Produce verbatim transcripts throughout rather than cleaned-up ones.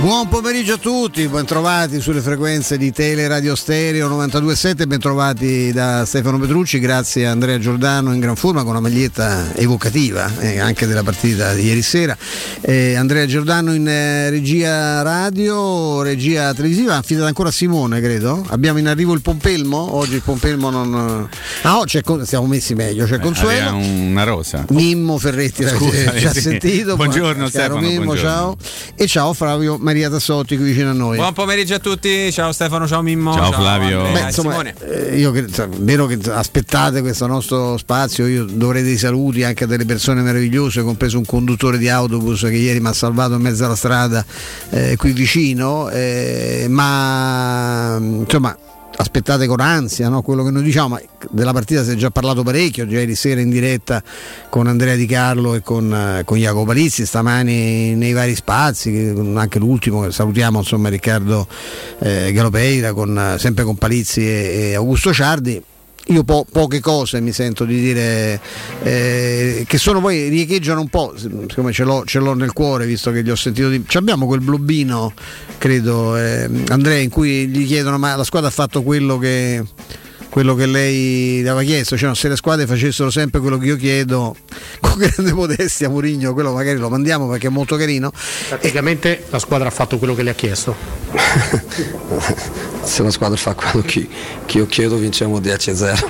Buon pomeriggio a tutti, bentrovati sulle frequenze di Teleradio Stereo novantadue sette, bentrovati da Stefano Petrucci, grazie a Andrea Giordano in gran forma con una maglietta evocativa eh, anche della partita di ieri sera, eh, Andrea Giordano in eh, regia radio, regia televisiva, affidata ancora a Simone credo, abbiamo in arrivo il Pompelmo, oggi il Pompelmo non... Ah, oggi è con... siamo messi meglio, c'è cioè Consuelo, una rosa. Mimmo Ferretti, scusa, ci ha sì. sentito, buongiorno Stefano, Mimmo, buongiorno. Ciao, e ciao Flavio Maria Tassotti qui vicino a noi. Buon pomeriggio a tutti, ciao Stefano, ciao Mimmo, ciao, ciao Flavio. Beh, insomma, Simone. Io credo, vero che aspettate questo nostro spazio, io dovrei dei saluti anche a delle persone meravigliose, compreso un conduttore di autobus che ieri mi ha salvato in mezzo alla strada eh, qui vicino, eh, ma insomma aspettate con ansia, no? Quello che noi diciamo, ma della partita si è già parlato parecchio già ieri sera in diretta con Andrea Di Carlo e con, con Jacopo Palizzi, stamani nei vari spazi, anche l'ultimo che salutiamo, insomma, Riccardo eh, Galopeira, con, sempre con Palizzi e, e Augusto Ciardi. Io po- poche cose mi sento di dire eh, che sono poi riecheggiano un po', siccome ce l'ho, ce l'ho nel cuore, visto che gli ho sentito di... Abbiamo quel blobbino, credo, eh, Andrea, in cui gli chiedono ma la squadra ha fatto quello che, quello che lei aveva chiesto, cioè no, se le squadre facessero sempre quello che io chiedo, con grande modestia Mourinho, quello magari lo mandiamo perché è molto carino. Praticamente e... la squadra ha fatto quello che le ha chiesto. Se la squadra fa quello che io chiedo vinciamo dieci a zero.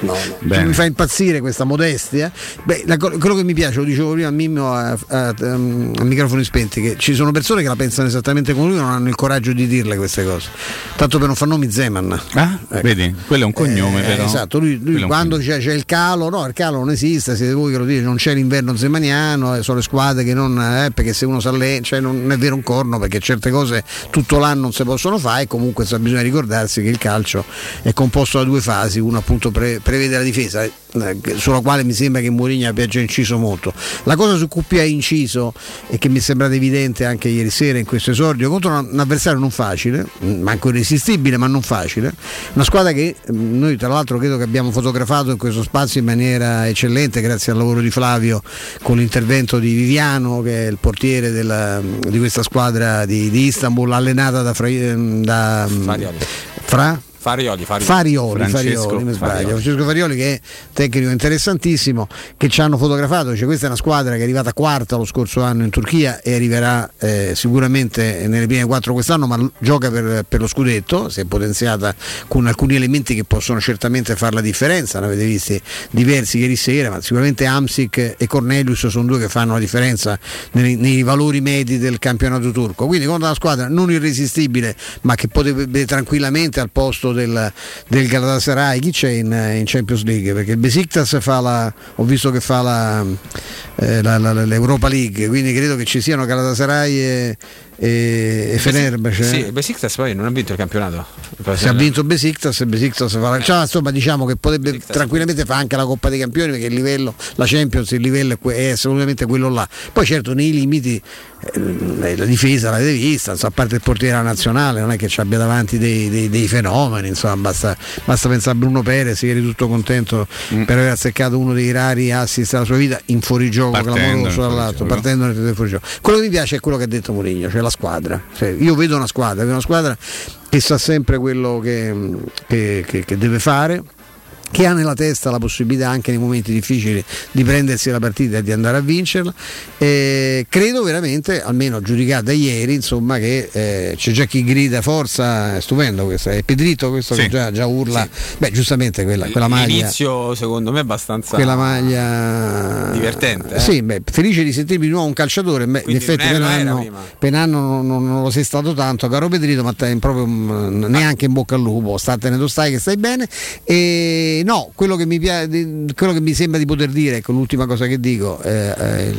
No, no. Mi fa impazzire questa modestia. Beh, la, quello che mi piace, lo dicevo prima a Mimmo a, a, a microfoni spenti, che ci sono persone che la pensano esattamente come lui, non hanno il coraggio di dirle queste cose, tanto per non far nomi Zeman. Ah, ecco. Vedi, quello è un cognome eh, però. Esatto, lui, lui quando c'è, c'è il calo, no, il calo non esiste, siete voi che lo dite, non c'è l'inverno zemaniano, eh, sono le squadre che non, eh, perché se uno sa lei, cioè non è vero un corno, perché certe cose tutto l'anno non si possono fare. Comunque bisogna ricordarsi che il calcio è composto da due fasi, una appunto pre- prevede la difesa, sulla quale mi sembra che Mourinho abbia già inciso molto. La cosa su cui ha inciso e che mi è sembrata evidente anche ieri sera in questo esordio contro un avversario non facile, manco irresistibile, ma non facile, una squadra che noi tra l'altro credo che abbiamo fotografato in questo spazio in maniera eccellente grazie al lavoro di Flavio con l'intervento di Viviano, che è il portiere della, di questa squadra di, di Istanbul, allenata da, fra, da Farioli. Fra? Farioli, Farioli, Farioli, Francesco, Farioli, mi sbaglio. Farioli. Francesco Farioli, che è tecnico interessantissimo, che ci hanno fotografato, cioè questa è una squadra che è arrivata quarta lo scorso anno in Turchia e arriverà eh, sicuramente nelle prime quattro quest'anno, ma gioca per, per lo scudetto, si è potenziata con alcuni elementi che possono certamente fare la differenza, ne avete visti diversi ieri sera, ma sicuramente Hamsik e Cornelius sono due che fanno la differenza nei, nei valori medi del campionato turco, quindi contro una squadra non irresistibile ma che potrebbe tranquillamente al posto Del, del Galatasaray, chi c'è in, in Champions League, perché il Besiktas fa la, ho visto che fa la, eh, la, la, l'Europa League, quindi credo che ci siano Galatasaray e, e, e Fenerbahce. Sì, eh. Besiktas poi non ha vinto il campionato, si è vinto Besiktas e Besiktas fa la, cioè, insomma diciamo che potrebbe Besiktas tranquillamente fa anche la Coppa dei Campioni, perché il livello, la Champions, il livello è, è assolutamente quello là, poi certo nei limiti eh, la difesa l'avete vista, a parte il portiere nazionale non è che ci abbia davanti dei, dei, dei fenomeni, insomma basta, basta pensare a Bruno Perez, che eri tutto contento mm. per aver azzeccato uno dei rari assist della sua vita in fuorigioco, clamoroso dall'altro, partendo nel fuorigioco. Quello che mi piace è quello che ha detto Mourinho, cioè la squadra, cioè, io vedo una squadra, vedo una squadra che sa sempre quello che, che, che, che deve fare, che ha nella testa la possibilità anche nei momenti difficili di prendersi la partita e di andare a vincerla, e credo veramente, almeno giudicata ieri, insomma, che eh, c'è già chi grida forza, è stupendo questo, è Pedrito questo sì. che già, già urla, sì. beh giustamente quella, quella maglia, l'inizio secondo me è abbastanza quella maglia divertente, eh? Sì, beh, felice di sentirmi di nuovo un calciatore, beh, in effetti Penanno, Penanno non, non lo sei stato tanto caro Pedrito, ma te proprio neanche in bocca al lupo, statene dove stai che stai bene. E no, quello che mi piace, quello che mi sembra di poter dire, ecco l'ultima cosa che dico, eh, eh,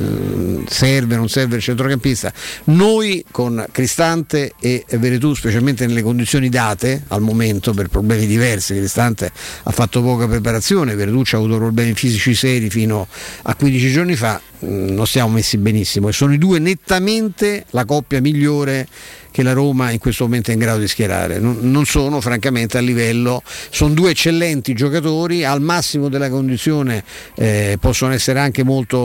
serve o non serve il centrocampista, noi con Cristante e Veretù, specialmente nelle condizioni date al momento per problemi diversi, Cristante ha fatto poca preparazione, Veretù ha avuto problemi fisici seri fino a quindici giorni fa, mh, non siamo messi benissimo e sono i due nettamente la coppia migliore che la Roma in questo momento è in grado di schierare, non sono francamente a livello, sono due eccellenti giocatori, al massimo della condizione eh, possono essere anche molto,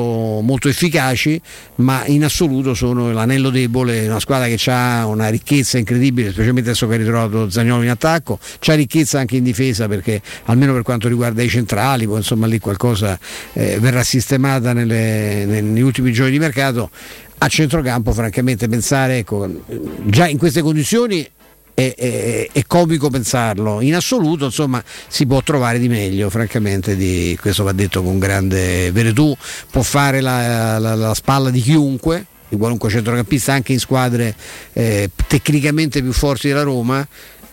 molto efficaci, ma in assoluto sono l'anello debole, una squadra che ha una ricchezza incredibile, specialmente adesso che ha ritrovato Zaniolo in attacco, c'ha ricchezza anche in difesa, perché almeno per quanto riguarda i centrali, poi insomma lì qualcosa eh, verrà sistemata nelle, negli ultimi giorni di mercato. A centrocampo francamente pensare, ecco, già in queste condizioni È, è, è comico pensarlo, in assoluto insomma si può trovare di meglio, francamente, di, questo va detto con grande verità. Può fare la, la, la spalla di chiunque, di qualunque centrocampista, anche in squadre eh, tecnicamente più forti della Roma.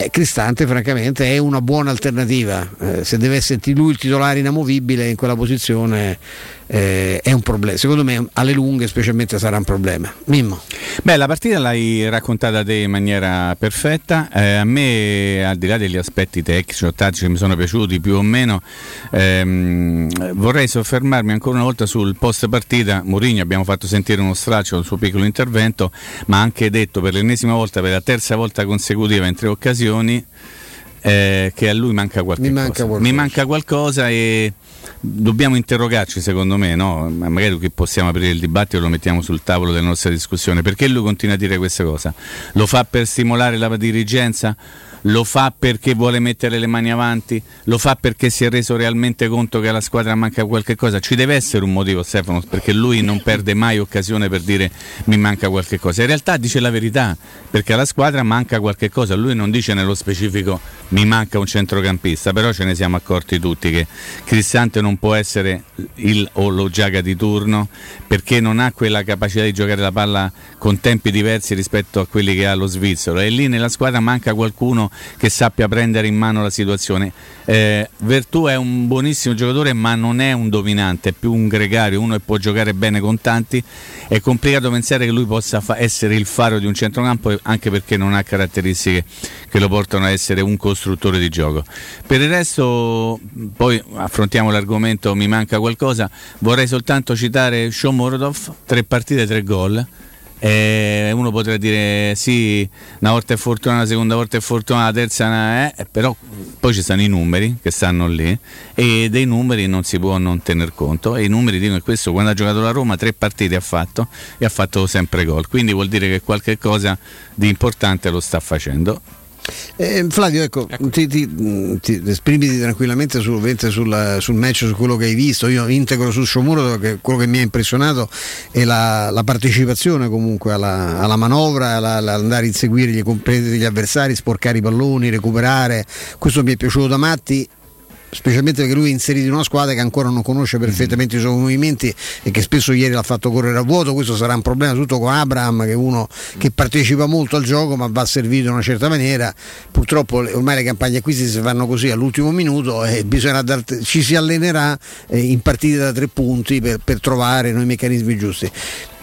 Cristante francamente è una buona alternativa, eh, se deve essere lui il titolare inamovibile in quella posizione eh, è un problema, secondo me alle lunghe specialmente sarà un problema. Mimmo. Beh, la partita l'hai raccontata te in maniera perfetta, eh, a me, al di là degli aspetti tecnici o tattici che mi sono piaciuti più o meno, ehm, vorrei soffermarmi ancora una volta sul post partita. Mourinho, abbiamo fatto sentire uno straccio del suo piccolo intervento, ma ha anche detto per l'ennesima volta, per la terza volta consecutiva in tre occasioni, Eh, che a lui manca qualche mi manca cosa qualcosa. mi manca qualcosa e dobbiamo interrogarci, secondo me, no? Magari qui possiamo aprire il dibattito e lo mettiamo sul tavolo della nostra discussione, perché lui continua a dire questa cosa. Lo fa per stimolare la dirigenza? Lo fa perché vuole mettere le mani avanti? Lo fa perché si è reso realmente conto che alla squadra manca qualche cosa? Ci deve essere un motivo, Stefano, perché lui non perde mai occasione per dire mi manca qualche cosa. In realtà dice la verità, perché alla squadra manca qualche cosa. Lui non dice nello specifico mi manca un centrocampista, però ce ne siamo accorti tutti che Cristante non può essere il o lo Giaga di turno, perché non ha quella capacità di giocare la palla con tempi diversi rispetto a quelli che ha lo svizzero, e lì nella squadra manca qualcuno che sappia prendere in mano la situazione. eh, Vertù è un buonissimo giocatore, ma non è un dominante, è più un gregario, uno che può giocare bene con tanti. È complicato pensare che lui possa fa- essere il faro di un centrocampo, anche perché non ha caratteristiche che lo portano a essere un costruttore di gioco. Per il resto poi affrontiamo l'argomento mi manca qualcosa. Vorrei soltanto citare Shomurodov, tre partite, tre gol. Eh, uno potrà dire sì, una volta è fortunata, la seconda volta è fortunata, la terza è, eh, però poi ci stanno i numeri che stanno lì, e dei numeri non si può non tener conto, e i numeri dicono questo. Quando ha giocato la Roma tre partite ha fatto e ha fatto sempre gol, quindi vuol dire che qualche cosa di importante lo sta facendo. Eh, Flavio, ecco, ecco. Ti, ti, ti esprimiti tranquillamente sul, sul, sul match, su quello che hai visto. Io integro su Shomurodov, che quello che mi ha impressionato è la, la partecipazione comunque alla, alla manovra, alla, all'andare a inseguire gli, gli avversari, sporcare i palloni, recuperare. Questo mi è piaciuto da matti, specialmente perché lui è inserito in una squadra che ancora non conosce perfettamente i suoi movimenti e che spesso ieri l'ha fatto correre a vuoto. Questo sarà un problema soprattutto con Abraham, che è uno che partecipa molto al gioco ma va servito in una certa maniera. Purtroppo ormai le campagne acquisti si fanno così all'ultimo minuto, e bisognerà dar, ci si allenerà in partite da tre punti per, per trovare noi meccanismi giusti.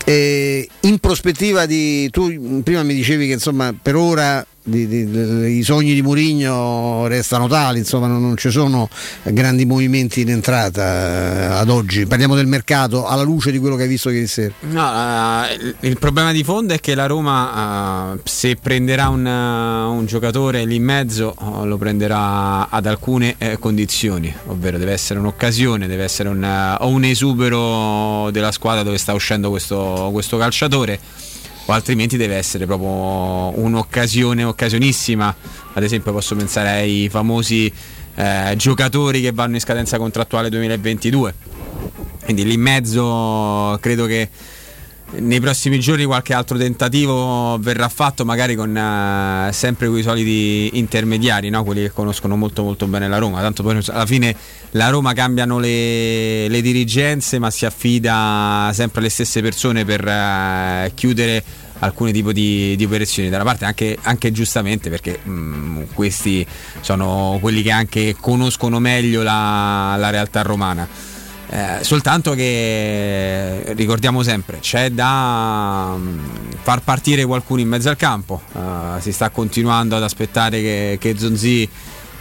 E in prospettiva di, tu prima mi dicevi che insomma per ora Di, di, di, i sogni di Mourinho restano tali, insomma non, non ci sono grandi movimenti in entrata ad oggi. Parliamo del mercato alla luce di quello che hai visto ieri sera. No, uh, il, il problema di fondo è che la Roma uh, se prenderà un, uh, un giocatore lì in mezzo uh, lo prenderà ad alcune uh, condizioni, ovvero deve essere un'occasione, deve essere un, uh, o un esubero della squadra dove sta uscendo questo, questo calciatore, o altrimenti deve essere proprio un'occasione occasionissima. Ad esempio posso pensare ai famosi eh, giocatori che vanno in scadenza contrattuale duemilaventidue, quindi lì in mezzo credo che nei prossimi giorni qualche altro tentativo verrà fatto, magari con eh, sempre quei soliti intermediari, no? Quelli che conoscono molto molto bene la Roma. Tanto poi alla fine la Roma cambiano le, le dirigenze, ma si affida sempre alle stesse persone per eh, chiudere alcuni tipo di, di operazioni, da una parte anche, anche giustamente, perché mh, questi sono quelli che anche conoscono meglio la, la realtà romana. Eh, soltanto che eh, ricordiamo sempre c'è da mh, far partire qualcuno in mezzo al campo. Eh, si sta continuando ad aspettare che, che Zonzi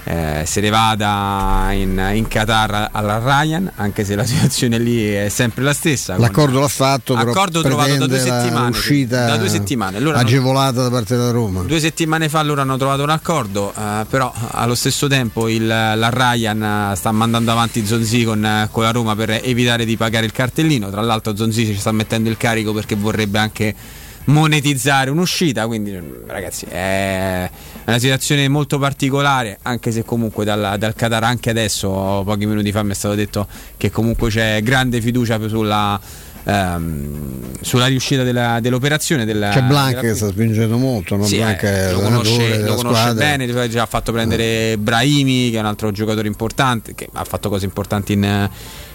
eh, se ne vada in, in Qatar alla Ryan, anche se la situazione lì è sempre la stessa. L'accordo l'ha fatto, però accordo trovato da due settimane, uscita da due settimane loro agevolata hanno, da parte della Roma. Due settimane fa loro hanno trovato un accordo, eh, però allo stesso tempo il, la Ryan sta mandando avanti Zonzi con, con la Roma per evitare di pagare il cartellino. Tra l'altro Zonzi ci sta mettendo il carico perché vorrebbe anche monetizzare un'uscita, quindi ragazzi è una situazione molto particolare, anche se comunque dal, dal Qatar anche adesso pochi minuti fa mi è stato detto che comunque c'è grande fiducia sulla ehm, sulla riuscita della, dell'operazione della, c'è Blanca della... che sta spingendo molto, no? Sì, Blanca eh, lo conosce, lo conosce bene, già ha fatto prendere Brahimi che è un altro giocatore importante che ha fatto cose importanti in,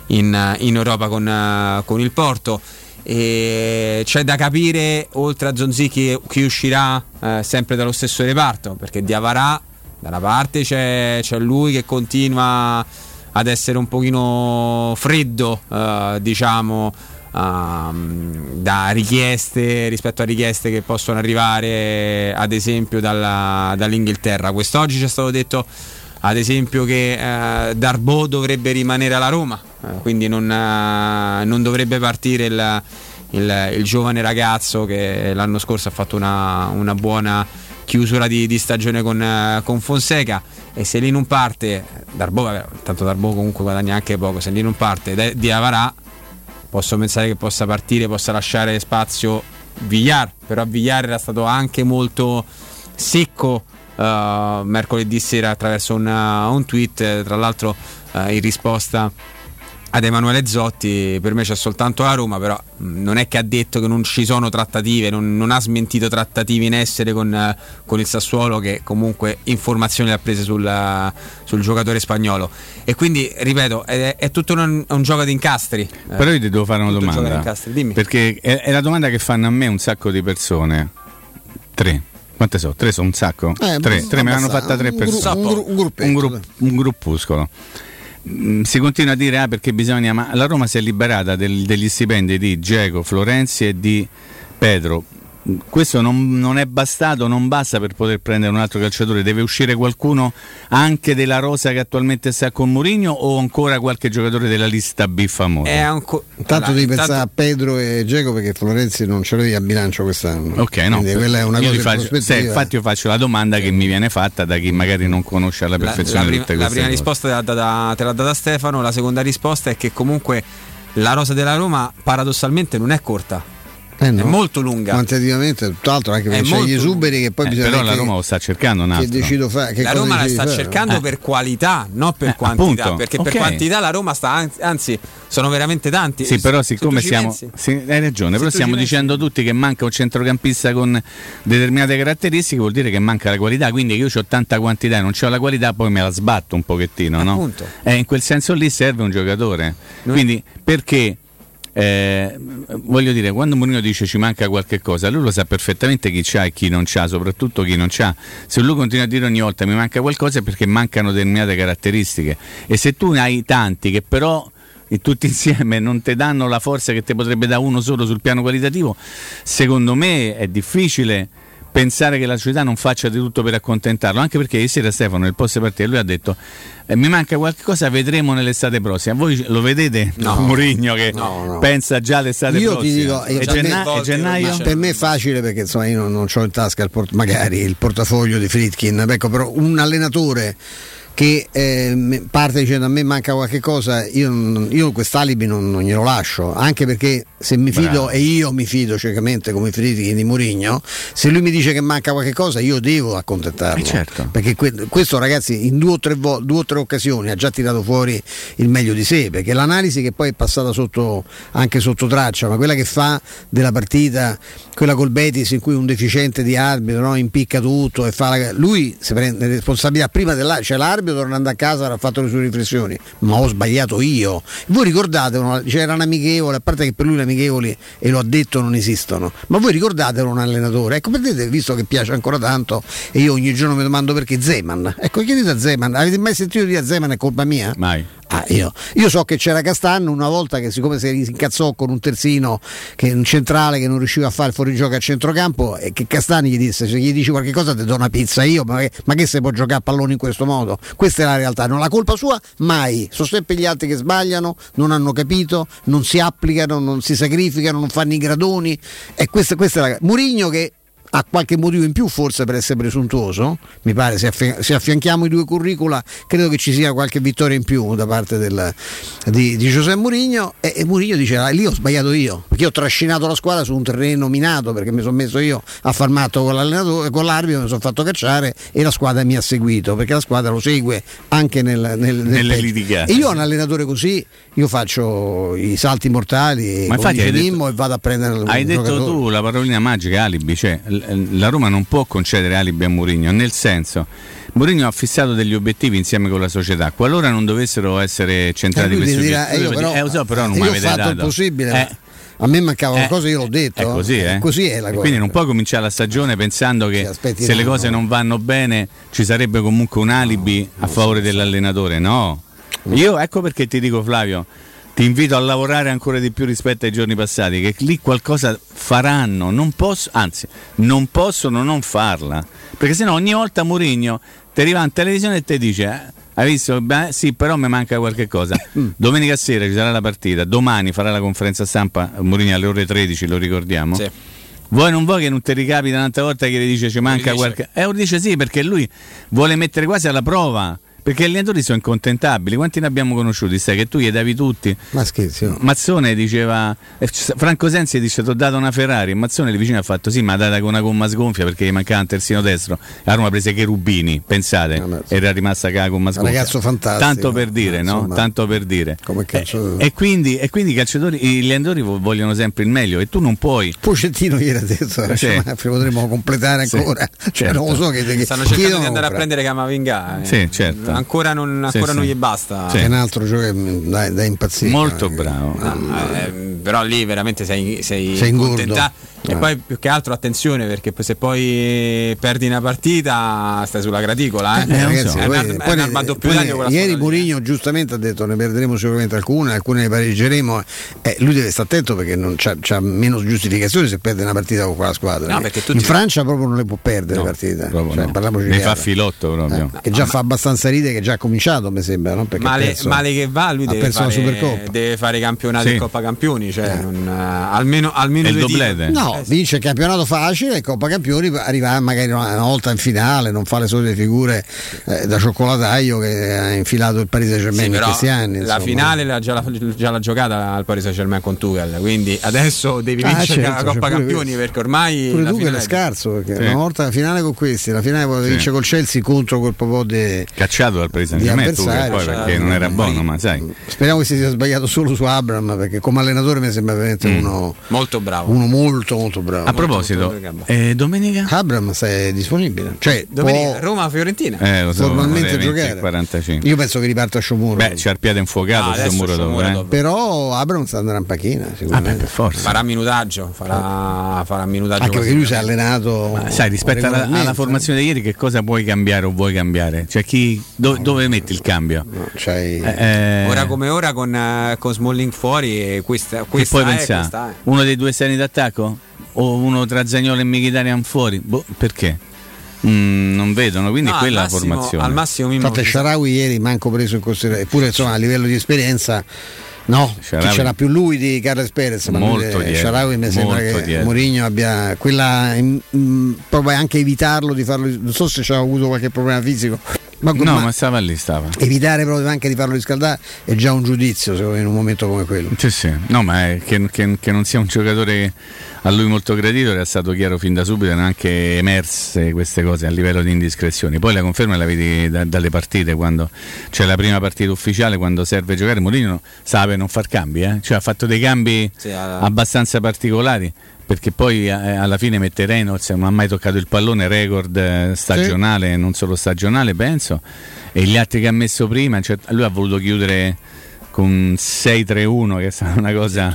in, in Europa con, con il Porto. E c'è da capire, oltre a Zonzi, chi, chi uscirà eh, sempre dallo stesso reparto, perché Diavarà da una parte c'è, c'è lui che continua ad essere un pochino freddo eh, diciamo um, da richieste rispetto a richieste che possono arrivare ad esempio dalla, dall'Inghilterra. Quest'oggi ci è stato detto ad esempio che eh, Darboe dovrebbe rimanere alla Roma, eh, quindi non, eh, non dovrebbe partire il, il, il giovane ragazzo che l'anno scorso ha fatto una, una buona chiusura di, di stagione con, eh, con Fonseca. E se lì non parte Darboe, tanto Darboe comunque guadagna anche poco, se lì non parte Diavarà posso pensare che possa partire, possa lasciare spazio Villar, però Villar era stato anche molto secco Uh, mercoledì sera attraverso una, un tweet, tra l'altro uh, in risposta ad Emanuele Zotti. Per me c'è soltanto la Roma, però mh, non è che ha detto che non ci sono trattative, non, non ha smentito trattative in essere con, uh, con il Sassuolo, che comunque informazioni le ha prese sul, uh, sul giocatore spagnolo. E quindi ripeto, è, è tutto un, un gioco di incastri. Però io ti devo fare una domanda, incastri, dimmi. Perché è, è la domanda che fanno a me un sacco di persone. Tre Quante so? Tre sono un sacco? Eh, tre, tre me l'hanno fatta tre persone. Un, gru- un, gruppetto, un, gru- un gruppuscolo. Si continua a dire ah perché bisogna. Ma la Roma si è liberata del, degli stipendi di Dzeko, Florenzi e di Pedro. Questo non, non è bastato, non basta per poter prendere un altro calciatore. Deve uscire qualcuno anche della rosa che attualmente sta con Mourinho, o ancora qualche giocatore della lista B famosa? Anco... Intanto allora, devi intanto... pensare a Pedro e Dzeko, perché Florenzi non ce l'hai a bilancio quest'anno. Ok, no. Quindi quella è una io cosa faccio, se, infatti io faccio la domanda che mi viene fatta da chi magari non conosce alla perfezione la, la prima, la prima risposta te l'ha data, te l'ha data Stefano. La seconda risposta è che comunque la rosa della Roma paradossalmente non è corta. Eh no. È molto lunga quantitativamente, tutt'altro, anche perché c'è gli esuberi che poi eh, bisogna. Però la Roma lo sta cercando un altro. Che decido fa, che la Roma la sta fare, cercando eh. per qualità, non per eh, quantità, appunto. Perché okay. per quantità la Roma sta, anzi, anzi sono veramente tanti. Sì, però siccome siamo, sì, hai ragione, se però stiamo dicendo tutti che manca un centrocampista con determinate caratteristiche, vuol dire che manca la qualità. Quindi io ho tanta quantità e non ho la qualità, poi me la sbatto un pochettino, no? Eh, in quel senso lì serve un giocatore. Noi... Quindi perché? Eh, voglio dire, quando Mourinho dice ci manca qualche cosa, lui lo sa perfettamente chi c'ha e chi non c'ha, soprattutto chi non c'ha. Se lui continua a dire ogni volta mi manca qualcosa, è perché mancano determinate caratteristiche, e se tu ne hai tanti che però tutti insieme non ti danno la forza che ti potrebbe dare uno solo sul piano qualitativo, secondo me è difficile pensare che la società non faccia di tutto per accontentarlo, anche perché ieri sera Stefano nel post partita lui ha detto eh, mi manca qualche cosa, vedremo nell'estate prossima. Voi lo vedete? No, Mourinho che no, no. pensa già all'estate io prossima. Ti dico, e genna- me, gennaio? Per me è facile perché insomma io non, non ho in tasca il port- magari il portafoglio di Friedkin, ecco, però un allenatore che eh, parte dicendo a me manca qualche cosa, io, io quest'alibi non, non glielo lascio, anche perché se mi fido Bravo. e io mi fido ciecamente come Friedkin di Mourinho, se lui mi dice che manca qualche cosa io devo accontentarlo, eh certo. perché que- questo ragazzi in due o, tre vo- due o tre occasioni ha già tirato fuori il meglio di sé, perché l'analisi che poi è passata sotto, anche sotto traccia, ma quella che fa della partita, quella col Betis in cui un deficiente di arbitro, no, impicca tutto e fa la... lui si prende responsabilità prima dell'arbitro, cioè l'arbitro tornando a casa avrà fatto le sue riflessioni, ma ho sbagliato io. Voi ricordate, c'era cioè un amichevole, a parte che per lui le amichevoli, e lo ha detto, non esistono, ma voi ricordatelo un allenatore, ecco, vedete, visto che piace ancora tanto e io ogni giorno mi domando perché Zeman, ecco, chiedete a Zeman, avete mai sentito dire a Zeman è colpa mia? Mai. ah, io. io so che c'era Castagno una volta che, siccome si incazzò con un terzino, che un centrale che non riusciva a fare il fuorigioco a centrocampo, e che Castagni gli disse: se gli dici qualche cosa ti do una pizza io, ma che, ma che se può giocare a pallone in questo modo? Questa è la realtà, non la colpa sua mai, sono sempre gli altri che sbagliano, non hanno capito, non si applicano, non si sacrificano, non fanno i gradoni. E questa, questa è la Mourinho, che ha qualche motivo in più forse per essere presuntuoso, mi pare. Se, affi- se affianchiamo i due curricula, credo che ci sia qualche vittoria in più da parte del, di, di José Mourinho. E, e Mourinho dice: ah, lì ho sbagliato io, perché ho trascinato la squadra su un terreno minato, perché mi sono messo io a far matto con l'allenatore, con l'arbitro, mi sono fatto cacciare e la squadra mi ha seguito, perché la squadra lo segue anche nel, nel, nel nelle litigate. E io ho un allenatore così, io faccio i salti mortali, ma infatti hai detto, e vado a prendere il hai detto giocatore. Tu la parolina magica, alibi, cioè la Roma non può concedere alibi a Mourinho, nel senso, Mourinho ha fissato degli obiettivi insieme con la società, qualora non dovessero essere centrati questi obiettivi. Io però, eh, so, però non io ho fatto dato. Il possibile, eh. a me mancava una eh, cosa, io l'ho detto. È così, eh? Così è la cosa. Quindi non può cominciare la stagione pensando che se le cose non vanno bene ci sarebbe comunque un alibi a favore dell'allenatore. No, io ecco perché ti dico, Flavio, ti invito a lavorare ancora di più rispetto ai giorni passati, che lì qualcosa faranno, non posso, anzi non possono non farla, perché sennò ogni volta Mourinho ti arriva in televisione e ti dice: eh, hai visto? Beh, sì, però mi manca qualche cosa. Domenica sera ci sarà la partita, domani farà la conferenza stampa Mourinho alle ore tredici, lo ricordiamo, sì. Vuoi non vuoi che non ti ricapita un'altra volta che gli dice ci manca qualche... E eh, lui dice sì, perché lui vuole mettere quasi alla prova, perché gli allenatori sono incontentabili. Quanti ne abbiamo conosciuti? Sai che tu gli davi tutti. Ma scherzo. Mazzone diceva, Franco Sensi dice: ti ho dato una Ferrari. Mazzone lì vicino ha fatto: sì, ma ha data con una gomma sgonfia, perché gli mancava un terzino destro. La Roma prese Cherubini, pensate, no, era rimasta con la gomma sgonfia. Ragazzo fantastico. Tanto per dire, eh, no? Insomma, tanto per dire. Come calcio... e, e quindi e quindi i calciatori, gli allenatori vogliono sempre il meglio, e tu non puoi. Pochettino ieri ha detto: sì, potremmo completare ancora. Sì, cioè, certo. Non lo so che, che stanno cercando di andare a prendere Camavinga. Eh. Sì, certo. Ancora non, ancora sì, non sì. gli basta. C'è sì. un altro gioco da, da impazzire. Molto perché... bravo. Ah, eh, però lì veramente sei, sei, sei contentato. E ah. poi più che altro attenzione, perché se poi perdi una partita stai sulla graticola. Eh? Eh, ragazzi, so. poi, è un arma doppio taglio con la Ieri Mourinho giustamente ha detto: ne perderemo sicuramente alcune, alcune ne pareggeremo. Eh, lui deve stare attento, perché non c'ha, c'ha meno giustificazioni se perde una partita con quella squadra. No, tutti... In Francia proprio non le può perdere, no, partita. Cioè, no. Ne fa filotto proprio. Eh, che già no, fa abbastanza ride, che già ha cominciato, mi sembra. No? Male, perso, male che va, lui deve fare, deve fare campionato sì. in Coppa Campioni. Cioè, eh. non, uh, almeno almeno il doblete. No. No, vince il campionato facile e Coppa Campioni arriva magari una volta in finale, non fa le solite figure eh, da cioccolataio che ha infilato il Paris Saint-Germain sì, in questi anni. La insomma. finale l'ha già, la, già l'ha giocata al Paris Saint-Germain con Tuchel, quindi adesso devi ah, vincere certo, la Coppa Campioni questo. Perché ormai pure Tuchel è scarso, perché sì. una volta la finale con questi, la finale poi sì. vince col Chelsea contro quel po' di cacciato dal Paris Saint-Germain Tuchel, poi perché non era buono, ma sai. Speriamo che si sia sbagliato solo su Abraham, perché come allenatore mi sembra veramente mm. uno molto bravo, uno molto molto bravo. A proposito, eh, domenica Abraham sei disponibile? Cioè domenica Roma Fiorentina. Eh, so, normalmente giocare. quarantacinque Io penso che riparta Sciomuro. Beh, ci arpiate infuocato ah, Sciomuro eh. Però Abraham sta andando in panchina sicuramente. Ah, beh, per forza. Farà minutaggio, farà farà minutaggio. Anche perché lui si è allenato. Ma, sai, rispetto alla, alla formazione di ieri, che cosa puoi cambiare o vuoi cambiare? Cioè chi do, dove metti il cambio? No, c'hai... eh, ora come ora con con Smalling fuori, questa questa e poi è, pensa, questa è. Uno dei due seni d'attacco? O uno tra Zaniolo e Mkhitaryan fuori, boh, perché mm, non vedono, quindi no, quella massimo, formazione al massimo. Infatti Sharawi ieri manco preso in considerazione, eppure insomma a livello di esperienza no, Sharawi. C'era più lui di Carles Perez, ma molto lui, dietro, Sharawi mi sembra che dietro. Mourinho abbia quella mh, proprio anche evitarlo di farlo, non so se c'era avuto qualche problema fisico. Ma, no, ma, ma stava lì, stava. Evitare proprio anche di farlo riscaldare è già un giudizio, secondo me, in un momento come quello. Sì, sì. No, ma è che, che, che non sia un giocatore a lui molto gradito era stato chiaro fin da subito, erano anche emerse queste cose a livello di indiscrezioni. Poi la conferma la vedi da, dalle partite, quando c'è la prima partita ufficiale, quando serve giocare. Mourinho stava per non far cambi, eh? Cioè ha fatto dei cambi sì, alla... abbastanza particolari, perché poi alla fine mette Reynolds, non ha mai toccato il pallone, record stagionale, sì. non solo stagionale penso, e gli altri che ha messo prima, cioè lui ha voluto chiudere con sei tre uno che è stata una cosa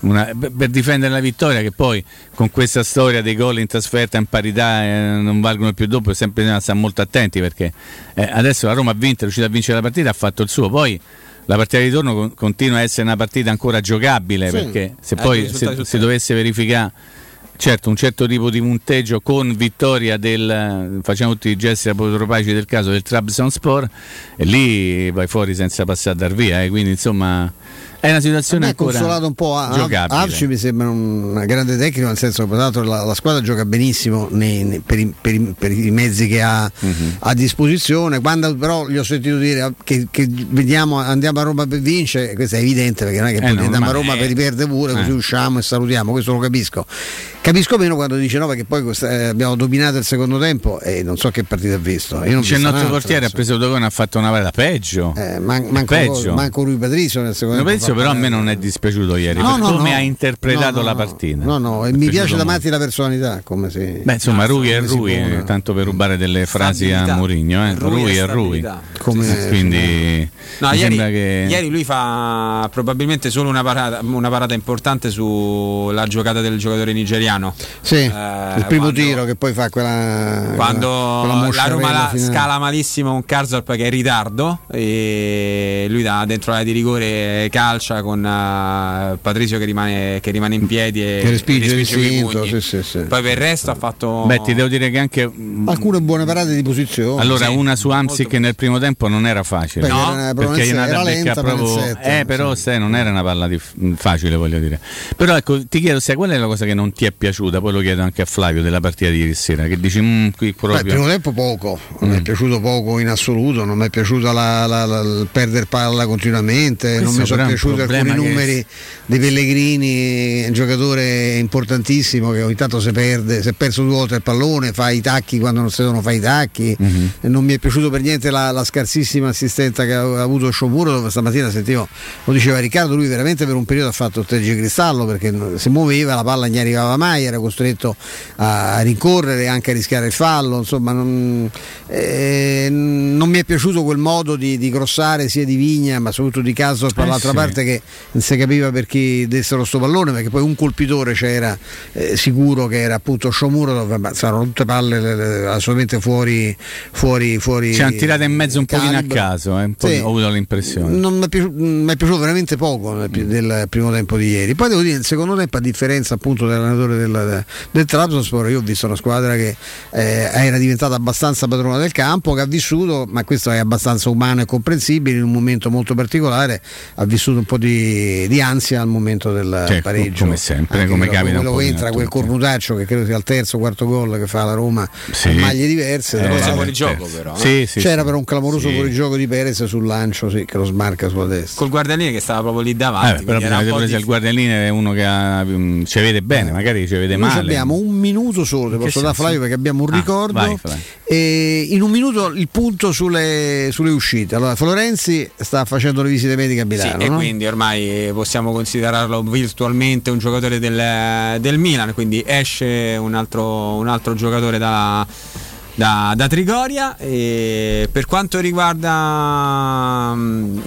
una, per difendere la vittoria, che poi con questa storia dei gol in trasferta in parità eh, non valgono più dopo, sempre bisogna stare molto attenti, perché eh, adesso la Roma ha vinto, è riuscita a vincere la partita, ha fatto il suo, poi la partita di ritorno con, continua a essere una partita ancora giocabile, sì, perché se poi se, se dovesse verificare certo un certo tipo di punteggio con vittoria del, facciamo tutti i gesti apotropaici del caso, del Trabzonspor, e lì vai fuori senza passare a dar via, eh, quindi insomma è una situazione ancora consolato un po' a, giocabile. Arci mi sembra una grande tecnica, nel senso che tra l'altro la, la squadra gioca benissimo nei, nei, per, i, per, i, per i mezzi che ha uh-huh. a disposizione. Quando però gli ho sentito dire che, che vediamo, andiamo a Roma per vincere, questo è evidente, perché non è che eh poi no, andiamo a Roma è... per riperdere pure, così eh. usciamo e salutiamo, questo lo capisco. Capisco meno quando dice no, perché poi questa, eh, abbiamo dominato il secondo tempo e non so che partita ha visto. Io non c'è il nostro portiere, ha preso due gol, ha fatto una parata peggio. Eh, man- manco, peggio. manco lui Patrizio nel secondo no, tempo. Però a me non è dispiaciuto ieri, no, per no, come no. ha interpretato no, no, la partita. No, no, e mi piace da matti la personalità, come se. Beh, insomma, Rui è Rui, eh, tanto per rubare delle frasi stabilità. a Mourinho, eh. Rui è Rui. Come... Quindi no, mi ieri, sembra che ieri lui fa probabilmente solo una parata, una parata importante sulla giocata del giocatore nigeriano. Sì, eh, il primo quando, tiro che poi fa quella quando quella, quella la Roma la scala malissimo un Karsdorp che è in ritardo e lui da dentro l'area di rigore calcio con uh, Patrizio che rimane, che rimane in piedi e respinge il cinto, sì, sì, sì. Poi per il resto ha fatto. Beh, ti devo dire che anche mh, alcune buone parate di posizione. Allora, sì, una su Amsi che nel primo tempo non era facile, perché no? Era, perché era, era lenta, proprio, set, eh, però sì. se non era una palla di, facile, voglio dire. Però ecco, ti chiedo se qual è la cosa che non ti è piaciuta. Poi lo chiedo anche a Flavio della partita di ieri sera, che dici mh, qui proprio. Beh, il primo tempo poco, non mm. mi è piaciuto poco in assoluto, non mi è piaciuta la, la, la, la perdere palla continuamente, questo non mi sono piaciuto alcuni numeri che... di Pellegrini, un giocatore importantissimo che ogni tanto si perde, si è perso due volte il pallone, fa i tacchi quando non si devono fare i tacchi, mm-hmm. non mi è piaciuto per niente la, la scarsissima assistenza che ha avuto Sciomuro, dove stamattina sentivo, lo diceva Riccardo, lui veramente per un periodo ha fatto il tergicristallo perché si muoveva, la palla non gli arrivava mai, era costretto a rincorrere, anche a rischiare il fallo, insomma non, eh, non mi è piaciuto quel modo di, di grossare sia di Vigna ma soprattutto di Caso per eh l'altra sì. parte, che non si capiva perché dessero sto pallone, perché poi un colpitore c'era, eh, sicuro che era appunto Sciomuro, saranno tutte palle assolutamente fuori fuori fuori ci hanno tirato in mezzo un pochino a caso, eh, un po sì. ho avuto l'impressione, non mi è piaciuto, mi è piaciuto veramente poco nel, mm. del primo tempo di ieri. Poi devo dire nel secondo tempo, a differenza appunto dell'allenatore del, del Trabzonspor, io ho visto una squadra che eh, era diventata abbastanza padrona del campo, che ha vissuto, ma questo è abbastanza umano e comprensibile, in un momento molto particolare ha vissuto un po' di, di ansia al momento del cioè, pareggio, come sempre. Anche come capita quello che entra, quel cornutaccio che credo sia il terzo o quarto gol che fa la Roma, sì. a maglie diverse, eh, però fuori gioco però, sì, eh. sì, c'era sì, però un clamoroso sì. fuorigioco di Perez sul lancio, sì, che lo smarca sulla destra col guardialine che stava proprio lì davanti, eh, però era un po' di... il guardialine è uno che ha, mh, ci vede bene, magari ci vede Noi male. Abbiamo un minuto solo, te posso dare Flavio perché abbiamo un ricordo, ah, vai, e in un minuto il punto sulle, sulle uscite. Allora Florenzi sta facendo le visite mediche a Milano, sì, no? E quindi ormai possiamo considerarlo virtualmente un giocatore del, del Milan, quindi esce un altro, un altro giocatore da, da, da Trigoria. E per quanto riguarda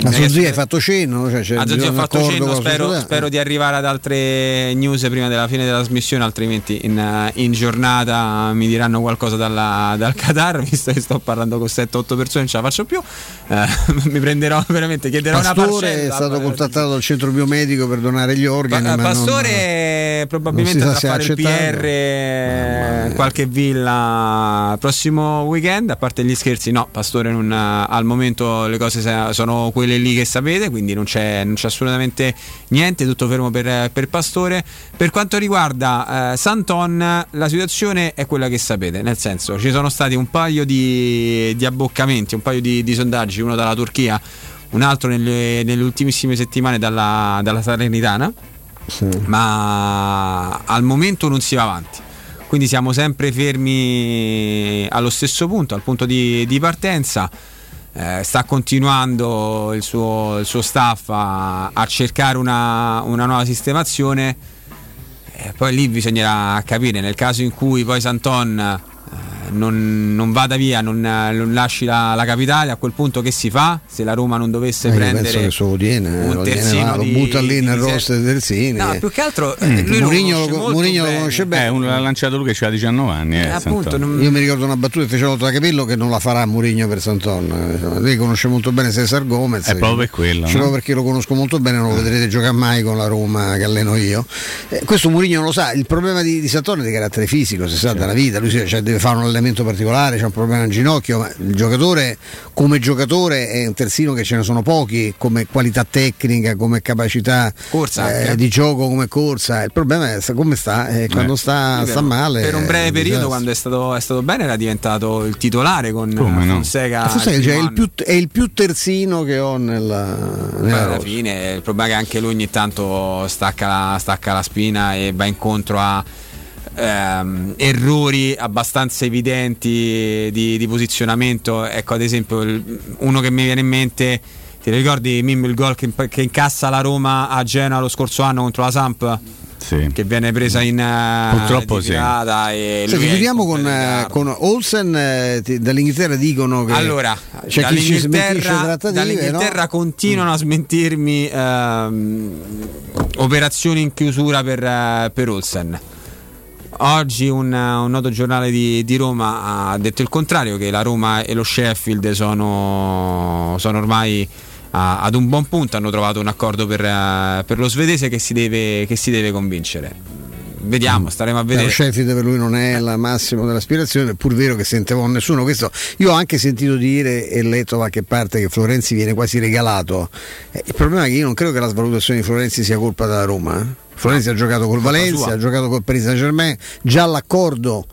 Azzozzia hai fatto cenno, cioè Azzozzia ha fatto cenno, spero, spero di arrivare ad altre news prima della fine della trasmissione, altrimenti in, in giornata mi diranno qualcosa dalla, dal Qatar, visto che sto parlando con sette otto persone, non ce la faccio più, eh, mi prenderò veramente, chiederò Pastore una parcella. È stato contattato dal centro biomedico per donare gli organi, pa- ma Pastore non, probabilmente non andrà a fare il P R, no, qualche villa prossimo weekend, a parte gli scherzi, no, Pastore non, al momento le cose sono quelle lì che sapete, quindi non c'è, non c'è assolutamente niente, tutto fermo per, per Pastore. Per quanto riguarda eh, Santon, la situazione è quella che sapete, nel senso ci sono stati un paio di, di abboccamenti, un paio di, di sondaggi, uno dalla Turchia, un altro nelle, nelle ultimissime settimane dalla, dalla Salernitana, sì. ma al momento non si va avanti. Quindi siamo sempre fermi allo stesso punto, al punto di, di partenza. Eh, sta continuando il suo, il suo staff a, a cercare una, una nuova sistemazione. Eh, poi lì bisognerà capire, nel caso in cui poi Santon non, non vada via, non, non lasci la, la capitale. A quel punto che si fa se la Roma non dovesse eh, prendere Odiene, un terzino va, di, lo butta lì nel roster del Terzini? No, più che altro mm. lui Mourinho lo, lo conosce bene, eh, un, l'ha lanciato lui che c'ha diciannove anni, eh, eh, appunto, non... Io mi ricordo una battuta che fece l'altro da Capello, che non la farà Mourinho per Santon, lui conosce molto bene Cesar Gomez, è proprio per quello, cioè, no? Perché lo conosco molto bene, non lo vedrete giocare mai con la Roma che alleno io, eh, questo Mourinho lo sa. Il problema di, di Santon è di carattere fisico, si sa, certo, dalla vita, lui si, cioè, deve fare un allenamento particolare, c'è un problema al ginocchio, ma il giocatore come giocatore è un terzino che ce ne sono pochi come qualità tecnica, come capacità corsa, eh, di gioco, come corsa. Il problema è come sta, eh, quando eh. sta, sta male. Per un breve periodo, quando è stato, è stato bene, era diventato il titolare con come Fonseca, no? Fonseca, cioè, è, il più, è il più terzino che ho nella, nella alla fine. Il problema è che anche lui ogni tanto stacca la, stacca la spina e va incontro a Ehm, errori abbastanza evidenti di, di posizionamento. Ecco, ad esempio, uno che mi viene in mente, ti ricordi Mimmo, il gol che, che incassa la Roma a Genoa lo scorso anno contro la Samp? Sì. Che viene presa in purtroppo sì. E sì, chiudiamo con, eh, con Olsen, eh, t- dall'Inghilterra dicono che allora c'è dall'Inghilterra, chi dall'Inghilterra no? continuano mm. a smentirmi ehm, operazioni in chiusura per, eh, per Olsen. Oggi un, un noto giornale di, di Roma ha detto il contrario, che la Roma e lo Sheffield sono, sono ormai a, ad un buon punto, hanno trovato un accordo per, per lo svedese che si deve, che si deve convincere. Vediamo, staremo a vedere. Lo Sheffield per lui non è la massima dell'aspirazione, è pur vero che sentivo nessuno. Questo io ho anche sentito dire e letto da qualche parte che Florenzi viene quasi regalato. Il problema è che io non credo che la svalutazione di Florenzi sia colpa della Roma. Eh? Florenzi ha giocato col Valencia, ha giocato col Paris Saint-Germain, già l'accordo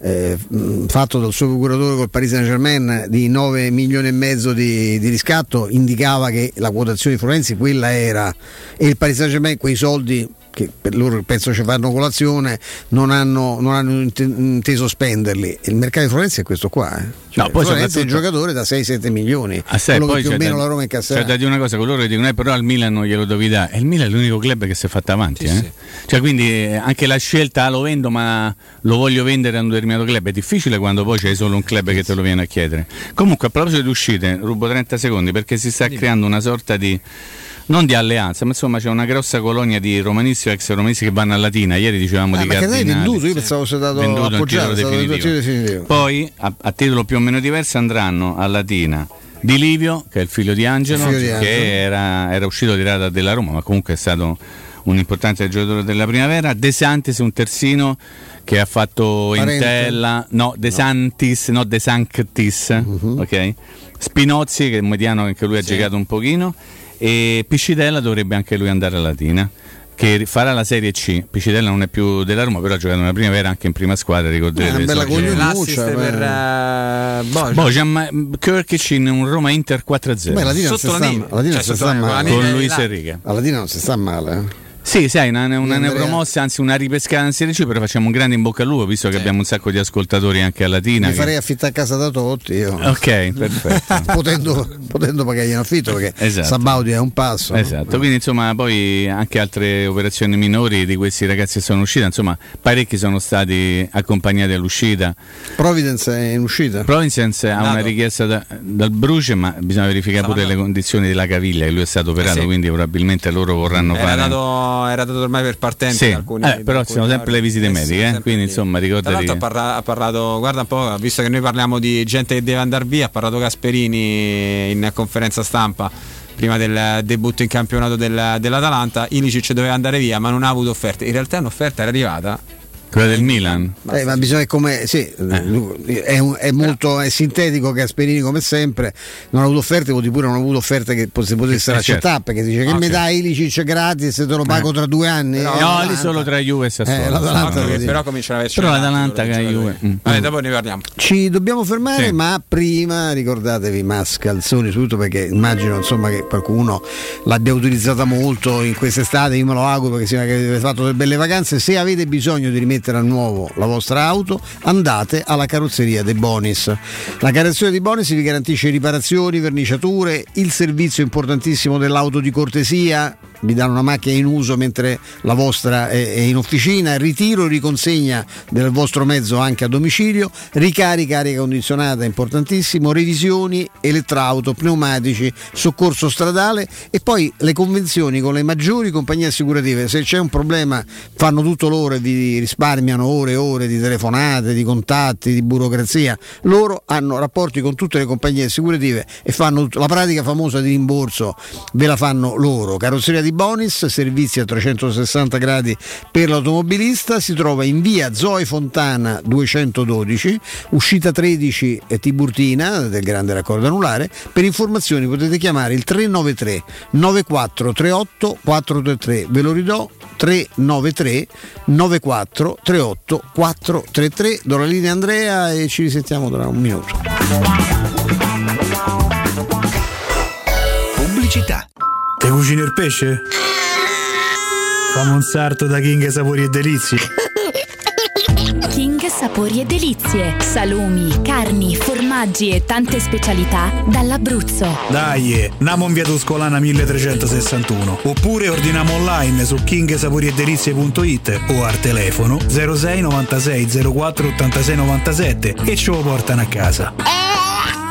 Eh, fatto dal suo procuratore col Paris Saint-Germain di nove milioni e mezzo di, di riscatto indicava che la quotazione di Florenzi quella era, e il Paris Saint-Germain quei soldi che per loro penso ci fanno colazione non hanno, non hanno inteso spenderli. Il mercato di Florenzi è questo qua, eh. Cioè, no, poi Florenzi è un giocatore da sei sette milioni, ah, sai, quello che più o meno da, la Roma incasserà. C'è da dire una cosa, coloro che dicono eh, però al Milan non glielo devi dare, e il Milan è l'unico club che si è fatto avanti, sì, eh. sì. Cioè, quindi anche la scelta lo vendo ma lo voglio vendere a un determinato club è difficile quando poi c'è solo un club che te lo viene a chiedere. Comunque, a proposito di uscite, rubo trenta secondi perché si sta creando una sorta di, non di alleanza, ma insomma c'è una grossa colonia di romanisti o ex romanisti che vanno a Latina. Ieri dicevamo ah, di Cardinali, ma che venduto? Io pensavo fosse dato appoggiato, definitivo. Poi a, a titolo più o meno diverso andranno a Latina Di Livio, che è il figlio di Angelo, figlio di Angelo. che era, era uscito di rata della Roma, ma comunque è stato un importante giocatore della primavera. De Santis, un terzino che ha fatto Intella, no De no. Santis, no De Sanctis, uh-huh. ok? Spinozzi, che è un mediano, anche lui ha sì. giocato un pochino, e Piscitella dovrebbe anche lui andare a Latina, che farà la Serie C. Piscitella non è più della Roma, però ha giocato nella primavera anche in prima squadra, ricordate, una bella l'assist per uh, Bojan. Bojan Krkić in un Roma Inter quattro a zero. Beh, Latina sotto non la sta, Latina cioè, si sta male con Luis Enrique. La Latina non si sta male, eh. Sì, sai, una, una, una promossa, anzi una ripescata in Serie C, però facciamo un grande in bocca al lupo, visto che sì. abbiamo un sacco di ascoltatori anche a Latina. Mi che... farei affittare a casa da Totti io. Ok, perfetto. potendo, potendo pagargli un affitto, perché esatto. Sabaudi è un passo. Esatto, no? Quindi insomma poi anche altre operazioni minori di questi ragazzi che sono usciti, insomma parecchi sono stati accompagnati all'uscita. Providence è in uscita? Providence ha una richiesta da, dal Bruce, ma bisogna verificare Stava pure andato. le condizioni della caviglia, che lui è stato operato, eh sì. quindi probabilmente loro vorranno Era fare... Dato... era dato ormai per partenza, sì, alcuni, eh, però ci sono sempre le visite mediche, eh, quindi lì. Insomma ricordati. Tra l'altro ha, parla- ha parlato, guarda un po', visto che noi parliamo di gente che deve andare via, ha parlato Gasperini in conferenza stampa prima del debutto in campionato del, dell'Atalanta. Ilicic doveva andare via ma non ha avuto offerte, in realtà un'offerta era arrivata, quella del Milan, eh, ma bisogna come sì, eh. è, un, è molto è sintetico Gasperini come sempre, non ha avuto offerte, vuol dire pure non ha avuto offerte che si potessero eh, accettare, certo. Perché dice che okay. mi dai Ilicic gratis se te lo pago eh. tra due anni, no, no lì solo tra Juve e Sassuolo, eh, però cominciano a averci però l'Atalanta che Juve mm. Vabbè, dopo ne parliamo, ci dobbiamo fermare sì. ma prima ricordatevi Mascalzoni, soprattutto perché immagino insomma che qualcuno l'abbia utilizzata molto in quest'estate, io me lo auguro perché sembra che avete fatto delle belle vacanze. Se avete bisogno di rimettere a nuovo la vostra auto, andate alla Carrozzeria De Bonis. La Carrozzeria De Bonis vi garantisce riparazioni, verniciature, il servizio importantissimo dell'auto di cortesia, vi danno una macchina in uso mentre la vostra è, è in officina, ritiro e riconsegna del vostro mezzo anche a domicilio, ricarica aria condizionata, importantissimo, revisioni, elettrauto, pneumatici, soccorso stradale e poi le convenzioni con le maggiori compagnie assicurative. Se c'è un problema fanno tutto loro e vi risparmiano ore e ore di telefonate, di contatti, di burocrazia. Loro hanno rapporti con tutte le compagnie assicurative e fanno tutto. La pratica famosa di rimborso ve la fanno loro. Carrozzeria di Bonis, servizi a trecentosessanta gradi per l'automobilista, si trova in via Zoe Fontana duecentododici, uscita tredici Tiburtina del grande raccordo anulare. Per informazioni potete chiamare il tre nove tre nove quattro tre otto quattro tre tre, ve lo ridò tre nove tre nove quattro tre otto quattro tre tre. Do la linea Andrea e ci risentiamo tra un minuto. Pubblicità. Te cucini il pesce? Famo un sarto da King Sapori e Delizie. King Sapori e Delizie, salumi, carni, formaggi e tante specialità dall'Abruzzo. Dai, namo in via Tuscolana milletrecentosessantuno oppure ordiniamo online su king sapori e delizie punto it o al telefono zero sei novantasei zero quattro ottantasei novantasette e ce lo portano a casa.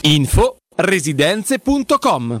Info residenze punto com.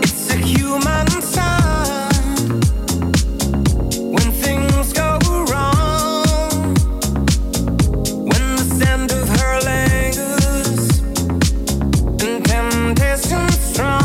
It's a human sign when things go wrong, when the sand of her legs and temptation strong.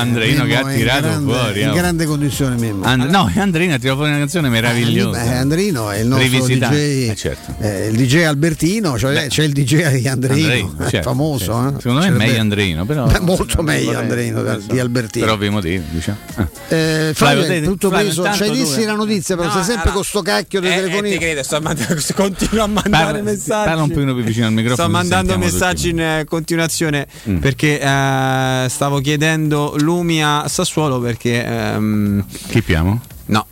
Andreino Memo che ha tirato grande, fuori. In oh. grande condizione Memo. And- no, Andreino ha tirato fuori una canzone meravigliosa. Eh, Andreino è il nostro Rivisità. D J, eh, certo. eh, il D J Albertino, cioè Beh, c'è il D J di Andreino, Andreino certo, è famoso. Certo. Eh? Secondo me è meglio Andreino, però. Beh, molto no, meglio vorrei, Andreino so, di Albertino. Per ovvi motivi, diciamo. Ah. Eh, Flavio, Flavio, tutto Flavio, preso. C'hai cioè, dissi la notizia, però no, sei sempre allora, con sto cacchio dei eh, telefoni. Eh, ti credo, sto mandando, continuo a mandare parla, messaggi. Parla un pochino più vicino al microfono. Sto mandando messaggi in continuazione perché stavo chiedendo Lumia Sassuolo perché ehm, chipiamo? No,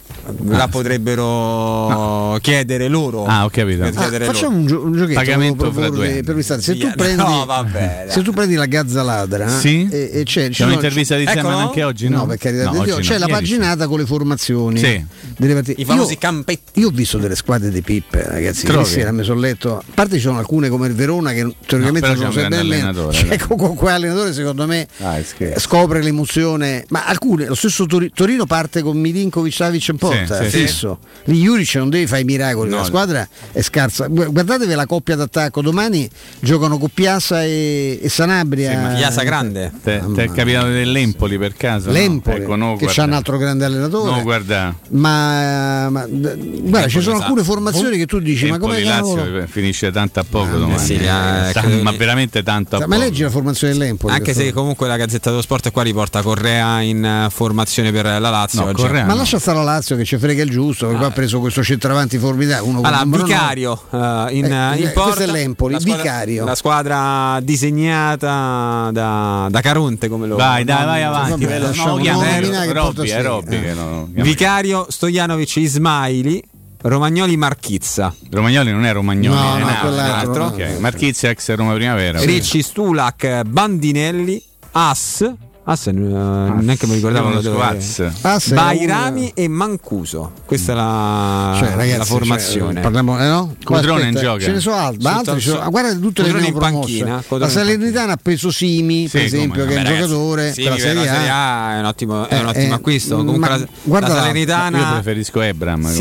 la ah, potrebbero no. chiedere loro. Ah, ho capito. Ah, facciamo un, gio- un giochetto pagamento per due. Per se tu prendi no, vabbè, se tu prendi la Gazzaladra, sì? e, e c'è, c'è un'intervista no, di Zeman anche oggi, no? no per carità no, di Dio, c'è no. la paginata con le formazioni, sì. delle partite. I famosi io, campetti. Io ho visto delle squadre di pippe, ragazzi. Ieri sera mi sono letto. A parte ci sono alcune come il Verona che teoricamente no, non sono belle. Cioè, con quell'allenatore secondo me ah, scopre l'emozione, ma alcune lo stesso Tor- Torino parte con Milinkovic, Savic e Porta. Sì, fisso sì. Lì Juric non deve fare i miracoli, no, la squadra è scarsa. Guardatevi la coppia d'attacco, domani giocano con Piazza e, e Sanabria. Sì, Piazza grande, te, te è il capitano dell'Empoli per caso? L'Empoli, no? Ecco, no, che c'ha un altro grande allenatore, no, guarda. Ma, ma guarda, ci sono esatto. alcune formazioni che tu dici Empoli, ma come Lazio finisce tanto a poco ah, domani sì, eh, eh, ma veramente tanto a ma poco. Leggi la formazione dell'Empoli, anche se comunque la Gazzetta dello Sport qua riporta Correa in formazione per la Lazio, no, Correa, ma no. lascia stare la Lazio che ci frega il giusto, perché ah, qua ha preso questo centravanti formidabile, uno allora, con Vicario uh, in, eh, in porta, questo è l'Empoli, la squadra, Vicario, la squadra disegnata da, da Caronte, come lo dai dai vai avanti, vabbè, lo, no, chiamano, Robby, è Robby eh. che non, Vicario, Stojanovic, Ismaili, Romagnoli, Marchizza. Romagnoli non è Romagnoli, no, è no, nato, altro. Okay. Marchizza ex Roma Primavera. Ricci, Stulac, Bandinelli, As As, uh, As, neanche mi ricordavo lo As, Bairami e Mancuso. Questa è la, cioè, ragazzi, la formazione. Cioè, parliamo, eh no? Codrone in gioco. Ce ne sono altri, ma altri so, so, guarda tutte Codrone le panchine. La Salernitana ha preso Simi, sì, per esempio, come? che Vabbè, è un giocatore sì, per la Serie A. La Serie A è un ottimo, è eh, un ottimo eh, acquisto. Comunque la, guarda, la Salernitana io preferisco Ebram. Si,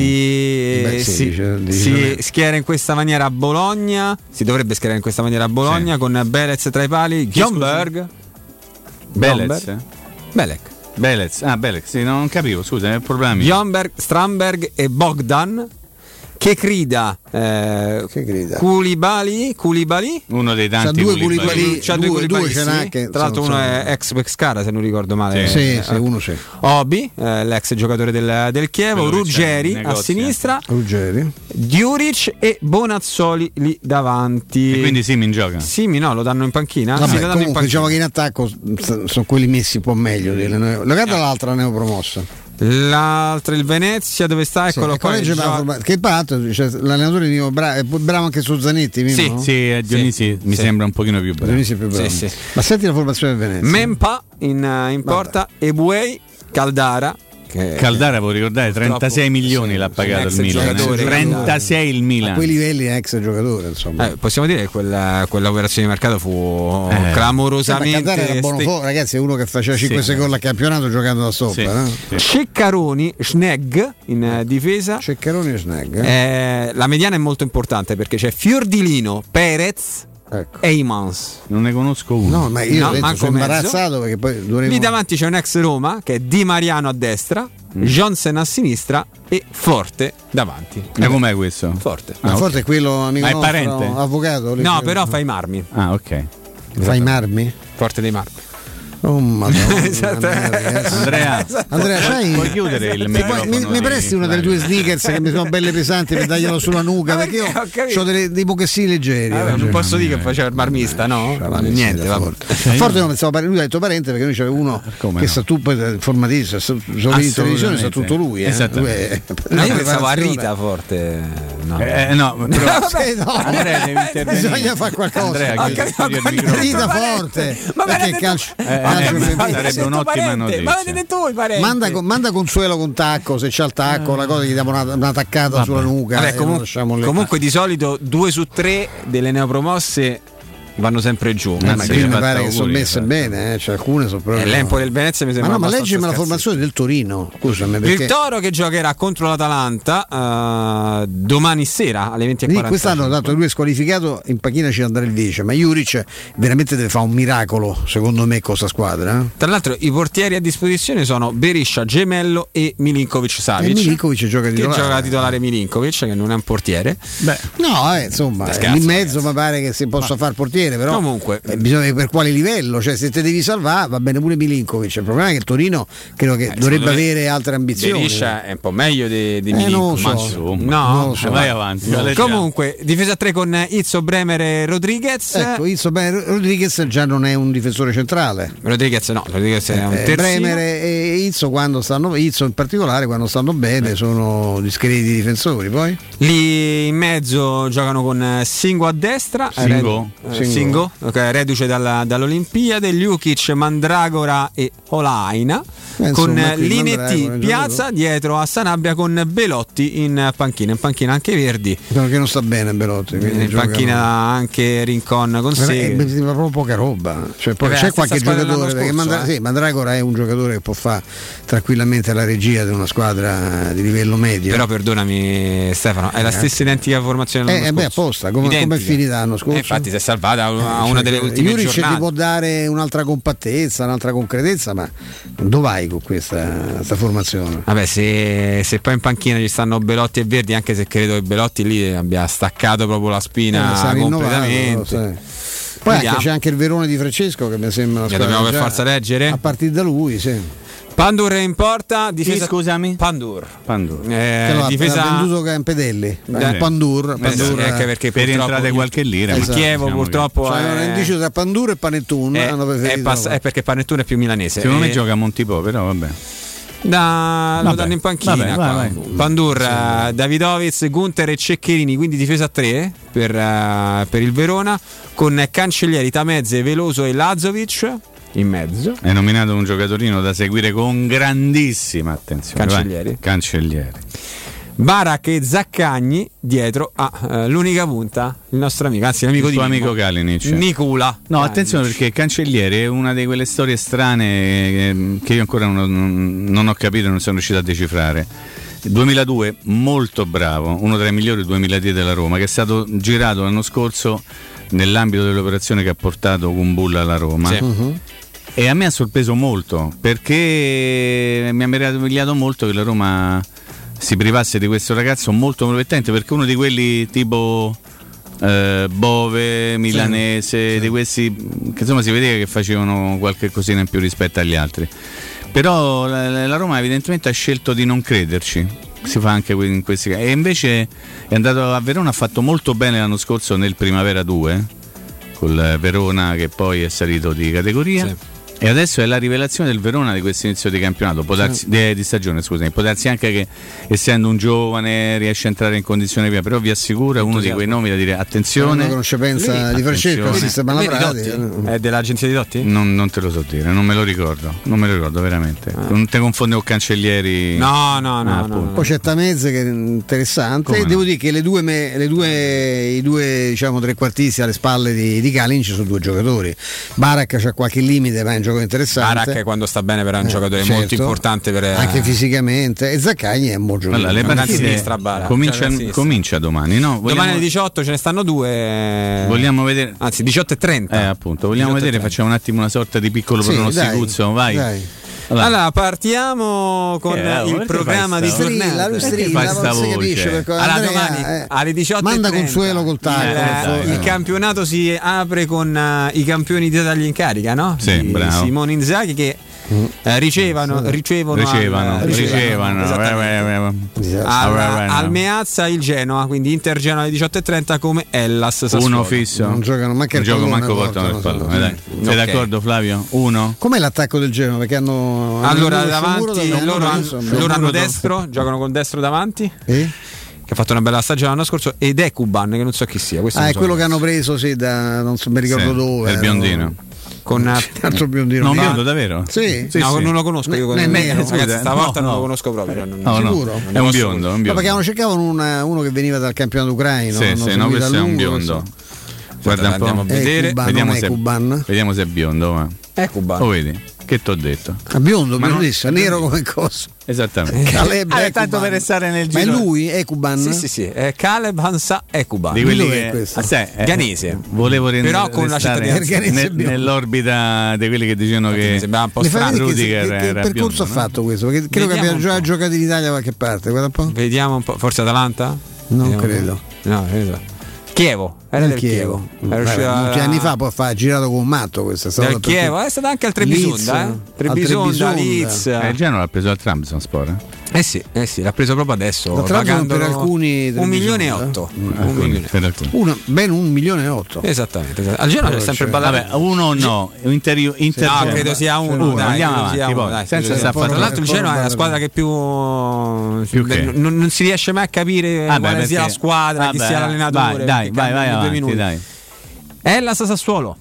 Beh, sì, si, cioè, si schiera in questa maniera a Bologna, si dovrebbe schierare in questa maniera a Bologna sì. con Belez tra i pali, Gionberg. Belez, eh? Belek. Belez, ah Belek, sì, no, non capivo, scusa, è un problema mio. Jomberg, Stramberg e Bogdan. Che crida, eh, che crida. Koulibaly, Koulibaly, uno dei tanti. C'ha due Koulibaly, c'ha due, due, due ce n'ha anche. Tra l'altro uno so. è ex Pescara, se non ricordo male. Sì, eh, sì, eh, uno sì. Obi, eh, l'ex giocatore del, del Chievo, Ruggeri a sinistra, Ruggeri, Djuric e Bonazzoli lì davanti. E quindi Simi in gioca? Simi no, lo danno in panchina. Vabbè, sì, lo danno comunque, in panchina. Diciamo che in attacco sono quelli messi un po' meglio. Lo guarda eh. l'altra neopromossa. L'altro il Venezia dove sta, eccolo sì, qua il forma... che patto, cioè, l'allenatore di Bra... è bravo anche su Zanetti mimo, sì, no? sì, Dionisi sì, mi sì. sembra un pochino più bravo, più bravo. Sì, sì. Ma senti la formazione del Venezia, Mempa in, in porta, Ebuei, Caldara che... Caldara vuol ricordare trentasei troppo, milioni sì, l'ha pagato il Milan, eh? trentasei il Milan a quei livelli è ex giocatore insomma. Eh, possiamo dire che quella, quella operazione di mercato fu eh. clamorosamente sì, era buono fuoco, ragazzi, è uno che faceva cinque sì. gol al campionato giocando da sopra sì. no? sì. Ceccaroni, Schnegg in difesa, Ceccaroni e Schnegg eh? eh, la mediana è molto importante perché c'è Fiordilino, Perez, ecco. e Imans non ne conosco uno, no, ma io no, sono imbarazzato perché poi dovremmo... lì davanti c'è un ex Roma che è Di Mariano a destra, mm. Johnson a sinistra e Forte davanti. E eh, com'è questo? Forte ah, ah, okay. Forte è quello amico ma è nostro, parente? Avvocato lì. No, però fa i marmi. Ah, ok. Esatto. Fa i marmi? Forte dei marmi. Oh madonna, esatto. Andrea, Andrea sai, puoi chiudere il microfono? Mi, mi presti una delle tue sneakers che mi sono belle pesanti per darglielo sulla nuca? Perché io ho, ho delle, dei bocchettini leggeri. Vabbè, non posso dire che faceva il marmista, no? Niente, va bene. Forte non pensavo, lui ha detto parente perché noi c'aveva uno come che no? sta tutto informatissimo, solo in televisione sta tutto lui. Eh? Esatto. Lui è, no, io pensavo a Rita Forte, no? Eh, no, però, vabbè, no. Andrea devi intervenire. Bisogna fare qualcosa. Rita Forte, perché calcio. Eh, ma sarebbe un'ottima notizia. Ma avete detto voi parenti? Manda, manda Consuelo con tacco, se c'ha il tacco, la cosa gli diamo una, una taccata vabbè. Sulla nuca. Vabbè, comu- comunque di solito due su tre delle neopromosse vanno sempre giù. Ma sì, mi pare che sono messe bene, eh? Cioè, alcune sono proprio. E l'Empoli del Venezia mi sembra. Ma no, ma leggimi la formazione del Torino. Scusami, perché... Il Toro che giocherà contro l'Atalanta uh, domani sera alle venti e quaranta. Quest'anno tanto lui è squalificato, in panchina ci andrà il vice, ma Juric veramente deve fare un miracolo, secondo me, con questa squadra. Eh? Tra l'altro i portieri a disposizione sono Beriscia, Gemello e Milinkovic Savic. E Milinkovic gioca titolare. Che gioca a titolare Milinkovic, che non è un portiere. Beh, no, eh, insomma, in mezzo mi pare che si possa far portiere, però comunque eh, bisogna per quale livello, cioè se te devi salvare va bene pure Milinkovic, il problema è che il Torino credo che eh, dovrebbe avere altre ambizioni. Beriscia è un po' meglio di, di eh, Milinkovic, so. Ma insomma, no, non so, vai avanti. No. Comunque difesa tre con Izzo, Bremer e Rodriguez. Ecco, Izzo, Bremer, Rodriguez già non è un difensore centrale. Rodriguez no, Rodriguez è un terzino. Eh, Bremer e Izzo quando stanno, Izzo in particolare quando stanno bene eh. sono discreti difensori, poi lì in mezzo giocano con Singo a destra, Singo, Red, Singo. Eh, Singo okay, reduce dalla, dall'Olimpiade, Ljukic, Mandragora e Olaina, eh, con Linetti, Piazza dietro a Sanabria con Belotti in panchina, in panchina anche Verdi, perché non sta bene Belotti, in panchina giocano. Anche Rincon con sé, mi sembra proprio poca roba, cioè, poi, vabbè, c'è qualche giocatore perché Mandra- eh. sì, Mandragora è un giocatore che può fare tranquillamente la regia di una squadra di livello medio, però perdonami Stefano, è la stessa identica formazione dell'anno eh, scorso. Beh, apposta, come, come è finita l'anno scorso. Eh, infatti si è salvata a una, eh, una cioè, delle ultime Juric giornate. Ti può dare un'altra compattezza, un'altra concretezza, ma dove vai con questa, questa formazione? Vabbè, se, se poi in panchina ci stanno Belotti e Verdi, anche se credo che Belotti lì abbia staccato proprio la spina eh, completamente. Poi anche, c'è anche il Verone di Francesco che mi sembra. Che dobbiamo per forza leggere? A partire da lui, sì. Pandur in porta, difesa sì, scusami. Pandur. Pandur. Eh, allora, difesa ha venduto Campedelli. Eh. Pandur, Pandur eh sì, anche perché per entrate qualche lira, esatto. Ma Chievo diciamo purtroppo che... è... cioè, non è indice tra Pandur e Panettun, è, hanno è, pass- è perché Panettun è più milanese. Secondo e... me gioca a Montipò, però vabbè. Da, vabbè, lo danno in panchina, vabbè, vai, vai. Pandur, sì. uh, Davidovic, Gunter e Ceccherini, quindi difesa a tre per, uh, per il Verona con Cancellieri, Tamezze, Veloso e Lazovic in mezzo. È nominato un giocatorino da seguire con grandissima attenzione, Cancellieri. Cancellieri. Barak e Zaccagni dietro a eh, l'unica punta, il nostro amico, anzi l'amico il di amico Kalinic, Nicola. No, Kalinic. Attenzione perché Cancellieri è una di quelle storie strane eh, che io ancora non, non ho capito, non sono riuscito a decifrare. duemiladue, molto bravo, uno tra i migliori del duemiladue della Roma, che è stato girato l'anno scorso nell'ambito dell'operazione che ha portato Kumbulla alla Roma. Sì. Uh-huh. E a me ha sorpreso molto perché mi ha meravigliato molto che la Roma si privasse di questo ragazzo molto promettente, perché uno di quelli tipo eh, Bove, milanese, sì, sì. Di questi che insomma si vedeva che facevano qualche cosina in più rispetto agli altri, però la, la Roma evidentemente ha scelto di non crederci, si fa anche in questi casi, e invece è andato a Verona, ha fatto molto bene l'anno scorso nel Primavera due col Verona che poi è salito di categoria, sì. E adesso è la rivelazione del Verona di questo inizio di campionato, può darsi, di, di stagione scusami, può darsi anche che essendo un giovane riesce a entrare in condizione via, però vi assicuro è uno di quei nomi da dire attenzione, uno che non ci pensa di Francesco, è dell'agenzia di Dotti? Non, non te lo so dire, non me lo ricordo, non me lo ricordo veramente, ah. Non te confondi con Cancellieri, no no no, ah, no, no. Poi c'è Tamezze che è interessante. Come devo no? dire che le due, me, le due i due diciamo trequartisti alle spalle di, di Kalinic sono due giocatori. Barak c'ha qualche limite ma è gioco interessante. Barak quando sta bene però è un eh, giocatore certo, molto importante per, anche fisicamente, e Zaccagni è un buon giocatore. Allora, le partite comincia, comincia domani, no? Vogliamo... domani alle diciotto ce ne stanno due. Vogliamo vedere, anzi diciotto e trenta. Eh, appunto, vogliamo vedere, facciamo un attimo una sorta di piccolo sì, pronosticuzzo, vai. Dai. Allora. allora partiamo con eh, il programma di Strilla, lui strilla, non si voce. Capisce perché allora, Andrea, domani eh, alle diciotto manda Consuelo col taglio. Il, eh, il campionato si apre con uh, i campioni di tagli in carica, no? Sì, di, bravo. Simone Inzaghi che Eh, ricevono ricevono ricevano, al, ricevano, ricevano al, al Meazza il Genoa, quindi Inter Genoa alle diciotto e trenta come Hellas Sassuolo. Uno fisso, non giocano manca il gioco manco portano il pallone, dai. Sei d'accordo Flavio? Uno. Com'è l'attacco del Genoa? Perché hanno allora davanti loro, loro hanno destro, giocano con destro davanti e? Che ha fatto una bella stagione l'anno scorso, ed è Kuban che non so chi sia. Questo ah, è so quello che hanno preso sì da non so mi ricordo sì, dove. Il biondino. Con altro biondino, non biondo davvero? Sì, sì, no, sì. Non lo conosco io. Ne, ne, ragazzi, scusa, stavolta no, non lo conosco proprio. Non, no, sicuro? No, è un biondo, un biondo. No, perché non cercavano una, uno che veniva dal campionato ucraino. Sì, sì, no, questo è un biondo. guarda un po', andiamo a vedere, cubano, vediamo, se è, vediamo se è biondo, ma è cubano. Lo vedi? Che t'ho detto? Ah, biondo, ma bellissimo, non... nero come coso. Esattamente. Caleb ah, è tanto per restare nel giro. Ma è lui è cubano? Sì, sì, sì, è Caleb Hansa è cubano. Di quelli che... è questo. Ah, sai, eh, Ghanese. Volevo rendere però con la cittadinanza nel, nell'orbita di quelli che dicevano che sembra un po' strano. Che, che, era, che era percorso ha fatto questo? Perché credo vediamo che abbia già giocato in Italia da qualche parte, guarda un po'. Vediamo un po', forse Atalanta? Non vediamo credo. No, credo. Chievo, era del Chievo, Chievo. Era molti a... anni fa poi ha girato con un matto questa storia. Del Chievo, è stata anche al Trebisonda, eh? Trebisonda, Liz. Eh, già non l'ha preso al Trabzon Sport. Eh? eh sì, eh sì, l'ha preso proprio adesso. Pagando per alcuni un milione e otto. Ben un milione e otto. Esattamente. esattamente. Al Genoa c'è sempre ballato. Vabbè, uno o no? Inter- inter- no, credo sia uno. uno dai, andiamo avanti. Sia uno, dai, senza sta tra l'altro il Genoa è la squadra che più non si riesce mai a capire quale sia la squadra, chi sia l'allenatore. Dai. Vai, vai avanti, dai. Hellas Sassuolo.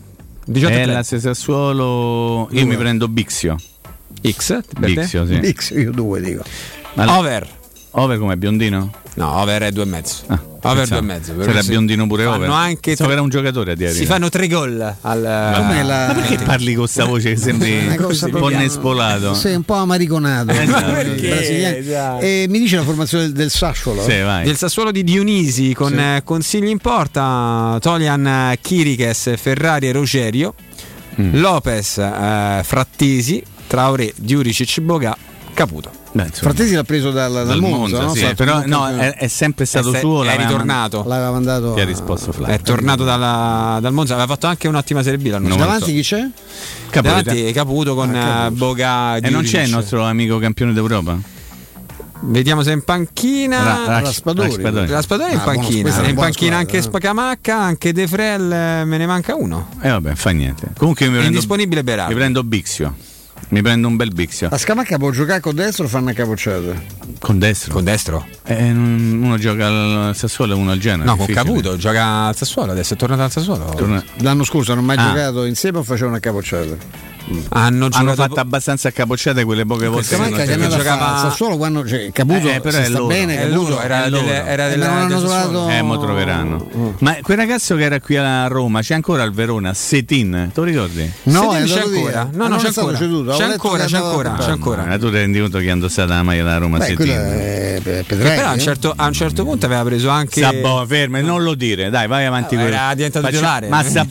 Hellas Sassuolo. Io due. Mi prendo Bixio. X? Bixio, sì. Bixio, io due dico. Allora, over. Over come biondino? No, over è due e mezzo. Ah, over due e mezzo. Era si... biondino pure fanno over. Anche so tre... era un giocatore a dire. Si fanno tre gol al. Ma, la... ma perché parli con sta voce che sembri un po' nespolato? Sei un po' amariconato. Eh, no, perché? E mi dice la formazione del Sassuolo? Sì, vai. Del Sassuolo di Dionisi con sì. Consigli in porta: Tolian, Chiriches, Ferrari e Rogerio, mm. Lopez, eh, Frattesi, Traoré, Diuric e Ciboga, Caputo. Beh, Frattesi l'ha preso dal, dal, dal Monza, Monza no? Sì, sì, però no, è, è sempre stato è, suo. È ritornato. L'aveva mandato. Ti ha risposto Flavio. È tornato dalla, dal Monza. Aveva fatto anche un'ottima Serie B. L'anno davanti chi c'è? Caputo. Davanti Caputo con ah, Boga. E non c'è il nostro amico campione d'Europa? Vediamo se è in panchina Raspadori Raspadori in panchina è in panchina anche Spacamacca, anche De Frel. Me ne manca uno. E eh vabbè, fa niente. Comunque io mi prendo, indisponibile Berardi. Mi prendo Bixio. Mi prendo un bel Bixio. A Scamacca può giocare con destro o fanno a capocciate? Con destro? Con destro? Eh, uno gioca al Sassuolo e uno al Genoa. No, con Caputo gioca al Sassuolo, adesso è tornato al Sassuolo. Torna... L'anno scorso hanno mai ah. giocato insieme o facevano a capocciate? Hanno, hanno fatto po- abbastanza capocciate quelle poche volte che, che non giocava Sassuolo quando cioè, Caputo eh, però è sta loro. bene è Caputo, loro, era è loro. Delle, era della, non del trovato... eh mo troveranno mm. ma quel ragazzo che era qui a Roma c'è ancora al Verona Setin, te lo ricordi? No, Setin c'è ancora no, no, c'è ancora ceduto, c'è ancora c'è ancora c'è ancora tu ti rendi conto che è indossata la maglia della Roma Setin è... però a un, certo, a un certo punto aveva preso anche Sabò, fermo non lo dire dai vai avanti era diventato titolare pensa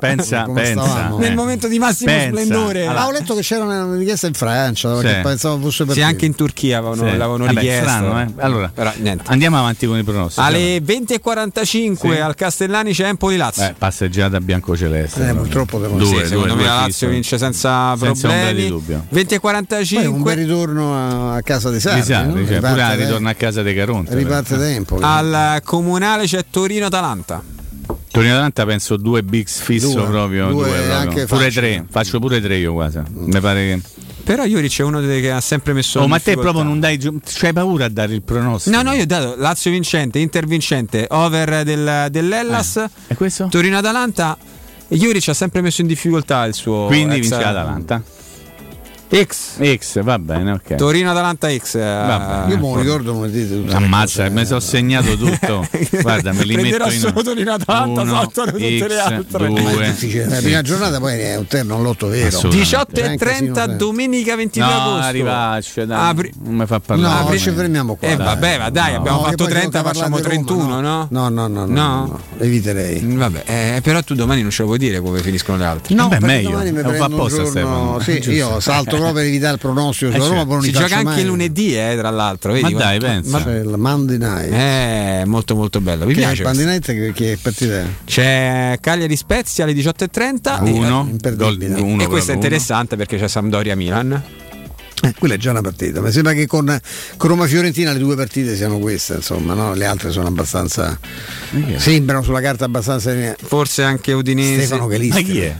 pensa pensa nel momento di massimo splendore. Allora, ho letto che c'era una richiesta in Francia, sì. Pensavo fosse per sì, anche in Turchia avevano, sì. L'avevano richiesto. Eh beh, strano, eh? Allora, però, andiamo avanti con i pronostici. Alle venti e quarantacinque sì. Al Castellani c'è Empoli Lazio. Eh, passeggiata biancoceleste. Eh, purtroppo devo due, sì, due, secondo due, me la Lazio vince senza, senza problemi. venti e quarantacinque un bel ritorno a casa dei Sarri, Sarri no? Cioè, pure da, ritorno a casa dei Caronte. Riparte da Empoli. Al Comunale c'è Torino Atalanta. Torino Atalanta penso due bigs fisso due, proprio, due, due, proprio. Pure tre, faccio pure tre io quasi. Mi pare che però Iuri c'è uno che ha sempre messo oh, ma te proprio non dai giù, c'hai paura a dare il pronostico. No, no, io ho dato Lazio vincente, Inter vincente, over del, dell'Hellas. Eh, e questo? Torino Atalanta. Iuri ci ha sempre messo in difficoltà il suo quindi vince l'Atalanta. X X va bene ok Torino Atalanta X va bene. Io non ricordo come dite ammazza mi sono segnato tutto guarda me li metto in solo Torino Atalanta uno, tutte X, le altre due la prima giornata poi è un terno all'otto vero diciotto e trenta domenica ventidue no, agosto arrivaccio dai Apri... non mi fa parlare no, no ci fermiamo qua eh dai. Vabbè ma dai no, abbiamo fatto trenta facciamo trentuno no? No no no no eviterei vabbè eh, però tu domani non ce lo puoi dire come finiscono le altre no meglio domani mi prendo sì io salto per evitare il pronostico eh, cioè, si gioca anche mai. Lunedì eh, tra l'altro vedi, ma guarda, dai pensa ma... c'è il Monday Night è eh, molto molto bello mi che piace il Monday Night che, che partita è? C'è Cagliari Spezia alle diciotto e trenta uno, e, gol, uno e questo è interessante uno. Perché c'è Sampdoria Milan eh, quella è già una partita mi sembra che con, con Roma Fiorentina le due partite siano queste insomma no? Le altre sono abbastanza okay. Sembrano sulla carta abbastanza forse anche Udinese Stefano Chelistri ma chi è?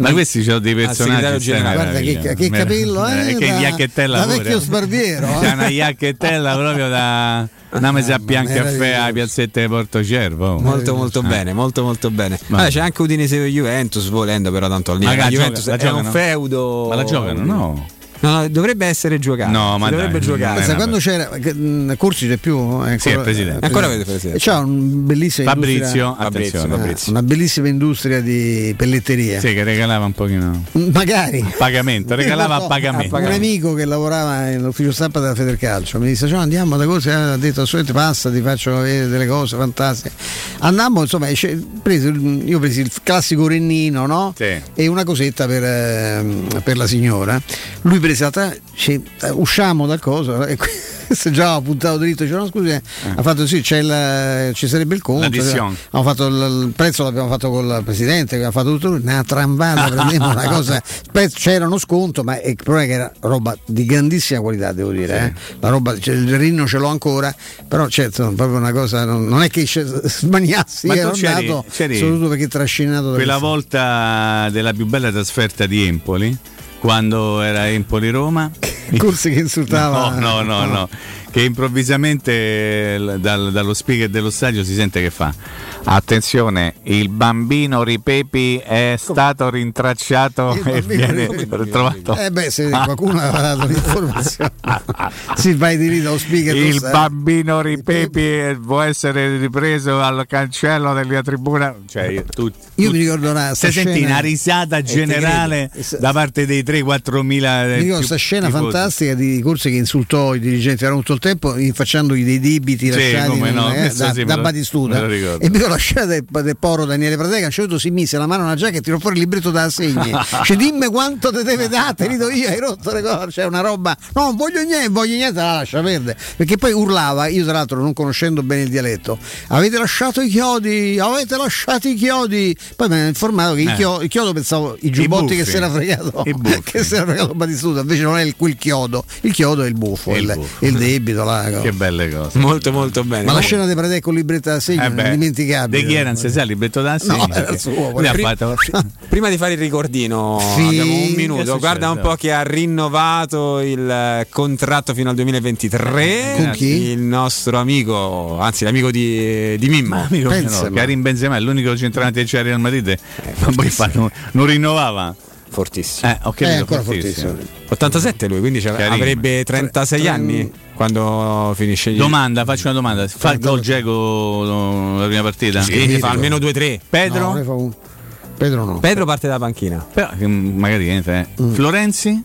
Ma questi sono dei personaggi ah, guarda che, che capello eh, eh, che giacchettella da, da vecchio sbarbiero eh. C'è una giacchettella proprio da una mesa a Biancaffè a Piazzetta di Portocervo molto molto eh. Bene molto molto bene allora, c'è anche Udinese Juventus volendo però tanto al Juventus la è gioca, un no? Feudo ma la giocano no No, no, dovrebbe essere giocato. No, ma dovrebbe dai, giocare. Sai, quando c'era Corsi c'è più? Ancora, sì, è presidente. Ancora avete presidente. C'è un bellissimo Fabrizio, attenzione, una, Fabrizio. Una bellissima industria di pelletteria. Sì, che regalava un pochino. Magari. A pagamento, regalava so, a pagamento. Un amico che lavorava nell'ufficio stampa della Federcalcio mi disse: cioè, andiamo da cose, ha detto assolutamente passa, ti faccio vedere delle cose fantastiche. Andammo, insomma, preso, io presi il classico Rennino, no? Sì. E una cosetta per, per la signora. Lui presata, usciamo dal coso e questo già ho puntato dritto, dicevo, no, scusi, eh. ha fatto sì, c'è la, ci sarebbe il conto, abbiamo fatto il, il prezzo l'abbiamo fatto col presidente, abbiamo fatto tutto, una tramvata, prendiamo una cosa, c'era uno sconto, ma il problema è che era roba di grandissima qualità, devo dire, sì. eh. La roba, cioè, il Rino ce l'ho ancora, però certo, proprio una cosa, non, non è che smaniassi, ma ero c'eri, andato, c'eri. soprattutto perché trascinato. Quella volta della più bella trasferta di Empoli, quando era Empoli-Roma, Corsi che insultava, no no no, no. no. che improvvisamente dal, dallo speaker dello stadio si sente che fa: attenzione, il bambino Ripepi è stato rintracciato e viene ritrovato. Eh beh, se qualcuno aveva dato l'informazione si vai di lì dallo speaker. Il bambino Ripepi può essere ripreso al cancello della tribuna, cioè, io, tu, io tu, mi ricordo una se senti una risata generale da parte dei tre quattro mila. Mi ricordo questa scena tifosi. fantastica di Corsi che insultò i dirigenti, erano tutto il tempo facendogli dei debiti, sì, lasciati come no, eh, da, sì, da lo, Batistuta, e poi la scena del, del poro Daniele Pratega, a un certo punto si mise la mano alla giacca e tirò fuori il libretto da assegni. Cioè, dimmi quanto te deve dare, te li do io, hai rotto le cose, cioè una roba, no, non voglio niente, voglio niente, la lascia perdere, perché poi urlava, io tra l'altro non conoscendo bene il dialetto, avete lasciato i chiodi, avete lasciato i chiodi, poi mi hanno informato che eh. il, chiodo, il chiodo pensavo i giubbotti, I che si era fregato che si era fregato Batistuta, invece non è il, quel chiodo, il chiodo è il buffo, il, il, buffo. il debito, la cosa. Che belle cose, molto molto bene. Ma la scena di Pratè con il libretto d'assegno, eh non dimenticabile. De chi era, non si sa il libretto d'assegno, no, era suo, poi prima, fatto... prima di fare il ricordino, sì, abbiamo un minuto, guarda un po' chi ha rinnovato il contratto fino al duemilaventitré con chi? Il nostro amico, anzi l'amico di, di Mimma, no, Karim Benzema, è l'unico centrante che c'è a Real Madrid, eh, ma poi fa, non, non rinnovava. Fortissimo, eh, okay, eh, ancora fortissimo. fortissimo. ottantasette lui, quindi avrebbe trentasei anni quando finisce. Domanda, faccio una domanda: fa il gol Dzeko la prima partita? Sì, sì, fa almeno due tre. Pedro? No, Pedro no. Pedro parte dalla panchina. Però, magari niente. Eh. Mm. Florenzi?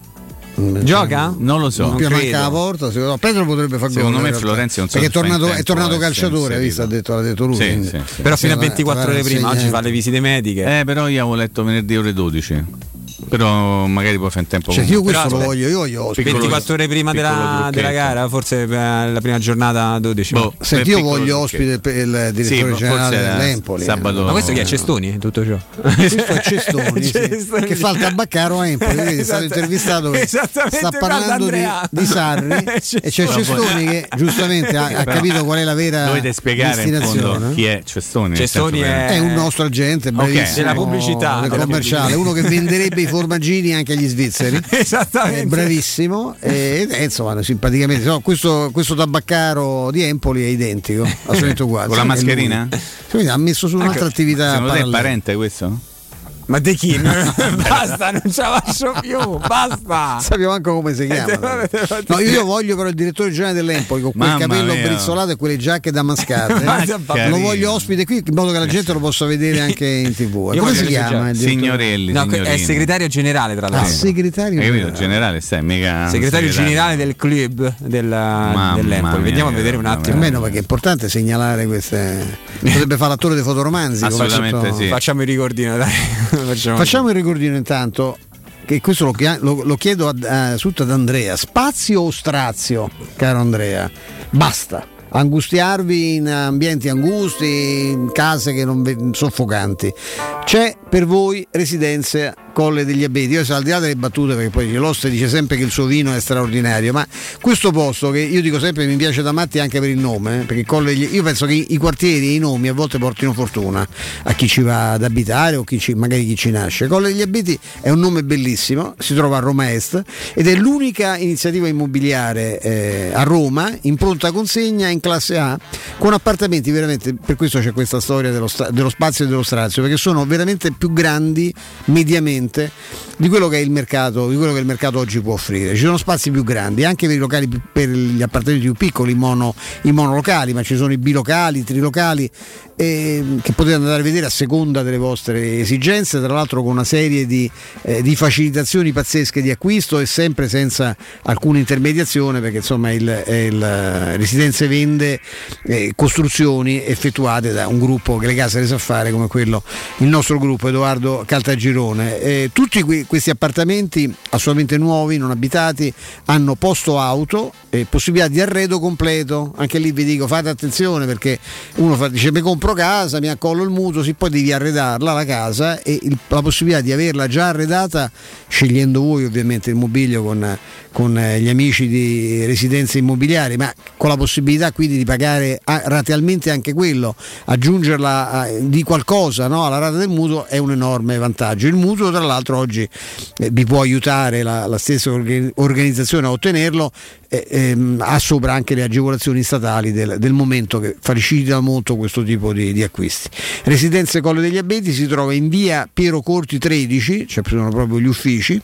Gioca? Non lo so. Non manca la porta, no, Pedro potrebbe far gol. Secondo me Florenzi non so. Perché è tornato, è tornato calciatore, visto, ha detto, l'ha detto lui. Sì, sì, sì. Però fino a ventiquattro ore prima, oggi fa le visite mediche. Eh, però io avevo letto venerdì ore dodici. Però magari poi fa in tempo, cioè, io questo però, lo voglio, io voglio ventiquattro ore prima della, della gara, forse la prima giornata dodici. Boh, senti, io voglio ospite per il direttore sì, generale dell'Empoli. Sabato. Ma questo chi è? Cestoni? Tutto ciò. Questo è Cestoni, Cestoni. Sì, che fa il tabaccaro a Empoli, esatto, è stato intervistato, sta parlando di, di Sarri e c'è Cestoni che giustamente ha, ha capito qual è la vera destinazione. Dovete spiegare in fondo chi è Cestoni. Cestoni è... è un nostro agente bravissimo della pubblicità, commerciale, uno che venderebbe i formaggini anche agli svizzeri, esattamente, è bravissimo, e, e insomma simpaticamente, no, questo, questo tabaccaro di Empoli è identico, assolutamente uguale, con la mascherina, quindi ha messo su un'altra attività. Secondo te è parente questo? Ma De chi? Basta, non ce la faccio più, basta. Sappiamo anche come si chiama. No, io voglio però il direttore generale dell'Empoli con quel Mamma capello mia. brizzolato e quelle giacche damascate. Eh. Lo voglio ospite qui in modo che la gente lo possa vedere anche in tv. Io come si chiama? Signorelli. No, è segretario generale, tra l'altro. Ah, segretario generale. generale stai, mica segretario generale del club della, dell'Empoli. Mia, Vediamo a vedere un attimo. Almeno perché è importante segnalare queste. Potrebbe fare l'attore dei fotoromanzi. Assolutamente sì. Facciamo il ricordino, dai. Facciamo, Facciamo il ricordino intanto, che questo lo, lo, lo chiedo soprattutto ad Andrea: spazio o strazio, caro Andrea? Basta angustiarvi in ambienti angusti, in case che non soffocanti. C'è per voi Residenze Colle degli Abeti. Io sono al di là delle battute, perché poi l'oste dice sempre che il suo vino è straordinario, ma questo posto, che io dico sempre mi piace da matti anche per il nome, eh, perché Colle degli... io penso che i quartieri e i nomi a volte portino fortuna a chi ci va ad abitare o chi ci... magari chi ci nasce. Colle degli Abeti è un nome bellissimo, si trova a Roma Est ed è l'unica iniziativa immobiliare eh, a Roma in pronta consegna in classe A, con appartamenti veramente, per questo c'è questa storia dello, sta... dello spazio e dello strazio, perché sono veramente più grandi mediamente sufficiente di quello che è il mercato, di quello che il mercato oggi può offrire. Ci sono spazi più grandi anche per i locali, per gli appartamenti più piccoli, i mono, i monolocali, ma ci sono i bilocali, i trilocali, eh, che potete andare a vedere a seconda delle vostre esigenze, tra l'altro con una serie di, eh, di facilitazioni pazzesche di acquisto e sempre senza alcuna intermediazione, perché insomma il, il Residenze vende eh, costruzioni effettuate da un gruppo che le case le sa fare, come quello, il nostro gruppo Edoardo Caltagirone. Eh, tutti que- questi appartamenti assolutamente nuovi, non abitati, hanno posto auto e possibilità di arredo completo. Anche lì vi dico, fate attenzione, perché uno fa, dice mi compro casa, mi accollo il mutuo, sì, poi devi arredarla la casa, e il, la possibilità di averla già arredata, scegliendo voi ovviamente il mobilio con, con gli amici di Residenze Immobiliari, ma con la possibilità quindi di pagare a, ratealmente anche quello, aggiungerla a, di qualcosa, no, alla rata del mutuo, è un enorme vantaggio. Il mutuo tra l'altro oggi eh, vi può aiutare la, la stessa organizzazione a ottenerlo, eh, ehm, ha sopra anche le agevolazioni statali del, del momento, che facilita molto questo tipo di, di acquisti. Residenze Colle degli Abeti si trova in via Piero Corti tredici, cioè sono proprio gli uffici,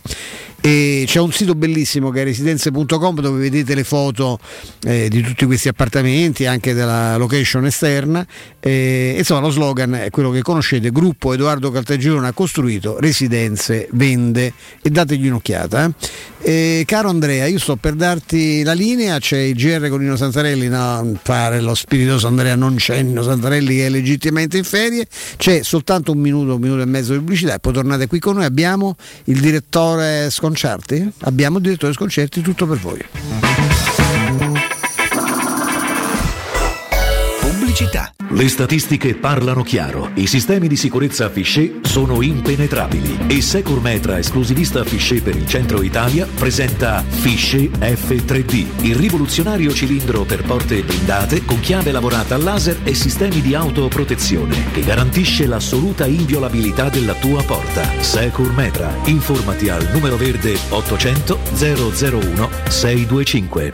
e c'è un sito bellissimo che è residenze punto com, dove vedete le foto eh, di tutti questi appartamenti, anche della location esterna, eh, insomma lo slogan è quello che conoscete: gruppo Edoardo Caltagirone ha costruito, Residenze vende, e dategli un'occhiata. eh. Eh, caro Andrea, io sto per darti la linea, c'è il G R con Nino Santarelli, no, fare lo spiritoso Andrea, non c'è Nino Santarelli che è legittimamente in ferie, c'è soltanto un minuto, un minuto e mezzo di pubblicità e poi tornate qui con noi. Abbiamo il direttore Sconcerti Concerti? Abbiamo il direttore Sconcerti, tutto per voi. Pubblicità. Le statistiche parlano chiaro, i sistemi di sicurezza Fichet sono impenetrabili e Securmetra, esclusivista Fichet per il centro Italia, presenta Fichet F tre D, il rivoluzionario cilindro per porte blindate con chiave lavorata a laser e sistemi di autoprotezione che garantisce l'assoluta inviolabilità della tua porta. Securmetra, informati al numero verde ottocento zero zero uno sei due cinque.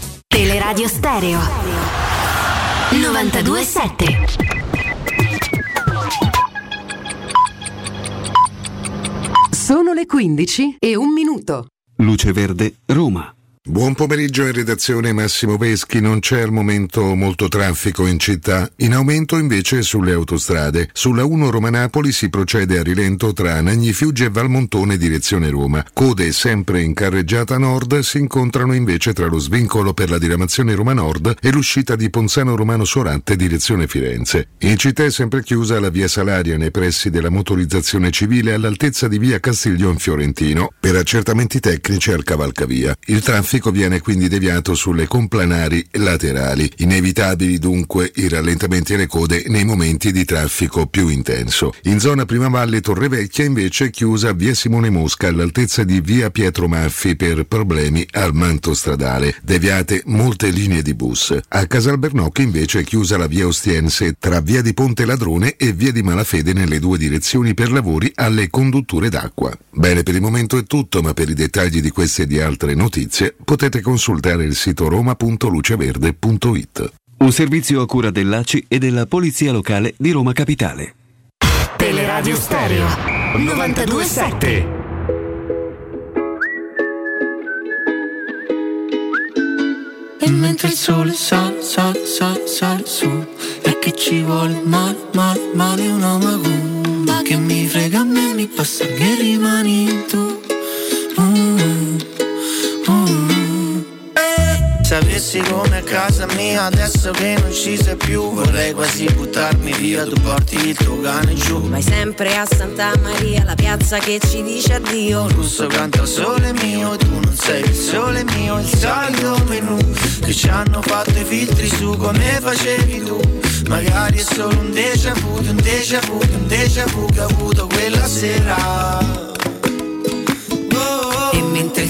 Teleradio Stereo novantadue sette. Sono le quindici e un minuto. Luce Verde, Roma. Buon pomeriggio in redazione Massimo Veschi. Non c'è al momento molto traffico in città, in aumento invece sulle autostrade. Sulla uno Roma-Napoli si procede a rilento tra Nagnifiugge e Valmontone direzione Roma. Code sempre in carreggiata nord si incontrano invece tra lo svincolo per la diramazione Roma Nord e l'uscita di Ponzano Romano Sorante direzione Firenze. In città è sempre chiusa la via Salaria nei pressi della motorizzazione civile all'altezza di via Castiglion Fiorentino per accertamenti tecnici al cavalcavia. Il traffico Il traffico viene quindi deviato sulle complanari laterali, inevitabili dunque i rallentamenti e le code nei momenti di traffico più intenso. In zona Primavalle Torrevecchia invece è chiusa via Simone Mosca all'altezza di via Pietro Maffi per problemi al manto stradale, deviate molte linee di bus. A Casalbernocchi invece è chiusa la via Ostiense tra via di Ponte Ladrone e via di Malafede nelle due direzioni per lavori alle condutture d'acqua. Bene, per il momento è tutto, ma per i dettagli di queste e di altre notizie potete consultare il sito roma punto luceverde punto it. Un servizio a cura dell'A C I e della Polizia Locale di Roma Capitale. Teleradio Stereo novantadue sette. E mentre il sole sale, sale, sale, sale su, e che ci vuole male, male, male una magumba, che mi frega a me, mi passa che rimani tu. Sapessi come a casa mia adesso che non ci sei più, vorrei quasi buttarmi via, tu porti il tuo cane giù. Vai sempre a Santa Maria, la piazza che ci dice addio, il russo canta sole mio, tu non sei il sole mio. Il solito menù che ci hanno fatto i filtri su come facevi tu, magari è solo un déjà vu, un déjà vu, un déjà vu che ho avuto quella sera. Mentre il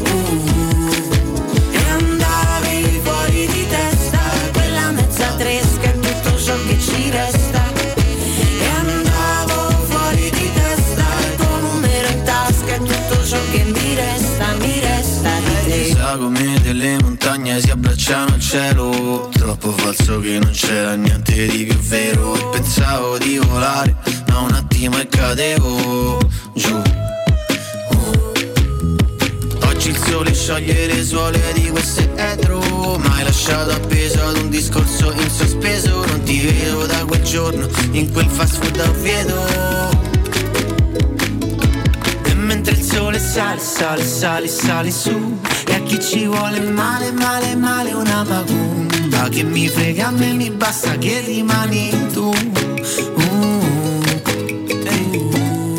uh, E andavi fuori di testa, quella mezza tresca è tutto ciò che ci resta. E andavo fuori di testa, il tuo numero in tasca è tutto ciò che mi resta, mi resta di te. Chissà come delle montagne si abbracciano al cielo, troppo falso che non c'era niente di più vero. E pensavo di volare, ma un attimo e cadevo giù. Oh. Oggi il sole scioglie le suole di queste etro, ma hai lasciato appeso ad un discorso in sospeso. Non ti vedo da quel giorno, in quel fast food a Oviedo. Mentre il sole sale, sale, sale, sale su, e a chi ci vuole male, male, male una macumba, che mi frega a me, mi basta che rimani tu. uh, eh, uh.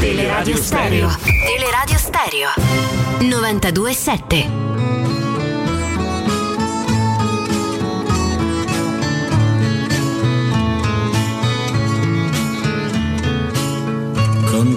Teleradio Stereo, Teleradio Stereo novantadue sette. Con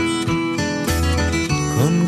Con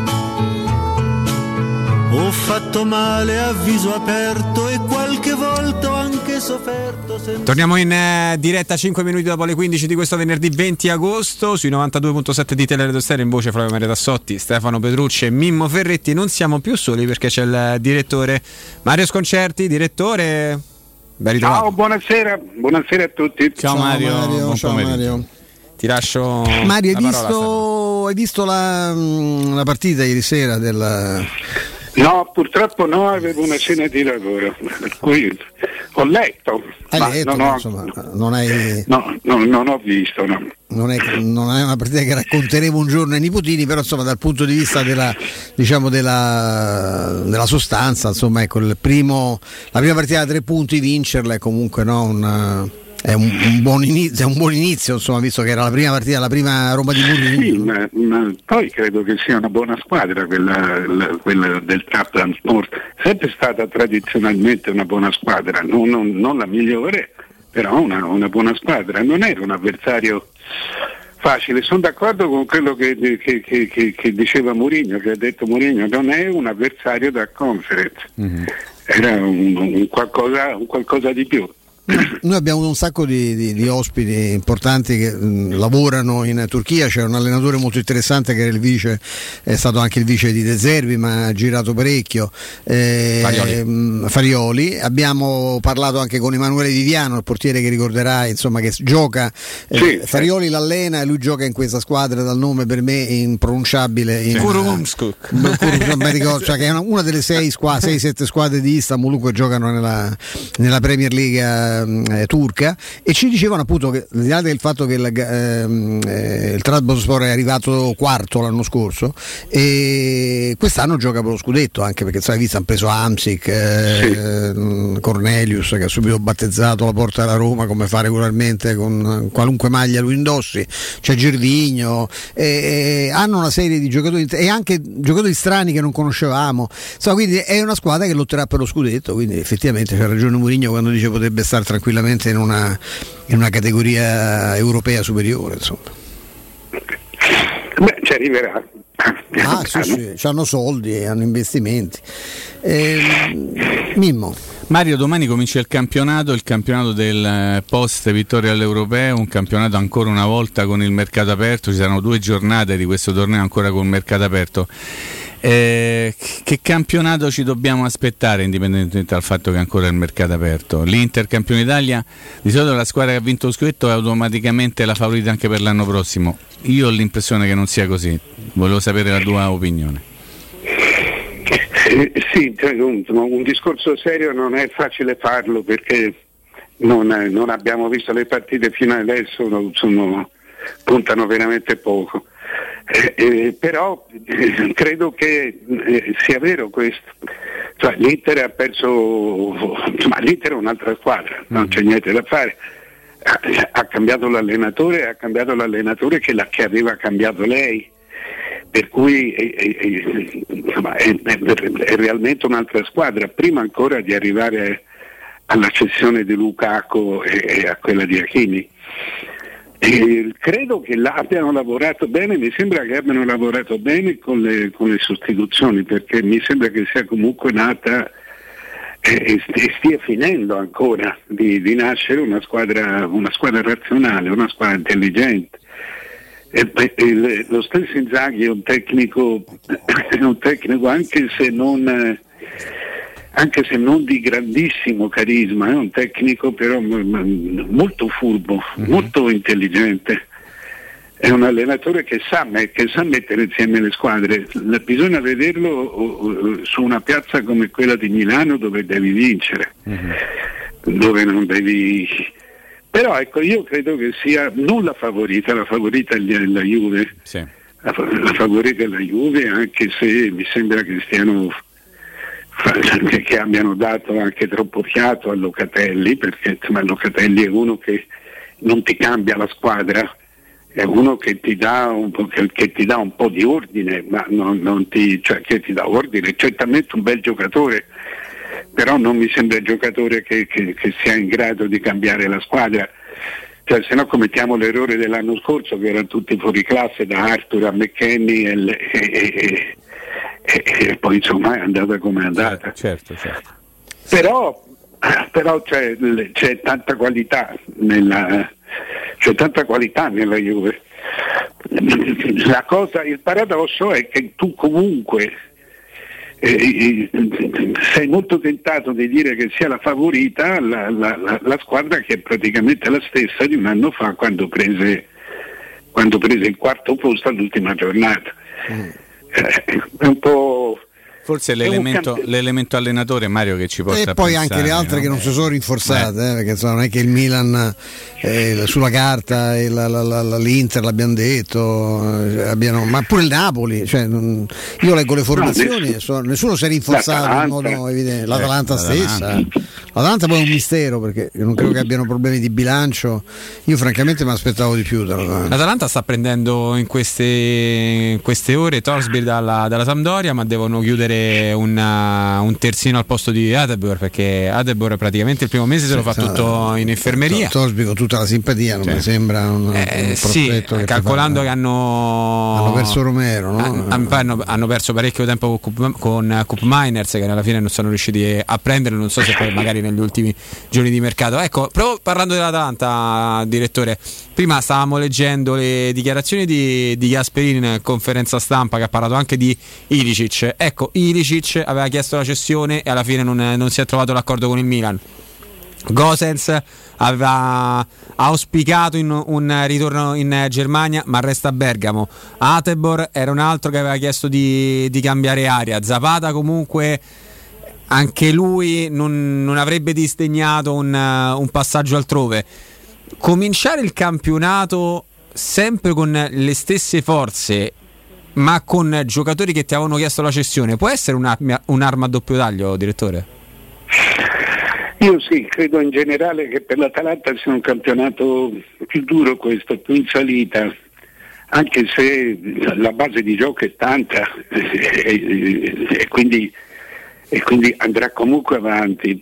Ho fatto male a viso aperto e qualche volta ho anche sofferto. Senza... Torniamo in eh, diretta cinque minuti dopo le quindici di questo venerdì venti agosto sui novantadue virgola sette di Teleradio Stereo. In voce Flavio Maria Tassotti, Stefano Petrucci e Mimmo Ferretti. Non siamo più soli perché c'è il direttore Mario Sconcerti. Direttore, ben ritrovato. Ciao, buonasera, buonasera a tutti. Ciao, ciao Mario, Mario ciao Mario. Ti lascio Mario, hai la visto, parola, hai visto la, la partita ieri sera della... No, purtroppo no, avevo una cena di lavoro, per cui ho letto. Hai ma letto, non ho, insomma, non hai... No, no, non ho visto, no. Non è, non è una partita che racconteremo un giorno ai nipotini, però insomma dal punto di vista della, diciamo, della, della sostanza, insomma, ecco, il primo, la prima partita da tre punti, vincerla è comunque, no, una... È un, un buon inizio, è un buon inizio, insomma, visto che era la prima partita, la prima Roma di Mourinho. Sì, ma, ma poi credo che sia una buona squadra quella, la, quella del Kaplan Sport, sempre stata tradizionalmente una buona squadra, non, non, non la migliore, però una, una buona squadra, non era un avversario facile. Sono d'accordo con quello che, che, che, che, che diceva Mourinho, che ha detto Mourinho, non è un avversario da Conference, mm-hmm. era un, un, qualcosa, un qualcosa di più. Noi abbiamo un sacco di, di, di ospiti importanti che mh, lavorano in Turchia. C'è un allenatore molto interessante che era il vice, è stato anche il vice di De Zerbi, ma ha girato parecchio, eh, Farioli. Mh, Farioli. Abbiamo parlato anche con Emanuele Viviano, il portiere che ricorderai, insomma, che gioca, eh, sì, Farioli sì. l'allena e lui gioca in questa squadra dal nome per me impronunciabile, in, Kurumskuk, cioè, che è una, una delle sei squadre, sei sette squadre di Istanbul che giocano nella, nella Premier League turca, e ci dicevano appunto che, al di là del fatto che il, ehm, eh, il Trabzonspor è arrivato quarto l'anno scorso, e quest'anno gioca per lo scudetto, anche perché sai, visto, hanno preso Hamsik, eh, sì. Cornelius, che ha subito battezzato la porta della Roma come fa regolarmente con qualunque maglia lui indossi, c'è Gervinho, eh, eh, hanno una serie di giocatori e anche giocatori strani che non conoscevamo, insomma, quindi è una squadra che lotterà per lo scudetto, quindi effettivamente c'ha ragione Mourinho quando dice potrebbe stare tranquillamente in una, in una categoria europea superiore, insomma. Beh, ci arriverà. Ah, sì, sì, c'hanno soldi e hanno investimenti. Eh, Mimmo. Mario, domani comincia il campionato, il campionato del post vittoria all'Europeo, un campionato ancora una volta con il mercato aperto, ci saranno due giornate di questo torneo ancora con il mercato aperto. Eh, che campionato ci dobbiamo aspettare, indipendentemente dal fatto che ancora il mercato è aperto? L'Inter campione d'Italia, di solito la squadra che ha vinto lo scudetto è automaticamente la favorita anche per l'anno prossimo. Io ho l'impressione che non sia così, volevo sapere la tua opinione. Eh, sì, un, un discorso serio non è facile farlo, perché non, non abbiamo visto le partite fino adesso, sono, sono, contano veramente poco. Eh, eh, però eh, credo che eh, sia vero questo, cioè, l'Inter ha perso, ma l'Inter è un'altra squadra, non c'è niente da fare, ha, ha cambiato l'allenatore, ha cambiato l'allenatore che, la, che aveva cambiato lei, per cui eh, eh, insomma, è, è, è realmente un'altra squadra, prima ancora di arrivare alla cessione di Lukaku e, e a quella di Hakimi. E credo che l'abbiano lavorato bene, mi sembra che abbiano lavorato bene con le, con le sostituzioni, perché mi sembra che sia comunque nata e, e stia finendo ancora di, di nascere una squadra, una squadra razionale, una squadra intelligente. E, e, lo stesso Inzaghi è un tecnico, è un tecnico anche se non... anche se non di grandissimo carisma, è un tecnico però molto furbo, mm-hmm. molto intelligente, è un allenatore che sa, che sa mettere insieme le squadre, bisogna vederlo su una piazza come quella di Milano dove devi vincere, mm-hmm. dove non devi... Però ecco, io credo che sia non la favorita, la favorita è la Juve, sì. la, la favorita è la Juve, anche se mi sembra che stiano... che abbiano dato anche troppo fiato a Locatelli, perché insomma Locatelli è uno che non ti cambia la squadra, è uno che ti dà un po', che ti dà un po' di ordine, ma non, non ti, cioè, che ti dà ordine, certamente un bel giocatore, però non mi sembra il giocatore che, che, che sia in grado di cambiare la squadra, cioè, se no commettiamo l'errore dell'anno scorso che erano tutti fuori classe, da Arthur a McKennie e, e, e E, e poi insomma è andata come è andata, certo, certo. però, però c'è, c'è tanta qualità nella c'è tanta qualità nella Juve. La cosa, il paradosso è che tu comunque eh, sei molto tentato di dire che sia la favorita la, la, la, la squadra che è praticamente la stessa di un anno fa, quando prese quando prese il quarto posto all'ultima giornata. Mm. Eh, è un po' Forse è l'elemento, è l'elemento allenatore, Mario, che ci porta a pensare. E poi anche le altre, no? Che non si sono rinforzate, eh, perché insomma, non è che il Milan eh, sulla carta, eh, la, la, la, l'Inter l'abbiamo detto, eh, abbiamo, ma pure il Napoli, cioè, non, io leggo le formazioni, no, nessuno, nessuno si è rinforzato in modo evidente, l'Atalanta eh, stessa. L'Atalanta. l'Atalanta poi è un mistero, perché io non credo che abbiano problemi di bilancio, io francamente mi aspettavo di più dall'Atalanta. L'Atalanta sta prendendo in queste, in queste ore Torsby dalla, dalla Sampdoria, ma devono chiudere Una, un terzino al posto di Adebor, perché Adebor praticamente il primo mese se lo fa tutto in infermeria. Torsby con tutta la simpatia, non cioè, mi sembra un, eh, un prospetto, sì, che calcolando che hanno hanno perso Romero, no? hanno, hanno, hanno perso parecchio tempo con, con Cup Miners, che alla fine non sono riusciti a prenderlo, non so se poi magari negli ultimi giorni di mercato. Ecco, però parlando dell'Atalanta, direttore, prima stavamo leggendo le dichiarazioni di, di Gasperini in conferenza stampa, che ha parlato anche di Ilicic. Ecco, Ilicic aveva chiesto la cessione e alla fine non, non si è trovato l'accordo con il Milan. Gosens aveva auspicato in un ritorno in Germania, ma resta a Bergamo. Atebor era un altro che aveva chiesto di, di cambiare aria. Zapata comunque anche lui non, non avrebbe disdegnato un, un passaggio altrove. Cominciare il campionato sempre con le stesse forze, ma con giocatori che ti avevano chiesto la cessione, può essere un'arma, un'arma a doppio taglio, direttore? Io sì, credo in generale che per l'Atalanta sia un campionato più duro questo, più in salita, anche se la base di gioco è tanta e, e, quindi, e quindi andrà comunque avanti,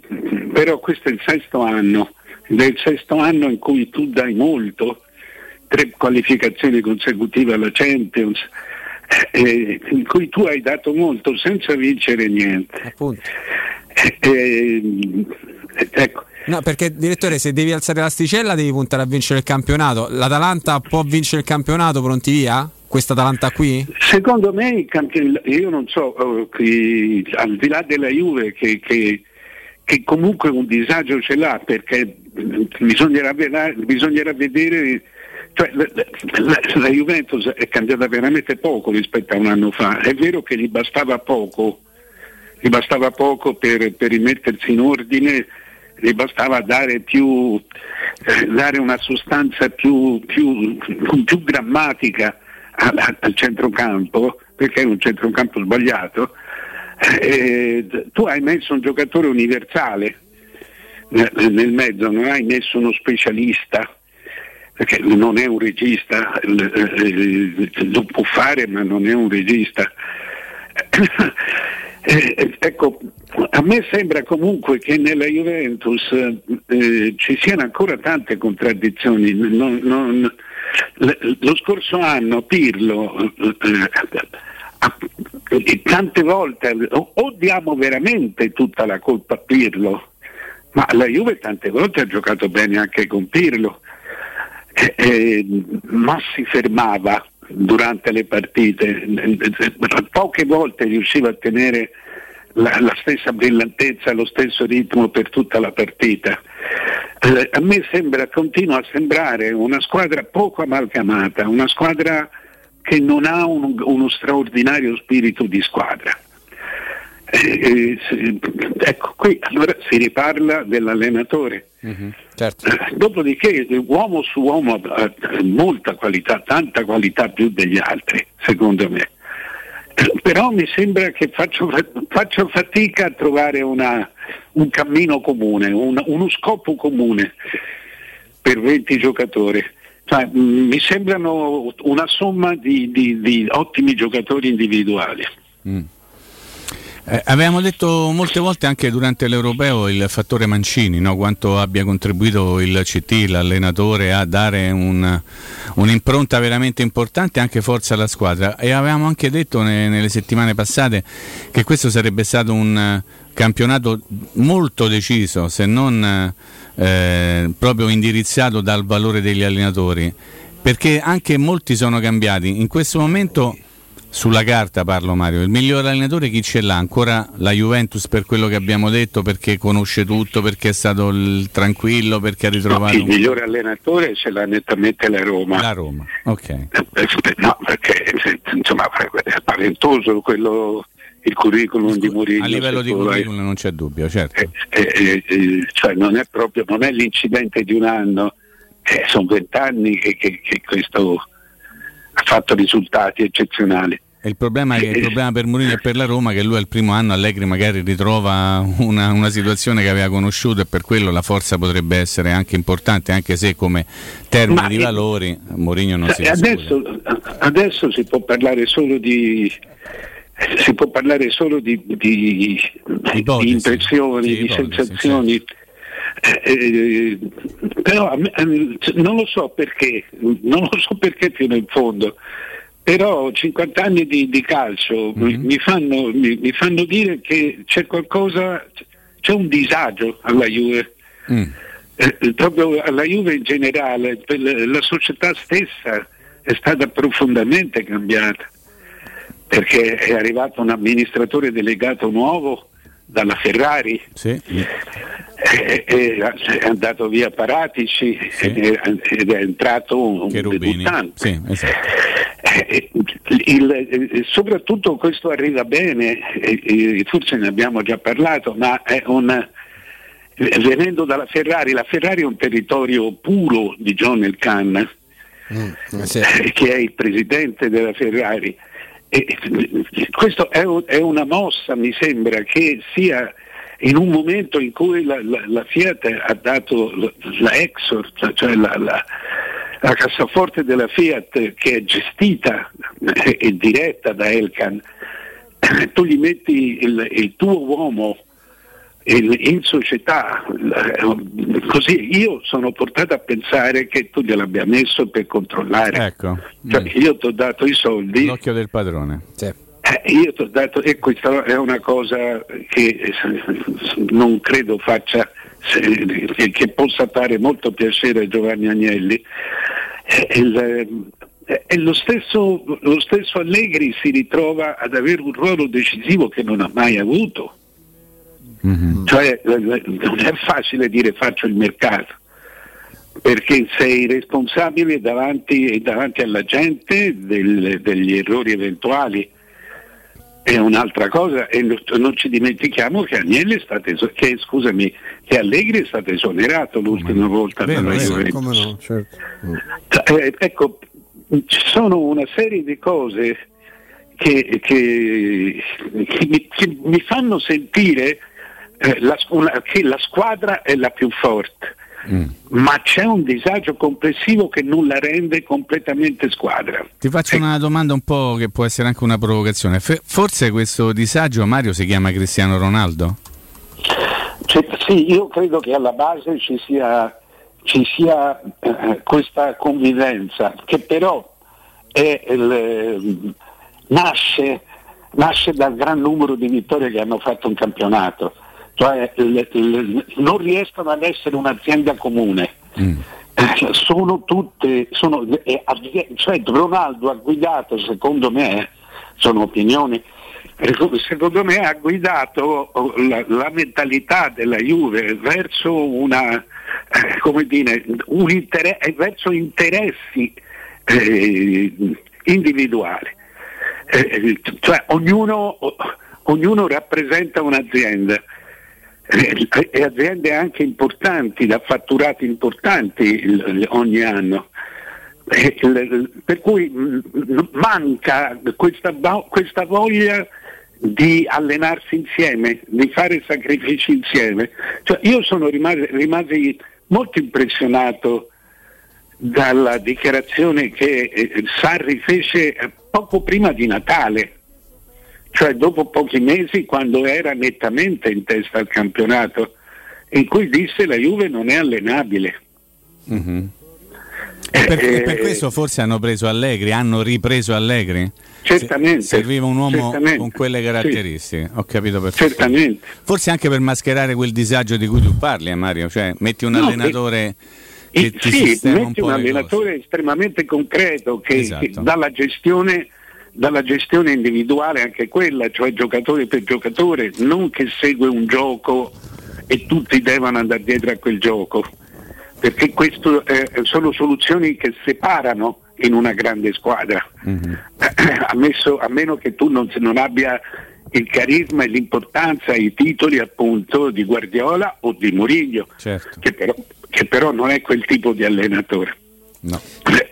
però questo è il sesto anno, del sesto anno in cui tu dai molto, tre qualificazioni consecutive alla Champions, Eh, in cui tu hai dato molto senza vincere niente, eh, eh, ecco. No, perché direttore, se devi alzare l'asticella devi puntare a vincere il campionato. L'Atalanta può vincere il campionato, pronti via? Questa Atalanta qui? Secondo me il campion- io non so, che, al di là della Juve che, che, che comunque un disagio ce l'ha, perché bisognerà, bisognerà vedere. Cioè, la, la, la Juventus è cambiata veramente poco rispetto a un anno fa. È vero che gli bastava poco, gli bastava poco per, per rimettersi in ordine, gli bastava dare più, dare una sostanza più, più, più drammatica al, al centrocampo, perché è un centrocampo sbagliato. E tu hai messo un giocatore universale nel mezzo, non hai messo uno specialista, perché non è un regista, lo può fare ma non è un regista. Ecco, a me sembra comunque che nella Juventus eh, ci siano ancora tante contraddizioni. Non, non, lo scorso anno Pirlo eh, tante volte o diamo veramente tutta la colpa a Pirlo, ma la Juve tante volte ha giocato bene anche con Pirlo. Eh, ma si fermava durante le partite, poche volte riusciva a tenere la, la stessa brillantezza, lo stesso ritmo per tutta la partita. Eh, a me sembra, continua a sembrare una squadra poco amalgamata, una squadra che non ha un, uno straordinario spirito di squadra. Eh, eh, ecco, qui allora si riparla dell'allenatore. Mm-hmm, certo. Dopodiché uomo su uomo ha molta qualità, tanta qualità più degli altri, secondo me. Però mi sembra che faccio, faccio fatica a trovare una, un cammino comune, un, uno scopo comune per venti giocatori. Cioè, mi sembrano una somma di, di, di ottimi giocatori individuali. Mm. Eh, avevamo detto molte volte anche durante l'Europeo il fattore Mancini, no? Quanto abbia contribuito il C T, l'allenatore, a dare un, un'impronta veramente importante, anche forza alla squadra. E avevamo anche detto ne, nelle settimane passate che questo sarebbe stato un campionato molto deciso, se non eh, proprio indirizzato dal valore degli allenatori, perché anche molti sono cambiati. In questo momento sulla carta, parlo, Mario, il miglior allenatore chi ce l'ha? Ancora la Juventus, per quello che abbiamo detto, perché conosce tutto, perché è stato il tranquillo, perché ha ritrovato... No, il un... migliore allenatore ce l'ha nettamente la Roma. La Roma, ok. No, perché insomma è spaventoso quello il curriculum Scusa, di Mourinho. A livello di curriculum è... non c'è dubbio, certo. Eh, eh, eh, cioè non è proprio, non è l'incidente di un anno, eh, sono vent'anni che, che, che questo ha fatto risultati eccezionali. E il problema è che il problema per Mourinho e per la Roma è che lui al primo anno Allegri magari ritrova una, una situazione che aveva conosciuto, e per quello la forza potrebbe essere anche importante, anche se come termine Ma di valori Mourinho non si adesso, adesso si può parlare solo di si può parlare solo di, di, ipotesi, di impressioni, sì, ipotesi, di sensazioni, certo. eh, eh, però eh, non lo so perché non lo so perché fino in fondo. Però cinquanta anni di, di calcio mm-hmm. mi, fanno, mi, mi fanno dire che c'è qualcosa, c'è un disagio alla Juve, mm. eh, proprio alla Juve in generale, la società stessa è stata profondamente cambiata, perché è arrivato un amministratore delegato nuovo dalla Ferrari, sì. eh, eh, è andato via Paratici, sì. eh, ed è entrato un debuttante. Sì, esatto. Eh, il, eh, soprattutto questo arriva bene, eh, eh, forse ne abbiamo già parlato, ma è un, eh, venendo dalla Ferrari, la Ferrari è un territorio puro di John Elkann, mm, sì. eh, che è il presidente della Ferrari, e eh, questo è, un, è una mossa, mi sembra, che sia in un momento in cui la, la, la Fiat ha dato la, la Exor, cioè la, la la cassaforte della Fiat, che è gestita e diretta da Elkann, tu gli metti il, il tuo uomo il, in società, così io sono portato a pensare che tu gliel'abbia messo per controllare. Ecco. Cioè, mm. Io ti ho dato i soldi. L'occhio del padrone. Sì. Eh, io ti ho dato, e questa è una cosa che non credo faccia, che possa fare molto piacere a Giovanni Agnelli. E lo stesso, lo stesso Allegri si ritrova ad avere un ruolo decisivo che non ha mai avuto. Mm-hmm. Cioè non è facile dire faccio il mercato, perché sei responsabile davanti, davanti alla gente del, degli errori eventuali. È un'altra cosa, e non ci dimentichiamo che Agnelli è stato eso- che scusami che Allegri è stato esonerato l'ultima come volta dalla Juventus. No, certo. eh, ecco, ci sono una serie di cose che, che, che, mi, che mi fanno sentire eh, la, una, che la squadra è la più forte, mm. ma c'è un disagio complessivo che non la rende completamente squadra. Ti faccio eh. una domanda un po' che può essere anche una provocazione. F- forse questo disagio, Mario, si chiama Cristiano Ronaldo? Cioè, sì, io credo che alla base ci sia ci sia eh, questa convivenza che però è il, nasce nasce dal gran numero di vittorie che hanno fatto un campionato. Cioè, le, le, non riescono ad essere un'azienda comune, mm. eh, sono tutte, sono, eh, avvie, cioè Ronaldo ha guidato, secondo me, sono opinioni, secondo me ha guidato la, la mentalità della Juve verso una, eh, come dire, un interesse, verso interessi eh, individuali, eh, cioè ognuno, ognuno rappresenta un'azienda. E aziende anche importanti, da fatturati importanti ogni anno, per cui manca questa, questa voglia di allenarsi insieme, di fare sacrifici insieme. Cioè, io sono rimasto, rimasi molto impressionato dalla dichiarazione che Sarri fece poco prima di Natale, cioè dopo pochi mesi, quando era nettamente in testa al campionato, in cui disse la Juve non è allenabile. Mm-hmm. E per, eh, per questo forse hanno preso Allegri, hanno ripreso Allegri? Certamente. Se, serviva un uomo certamente. Con quelle caratteristiche, sì. Ho capito perfettamente. Forse anche per mascherare quel disagio di cui tu parli, eh, Mario, cioè metti un no, allenatore... Per... Che e, ti sì, metti un, po un allenatore cose. Estremamente concreto, che, esatto. che dalla gestione... dalla gestione individuale, anche quella, cioè giocatore per giocatore, non che segue un gioco e tutti devono andare dietro a quel gioco, perché questo eh, sono soluzioni che separano in una grande squadra, mm-hmm. eh, ammesso, a meno che tu non, non abbia il carisma e l'importanza e i titoli appunto di Guardiola o di Mourinho, certo. che, però, che però non è quel tipo di allenatore. No. Che...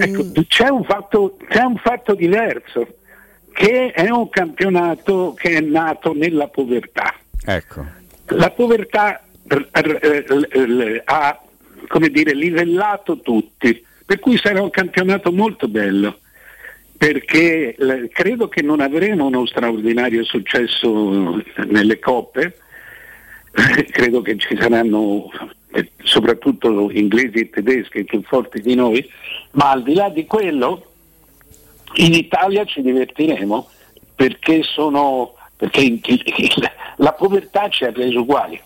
Ecco, c'è un fatto, c'è un fatto diverso, che è un campionato che è nato nella povertà. Ecco. La povertà r- r- r- r- ha, come dire, livellato tutti, per cui sarà un campionato molto bello, perché l- credo che non avremo uno straordinario successo nelle coppe, credo che ci saranno eh, soprattutto inglesi e tedeschi più forti di noi, ma al di là di quello in Italia ci divertiremo, perché sono perché il, il, la povertà ci ha reso uguali.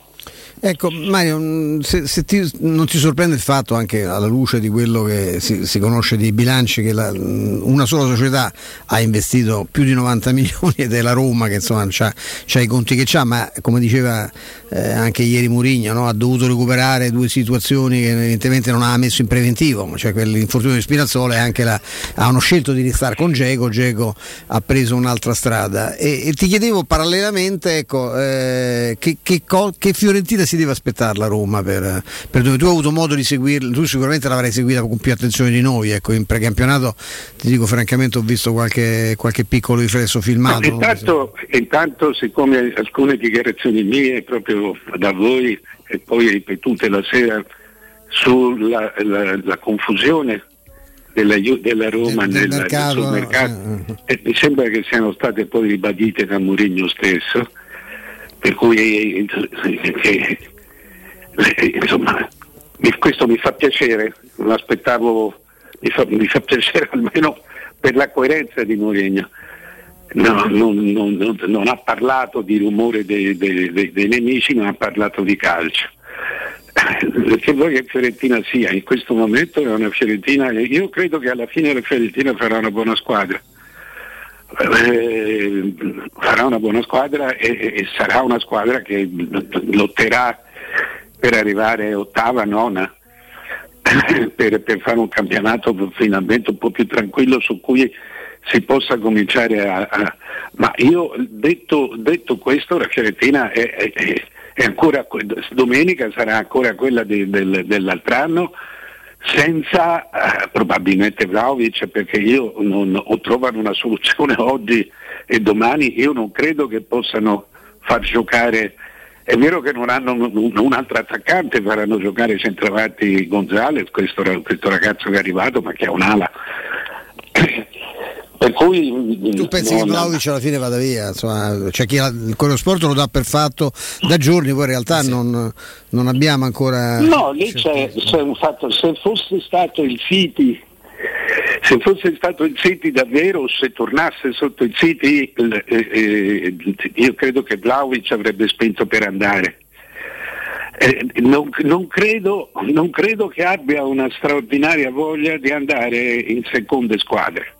Ecco Mario, se, se ti, non ti sorprende il fatto, anche alla luce di quello che si, si conosce dei bilanci, che la, una sola società ha investito più di novanta milioni ed è la Roma, che insomma c'ha, c'ha i conti che c'ha, ma come diceva eh, anche ieri Mourinho, no? Ha dovuto recuperare due situazioni che evidentemente non ha messo in preventivo, cioè quell'infortunio di Spinazzola e anche la, hanno scelto di restare con Dzeko, Dzeko ha preso un'altra strada e, e ti chiedevo parallelamente, ecco, eh, che, che, che Fiorentina si deve aspettarla Roma, per, per dove tu hai avuto modo di seguirla, tu sicuramente l'avrai seguita con più attenzione di noi, ecco, in precampionato ti dico francamente ho visto qualche, qualche piccolo riflesso filmato. Intanto, intanto siccome alcune dichiarazioni mie proprio da voi e poi ripetute la sera sulla la, la confusione della, della Roma del, del nella, mercato, nel mercato eh, eh. E mi sembra che siano state poi ribadite da Mourinho stesso, per cui eh, eh, insomma mi, questo mi fa piacere, non aspettavo, mi fa, mi fa piacere almeno per la coerenza di Mourinho. No, non, non, non, non ha parlato di rumore dei, dei, dei, dei nemici, non ha parlato di calcio. Perché vuoi che Fiorentina sia in questo momento è una Fiorentina, io credo che alla fine la Fiorentina farà una buona squadra. Eh, farà una buona squadra e, e sarà una squadra che lotterà per arrivare ottava, nona, per, per fare un campionato finalmente un po' più tranquillo su cui si possa cominciare a, a... ma io detto, detto questo, la Fiorentina è, è, è ancora, domenica sarà ancora quella di, del, dell'altro anno, senza eh, probabilmente Vlahovic, perché io non ho trovato una soluzione oggi e domani, io non credo che possano far giocare, è vero che non hanno un, un altro attaccante, faranno giocare centravanti Gonzalez, questo, questo ragazzo che è arrivato ma che ha un'ala per cui tu pensi che Vlahovic alla fine vada via, insomma, cioè chi la, quello sport lo dà per fatto da giorni, poi in realtà sì. non, non abbiamo ancora no lì c'è, c'è un fatto, se fosse stato il City se fosse stato il City davvero, se tornasse sotto il City eh, eh, io credo che Vlahovic avrebbe spinto per andare. Eh, non, non, credo, non credo che abbia una straordinaria voglia di andare in seconde squadre,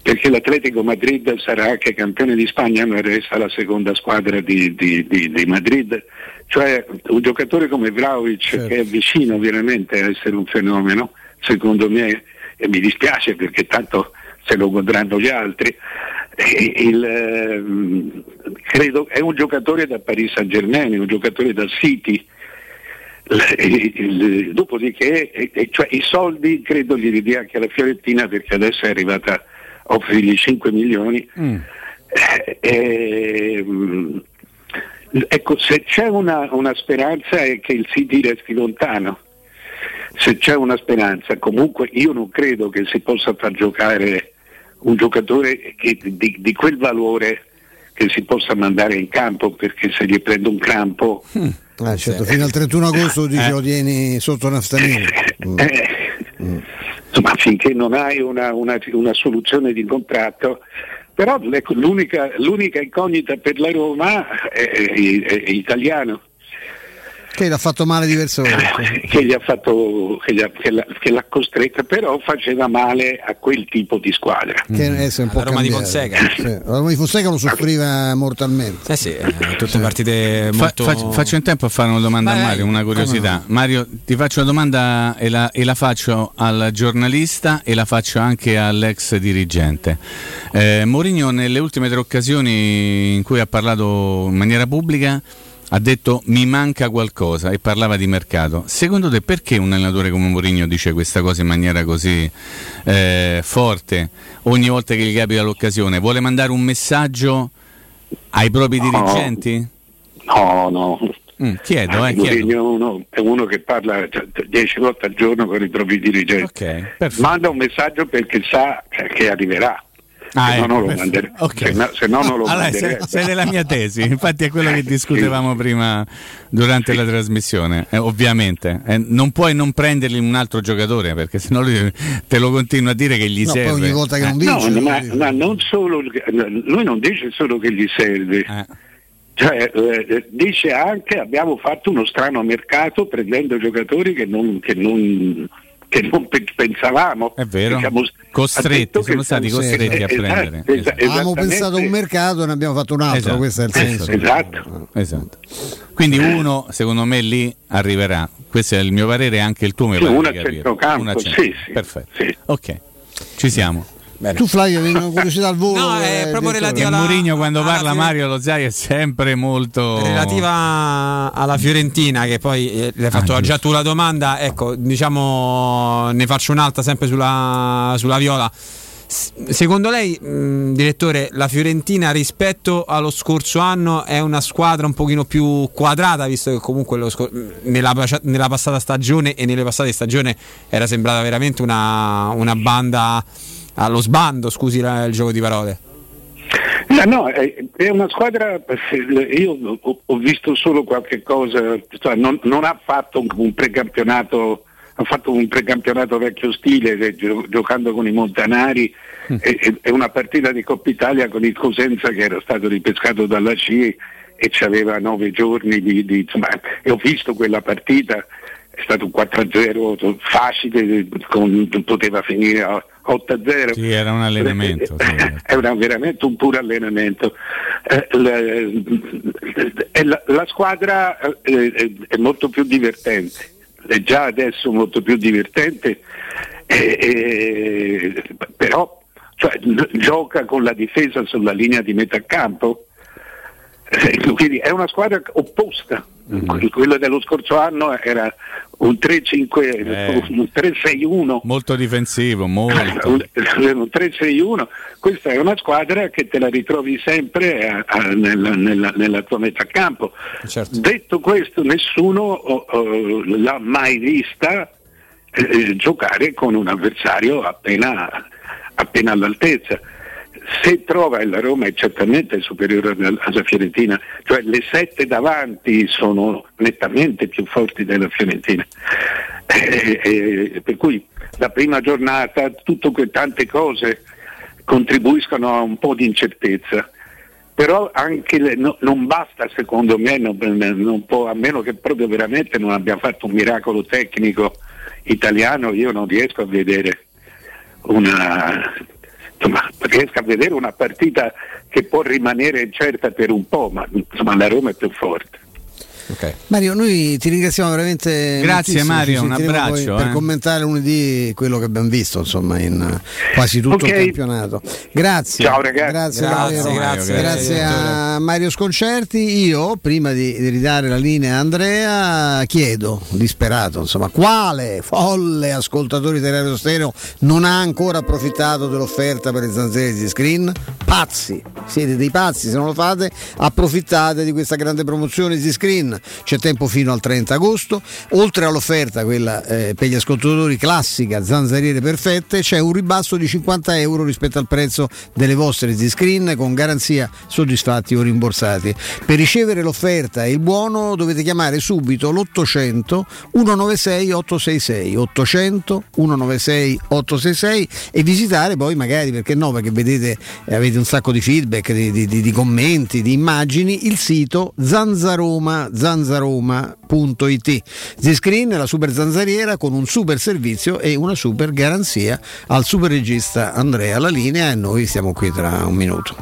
perché l'Atletico Madrid sarà anche campione di Spagna, ma resta la seconda squadra di, di, di, di Madrid, cioè un giocatore come Vlahovic, certo. che è vicino veramente a essere un fenomeno, secondo me, e mi dispiace perché tanto se lo godranno gli altri, il, credo è un giocatore da Paris Saint Germain, un giocatore da City, il, il, dopodiché cioè, i soldi credo li ridia anche alla Fiorentina, perché adesso è arrivata offrirgli cinque milioni. mm. eh, eh, ecco, se c'è una, una speranza è che il City resti lontano, se c'è una speranza, comunque io non credo che si possa far giocare un giocatore che, di, di quel valore, che si possa mandare in campo, perché se gli prende un crampo mm. ah, certo. fino al trentuno agosto eh. dice lo tieni sotto naftalina. mm. eh. mm. Insomma, finché non hai una, una, una soluzione di contratto, però l'unica, l'unica incognita per la Roma è, è, è italiano. Che gli ha fatto male diverse volte. Che gli ha fatto, che, gli ha, che, la, che l'ha costretta, però faceva male a quel tipo di squadra. Mm. Che adesso è un po' la Roma cambiare. Di Fonseca. Sì. La Roma di Fonseca lo soffriva mortalmente. Eh sì, tutte sì. partite molto... Fa, faccio, faccio in tempo a fare una domanda Beh, a Mario, una curiosità. No? Mario, ti faccio una domanda e la, e la faccio al giornalista e la faccio anche all'ex dirigente. Eh, Mourinho nelle ultime tre occasioni in cui ha parlato in maniera pubblica ha detto mi manca qualcosa e parlava di mercato. Secondo te perché un allenatore come Mourinho dice questa cosa in maniera così eh, forte ogni volta che gli capita l'occasione? Vuole mandare un messaggio ai propri no, dirigenti? No, no. Mm, chiedo, eh, Mourinho è uno, è uno che parla dieci volte al giorno con i propri dirigenti. Okay, manda un messaggio perché sa che arriverà. Ah, se, eh, no, non okay. se, no, se no non lo allora, manderebbe. Sei della mia tesi, infatti è quello che discutevamo sì. prima durante sì. la trasmissione, eh, ovviamente eh, non puoi non prendergli un altro giocatore perché sennò lui te lo continua a dire che gli no, serve ogni volta che eh. non vince, no, ma, ma non solo, lui non dice solo che gli serve eh. cioè, eh, dice anche abbiamo fatto uno strano mercato prendendo giocatori che non, che non che non pensavamo, è vero, siamo costretti, siamo stati costretti eh, a prendere. Esatto, esatto. Abbiamo pensato a un mercato e ne abbiamo fatto un altro, esatto. Questo è il senso. Esatto. Esatto. Quindi uno, secondo me, lì arriverà. Questo è il mio parere, anche il tuo mio sì, parere. Una centrocampo, una centro. Sì, sì. Perfetto. Sì. Ok, ci siamo. Bene. Tu Flavio avevi una curiosità al volo? No, è eh, proprio relativa alla... Mourinho quando alla parla Fiore... Mario Lo Zai è sempre molto... Relativa alla Fiorentina che poi eh, l'hai fatto ah, già tu la domanda, ecco, diciamo ne faccio un'altra sempre sulla, sulla Viola. S- secondo lei, mh, direttore, la Fiorentina rispetto allo scorso anno è una squadra un pochino più quadrata, visto che comunque lo scor- nella, nella passata stagione e nelle passate stagioni era sembrata veramente una, una banda... allo sbando, scusi la, il gioco di parole. No, no, è, è una squadra, io ho, ho visto solo qualche cosa, cioè non, non ha fatto un, un precampionato, ha fatto un precampionato vecchio stile, gio, giocando con i Montanari mm. e, e una partita di Coppa Italia con il Cosenza che era stato ripescato dalla C I e ci aveva nove giorni di, di insomma, e ho visto quella partita. È stato un quattro a zero facile, con, poteva finire a otto a zero. Sì, era un allenamento. Sì. È una, veramente un puro allenamento. Eh, la, la, la squadra eh, è molto più divertente, è già adesso molto più divertente, eh, eh, però cioè, gioca con la difesa sulla linea di metà campo. Quindi è una squadra opposta, mm-hmm. Quella dello scorso anno era un tre cinque, eh, un tre sei uno molto difensivo, molto. un, un tre sei uno. Questa è una squadra che te la ritrovi sempre a, a, nella, nella, nella tua metà campo, certo. Detto questo, nessuno oh, oh, l'ha mai vista eh, giocare con un avversario appena, appena all'altezza. Se trova la Roma è certamente superiore alla Fiorentina, cioè le sette davanti sono nettamente più forti della Fiorentina, eh, eh, per cui la prima giornata tutto que- tante cose contribuiscono a un po' di incertezza, però anche le, no, non basta secondo me, non, non può, a meno che proprio veramente non abbia fatto un miracolo tecnico italiano, io non riesco a vedere una... Insomma, riesco a vedere una partita che può rimanere incerta per un po', ma insomma la Roma è più forte. Okay. Mario, noi ti ringraziamo veramente. Grazie Mario, un abbraccio. Per eh. commentare lunedì quello che abbiamo visto, insomma, in quasi tutto okay. il campionato. Grazie. Ciao ragazzi. Grazie, grazie, Mario, grazie, grazie, grazie a Mario Sconcerti. Io, prima di, di ridare la linea a Andrea, chiedo, disperato, insomma, quale folle ascoltatore di Radio Stereo non ha ancora approfittato dell'offerta per le zanzare di Screen? Pazzi, siete dei pazzi, se non lo fate, approfittate di questa grande promozione di Screen. C'è tempo fino al trenta agosto. Oltre all'offerta, quella eh, per gli ascoltatori classica, zanzariere perfette, c'è un ribasso di cinquanta euro rispetto al prezzo delle vostre Z-Screen con garanzia soddisfatti o rimborsati. Per ricevere l'offerta e il buono dovete chiamare subito l'ottocento centonovantasei ottocentosessantasei ottocento centonovantasei ottocentosessantasei e visitare poi magari, perché no, perché vedete eh, avete un sacco di feedback, di, di, di, di commenti, di immagini, il sito Zanzaroma Zanzaroma zanzaroma punto it. Ziscreen è la super zanzariera con un super servizio e una super garanzia al super regista Andrea alla linea, e noi siamo qui tra un minuto.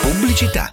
Pubblicità.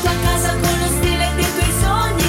tua casa con lo stile dei tuoi sogni.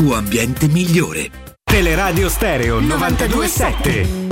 tuo ambiente migliore. Teleradio Stereo novantadue sette.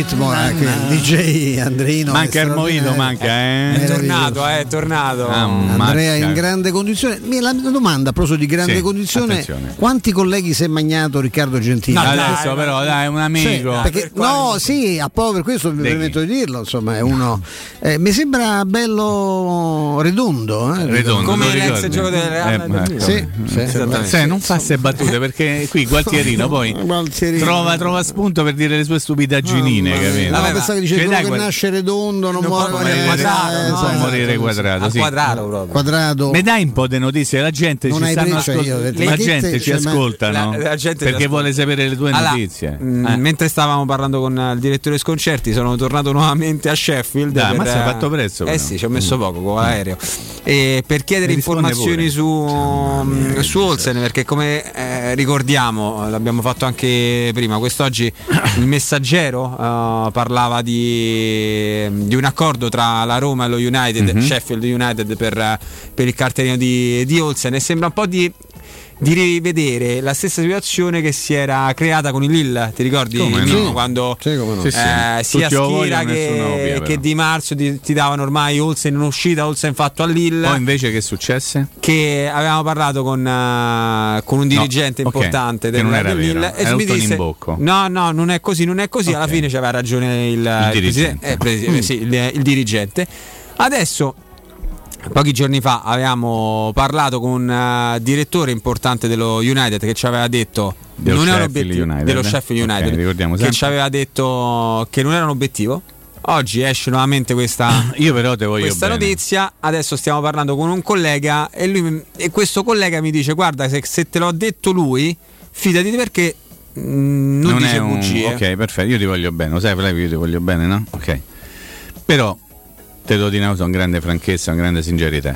ritmo anche il D J Andrino. Manca Ermoino, manca, eh. È tornato, eh, è tornato. Ah, Andrea in grande condizione. La domanda, a proposito di grande sì, condizione, attenzione. Quanti colleghi si è magnato Riccardo Gentili? No, adesso dai, però dai, un amico. Cioè, perché, no, sì, a po' per questo mi permetto di dirlo, insomma, è uno. Eh, mi sembra bello redondo, eh, redondo come l'ex gioco del Real. Eh, sì, sì, sì, sì, non fa se battute, perché qui Gualtierino poi Gualtierino. Trova, trova spunto per dire le sue stupidaggine, oh, capito? La persona che dice cioè, dai, che qual... nasce redondo non, non muore, può morire quadrato, eh, no, no, morire quadrato, sì. Quadrato proprio. Quadrato. Mi dai un po' di notizie, la gente non ci stanno ascolt... io, la, la gente ci ascoltano perché vuole sapere le tue notizie. Mentre stavamo parlando con il direttore Sconcerti, sono tornato nuovamente a Sheffield. Ma si è fatto prezzo. Eh sì, ci ho messo poco con l'aereo. E per chiedere informazioni pure. su, mh, su Olsen, perché come eh, ricordiamo, l'abbiamo fatto anche prima, quest'oggi il Messaggero uh, parlava di, di un accordo tra la Roma e lo United, mm-hmm. Sheffield United per, per il cartellino di, di Olsen, e sembra un po' di... di rivedere la stessa situazione che si era creata con il Lille, ti ricordi? Come no? Sì. Quando sì, come no. eh, sì, sì. sia Schira che, ovvia, che Di Marzio ti, ti davano ormai Olsen in uscita, Olsen fatto a Lille. Poi invece che successe? Che avevamo parlato con, uh, con un dirigente no, importante okay, del, del Lille e mi disse no no non è così, non è così, okay. Alla fine c'aveva ragione il, il, il dirigente, eh, pres- sì, il, il dirigente. Adesso pochi giorni fa avevamo parlato con un uh, direttore importante dello United che ci aveva detto dello non era obiettivo United, dello eh? Sheffield United, okay, ricordiamo che ci aveva detto che non era un obiettivo. Oggi esce nuovamente questa, io però te voglio questa notizia. Adesso stiamo parlando con un collega e lui e questo collega mi dice guarda se, se te l'ho detto lui fidati perché mh, non, non dice bugie. Un... ok, perfetto, io ti voglio bene, lo sai Flavio, io ti voglio bene, no? Ok. Però te lo dico con grande franchezza, con grande sincerità.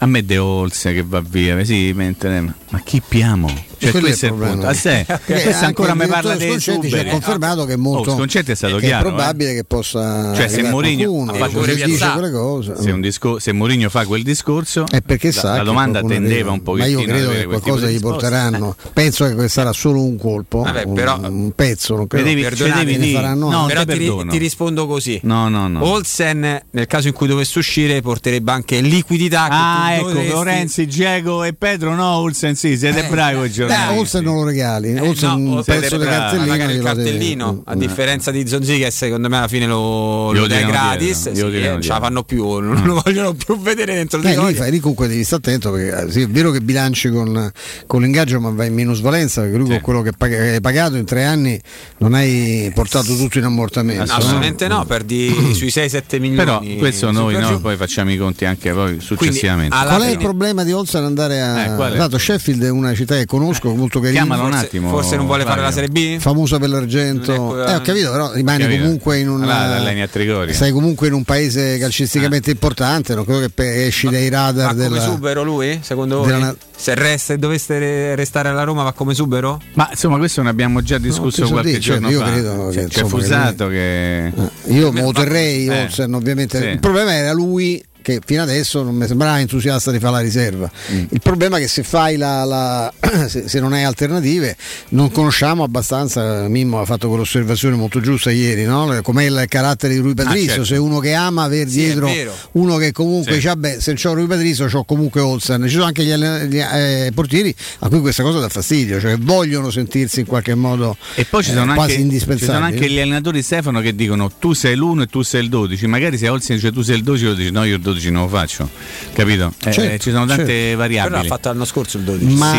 A me De Olsen che va via, sì, mentre, ma chi piamo? Cioè questo è il punto. A sé, questo ancora mi parla dei Sconcerti, ci ha confermato che è molto oh, Sconcerti è stato che chiaro. È probabile eh. che possa cioè se Mourinho fa quelle cose, se un discor- se Mourinho fa quel discorso, è perché la, sa la domanda tendeva un pochettino. Ma io credo che qualcosa gli porteranno. Eh. Penso che sarà solo un colpo, vabbè, però, un, un pezzo, non credo. Perdonami, ne faranno no, però ti, ti rispondo così. No, no, no. Olsen nel caso in cui dovesse uscire porterebbe anche liquidità. Ah, ecco, Lorenzi, Diego e Pedro no, Olsen sì, siete bravi oggi. Beh, Olsen non lo regali, Olsen eh, no, un pezzo di cartellino, magari il cartellino a differenza di Zonzi che secondo me alla fine lo, lo dai gratis, non sì, eh, ce la fanno più, non lo vogliono più vedere dentro. Beh, lì, fai, lì comunque devi stare attento perché sì, è vero che bilanci con, con l'ingaggio ma vai in minusvalenza perché lui sì. con quello che pag- hai pagato in tre anni non hai portato tutto in ammortamento. Assolutamente no, no perdi sui sei sette milioni. Però questo noi, noi poi facciamo i conti anche poi successivamente. Quindi, qual è il problema di Olsen andare a eh, dato Sheffield è una città che conosco molto carino, chiamalo un attimo, forse non vuole fare la Serie B, famosa per l'argento, eh, ho capito, però rimani capito. comunque in una linea Trigoria, stai comunque in un paese calcisticamente ah. importante, non credo che esci ma, dai radar. Ma della, come Subero lui secondo della, voi se resta, dovesse restare alla Roma va come Subero? Ma insomma questo ne abbiamo già discusso no, qualche dice, giorno io fa credo che, c'è Fusato che, che... io me lo terrei eh, Olsen ovviamente sì. Il problema era lui che fino adesso non mi sembrava entusiasta di fare la riserva. Mm. Il problema è che se fai la, la se, se non hai alternative non conosciamo abbastanza. Mimmo ha fatto quell'osservazione molto giusta ieri, no? Com'è il carattere di Rui Patrizio, ah, certo. Se uno che ama aver sì, dietro uno che comunque sì. beh, se c'ho Rui Patrizio c'ho comunque Olsen. Ci sono anche gli, gli eh, portieri a cui questa cosa dà fastidio, cioè vogliono sentirsi in qualche modo e poi ci sono eh, quasi anche, indispensabili. Ci sono anche gli allenatori Stefano che dicono tu sei l'uno e tu sei il dodici, magari se Olsen dice tu sei il dodici lo dici no io il dodici non lo faccio, capito? Certo, eh, ci sono tante certo. variabili. Però l'ha fatto l'anno scorso il dodici. Ma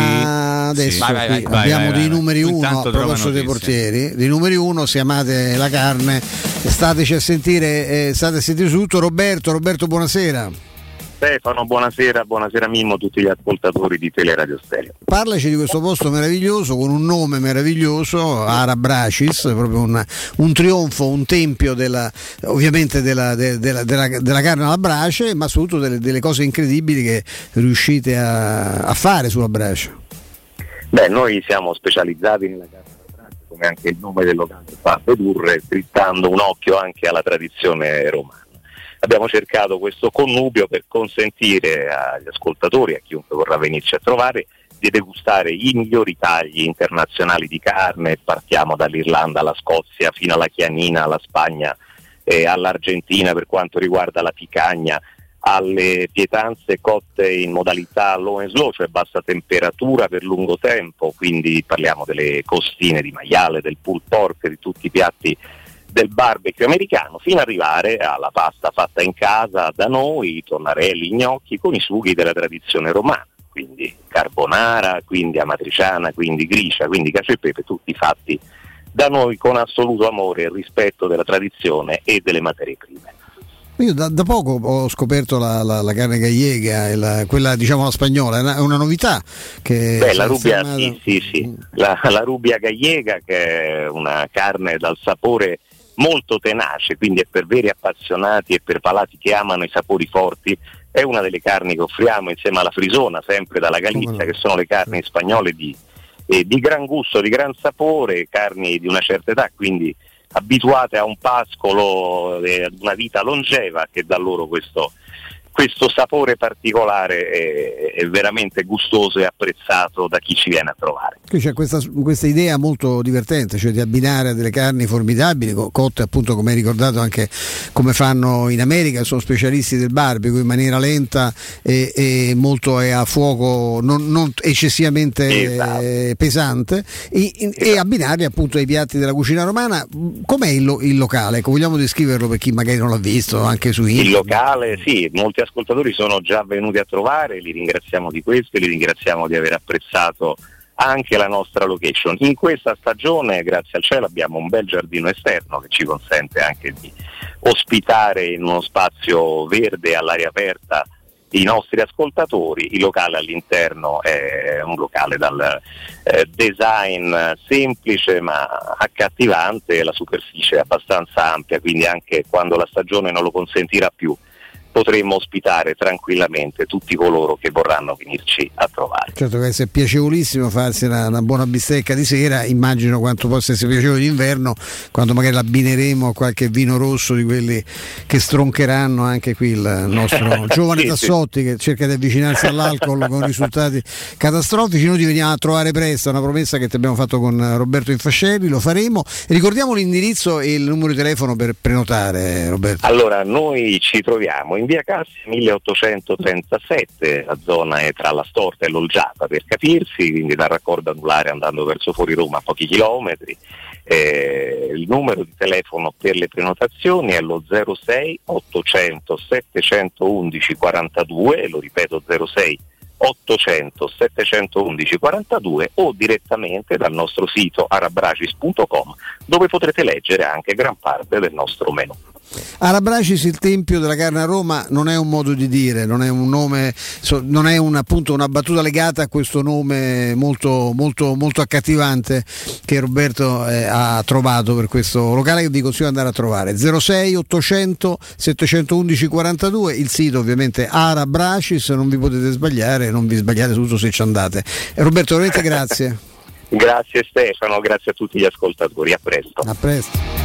sì, adesso vai, vai, vai, vai, abbiamo vai, vai, dei numeri vai, vai. uno a proposito dei portieri. Dei numeri uno, se amate la carne, stateci a sentire, eh, state a sentire su tutto. Roberto, Roberto, buonasera. Stefano, buonasera, buonasera Mimmo, tutti gli ascoltatori di Teleradio Stereo. Parlaci di questo posto meraviglioso con un nome meraviglioso, Ara Bracis, proprio un, un trionfo, un tempio della, ovviamente della, de, della, della, della carne alla brace, ma soprattutto delle, delle cose incredibili che riuscite a, a fare sulla brace. Beh, noi siamo specializzati nella carne alla brace, come anche il nome del locale fa dedurre, drittando un occhio anche alla tradizione romana. Abbiamo cercato questo connubio per consentire agli ascoltatori, a chiunque vorrà venirci a trovare, di degustare i migliori tagli internazionali di carne. Partiamo dall'Irlanda alla Scozia, fino alla Chianina, alla Spagna, eh, all'Argentina per quanto riguarda la picagna, alle pietanze cotte in modalità low and slow, cioè bassa temperatura per lungo tempo, quindi parliamo delle costine di maiale, del pulled pork, di tutti i piatti del barbecue americano, fino ad arrivare alla pasta fatta in casa da noi, i tonnarelli, gnocchi, con i sughi della tradizione romana, quindi carbonara, quindi amatriciana, quindi gricia, quindi cacio e pepe, tutti fatti da noi con assoluto amore e rispetto della tradizione e delle materie prime. Io da, da poco ho scoperto la, la, la carne gallega, e la, quella diciamo la spagnola, è una, una novità che Beh, la rubia, sì, sì, sì. La, la rubia gallega, che è una carne dal sapore molto tenace, quindi è per veri appassionati e per palati che amano i sapori forti, è una delle carni che offriamo insieme alla frisona, sempre dalla Galizia, che sono le carni spagnole di, eh, di gran gusto, di gran sapore, carni di una certa età, quindi abituate a un pascolo, eh, ad una vita longeva, che dà loro questo, questo sapore particolare è, è veramente gustoso e apprezzato da chi ci viene a trovare. Qui c'è questa, questa idea molto divertente, cioè di abbinare delle carni formidabili, cotte appunto come hai ricordato anche come fanno in America, sono specialisti del barbecue, in maniera lenta e, e molto è a fuoco non, non eccessivamente esatto. eh, pesante e, esatto. e abbinarli appunto ai piatti della cucina romana. Com'è il, il locale? Ecco, vogliamo descriverlo per chi magari non l'ha visto anche su Instagram. Il locale, sì, molti ascoltatori sono già venuti a trovare, li ringraziamo di questo e li ringraziamo di aver apprezzato anche la nostra location. In questa stagione, grazie al cielo, abbiamo un bel giardino esterno che ci consente anche di ospitare in uno spazio verde all'aria aperta i nostri ascoltatori. Il locale all'interno è un locale dal eh, design semplice ma accattivante, la superficie è abbastanza ampia, quindi anche quando la stagione non lo consentirà più potremmo ospitare tranquillamente tutti coloro che vorranno venirci a trovare. Certo che è piacevolissimo farsi una, una buona bistecca di sera, immagino quanto possa essere piacevole d'inverno quando magari l'abbineremo a qualche vino rosso di quelli che stroncheranno anche qui il nostro giovane sì, Tassotti sì. che cerca di avvicinarsi all'alcol con risultati catastrofici. Noi ti veniamo a trovare presto, è una promessa che ti abbiamo fatto con Roberto Infascelli, lo faremo. Ricordiamo l'indirizzo e il numero di telefono per prenotare, Roberto. Allora, noi ci troviamo in via Cassia milleottocentotrentasette, la zona è tra la Storta e l'Olgiata per capirsi, quindi dal raccordo anulare andando verso fuori Roma a pochi chilometri. Eh, il numero di telefono per le prenotazioni è lo zero sei ottocento settecentoundici quarantadue, lo ripeto zero sei ottocento settecentoundici quarantadue, o direttamente dal nostro sito arabracis punto com, dove potrete leggere anche gran parte del nostro menù. Arabracis, il tempio della carne a Roma, non è un modo di dire, non è un nome, non è un, appunto una battuta legata a questo nome molto molto molto accattivante che Roberto eh, ha trovato per questo locale, che vi consiglio di andare a trovare. Zero sei ottocento settecentoundici quarantadue, il sito ovviamente Arabracis, non vi potete sbagliare, non vi sbagliate tutto se ci andate. Roberto, veramente grazie. Grazie Stefano, grazie a tutti gli ascoltatori, a presto. A presto.